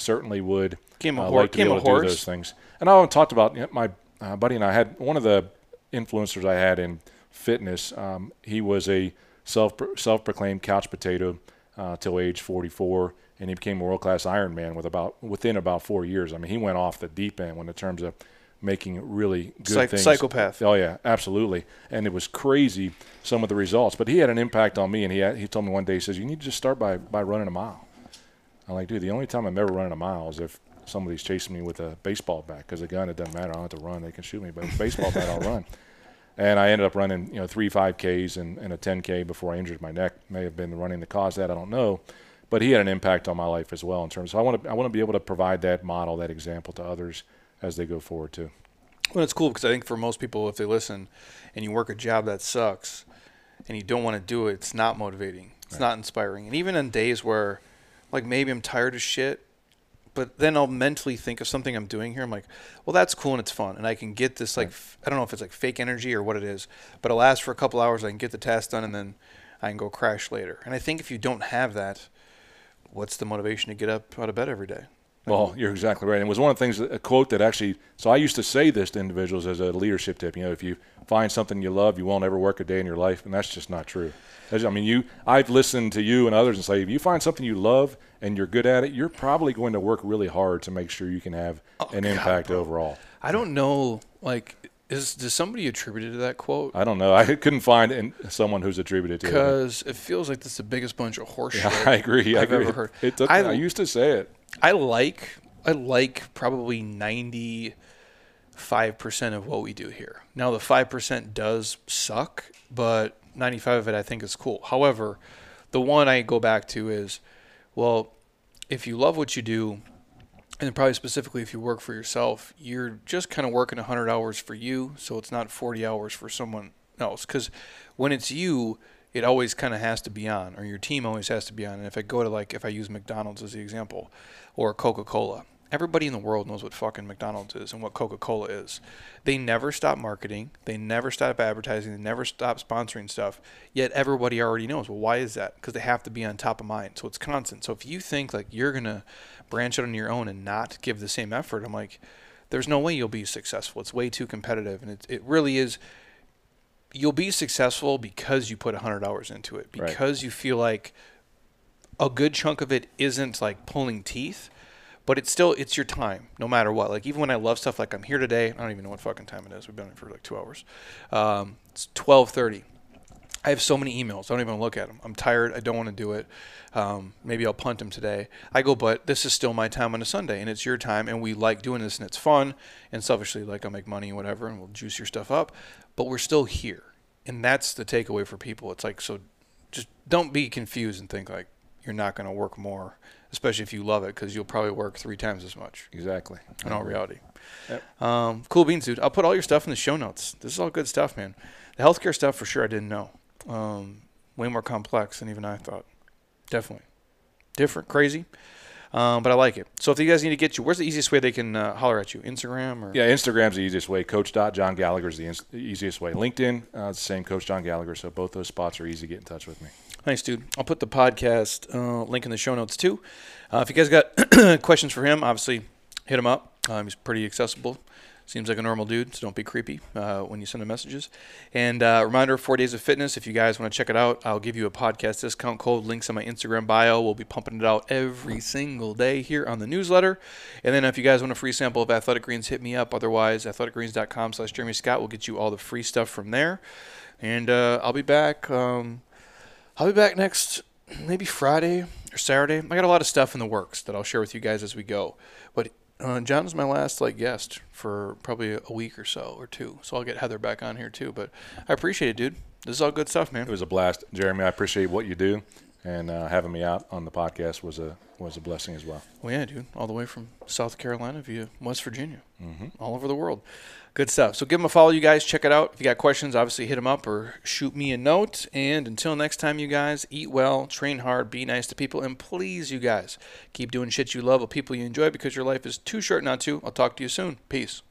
certainly would like to be able to do those things. And I talked about my buddy and I had one of the influencers I had in fitness. He was a self-proclaimed couch potato till age 44, and he became a world-class Ironman within about 4 years. I mean, he went off the deep end in terms of making really good things. Psychopath. Oh, yeah, absolutely. And it was crazy, some of the results. But he had an impact on me, and he told me one day, he says, you need to just start by running a mile. I'm like, dude, the only time I'm ever running a mile is if somebody's chasing me with a baseball bat, because a gun, it doesn't matter. I don't have to run. They can shoot me, but with a baseball bat, I'll run. And I ended up running, 3 5Ks and a 10K before I injured my neck. May have been running the cause that I don't know, but he had an impact on my life as well in terms of I want to be able to provide that model, that example to others as they go forward too. Well, it's cool because I think for most people, if they listen and you work a job that sucks and you don't want to do it, it's not motivating. It's not inspiring. And even on days where, like, maybe I'm tired as shit, but then I'll mentally think of something I'm doing here. I'm like, well, that's cool and it's fun. And I can get this, like, I don't know if it's like fake energy or what it is, but it'll last for a couple hours. I can get the task done and then I can go crash later. And I think if you don't have that, what's the motivation to get up out of bed every day? Well, you're exactly right. And it was one of the things, a quote that actually, so I used to say this to individuals as a leadership tip. If you find something you love, you won't ever work a day in your life. And that's just not true. I've listened to you and others and say, if you find something you love and you're good at it, you're probably going to work really hard to make sure you can have an impact overall. I don't know, does somebody attribute it to that quote? I don't know. I couldn't find someone who's attributed to it. Because it feels like that's the biggest bunch of horseshit I've ever heard. I used to say it. I like probably 95% of what we do here. Now, the 5% does suck, but 95% of it I think is cool. However, the one I go back to is, well, if you love what you do, and probably specifically if you work for yourself, you're just kind of working 100 hours for you, so it's not 40 hours for someone else. Because when it's you, it always kind of has to be on, or your team always has to be on. And if I go to, if I use McDonald's as the example, or Coca-Cola, everybody in the world knows what fucking McDonald's is and what Coca-Cola is. They never stop marketing. They never stop advertising. They never stop sponsoring stuff. Yet everybody already knows. Well, why is that? Because they have to be on top of mind. So it's constant. So if you think, you're going to branch out on your own and not give the same effort, I'm like, there's no way you'll be successful. It's way too competitive. And it really is. You'll be successful because you put 100 hours into it, because you feel like a good chunk of it isn't pulling teeth, but it's your time no matter what. Even when I love stuff, I'm here today. I don't even know what fucking time it is. We've been here for 2 hours. It's 12:30. I have so many emails. I don't even look at them. I'm tired. I don't want to do it. Maybe I'll punt them today. But this is still my time on a Sunday, and it's your time, and we like doing this, and it's fun. And selfishly, I'll make money and whatever, and we'll juice your stuff up. But we're still here, and that's the takeaway for people. It's so just don't be confused and think you're not going to work more, especially if you love it, because you'll probably work 3 times as much. Exactly. In all reality. Yep. Cool beans, dude. I'll put all your stuff in the show notes. This is all good stuff, man. The healthcare stuff, for sure, I didn't know. Way more complex than even I thought. Definitely. Different, crazy. But I like it. So if you guys need to get you, where's the easiest way they can holler at you? Instagram? Or? Yeah, Instagram's the easiest way. Coach.JohnGallagher is the easiest way. LinkedIn, it's the same, Coach John Gallagher. So both those spots are easy to get in touch with me. Nice, dude. I'll put the podcast link in the show notes, too. If you guys got questions for him, obviously hit him up. He's pretty accessible. Seems like a normal dude, so don't be creepy when you send him messages. And reminder, 4 Days of Fitness, if you guys want to check it out, I'll give you a podcast discount code. Links on my Instagram bio. We'll be pumping it out every single day here on the newsletter. And then if you guys want a free sample of Athletic Greens, hit me up. Otherwise, athleticgreens.com/JeremyScott will get you all the free stuff from there. And I'll be back next, maybe Friday or Saturday. I got a lot of stuff in the works that I'll share with you guys as we go. But John is my last guest for probably a week or so or two. So I'll get Heather back on here too. But I appreciate it, dude. This is all good stuff, man. It was a blast, Jeremy. I appreciate what you do, and having me out on the podcast was a blessing as well. Well, yeah, dude. All the way from South Carolina via West Virginia, all over the world. Good stuff. So give them a follow, you guys. Check it out. If you got questions, obviously hit them up or shoot me a note. And until next time, you guys, eat well, train hard, be nice to people, and please, you guys, keep doing shit you love with people you enjoy because your life is too short not to. I'll talk to you soon. Peace.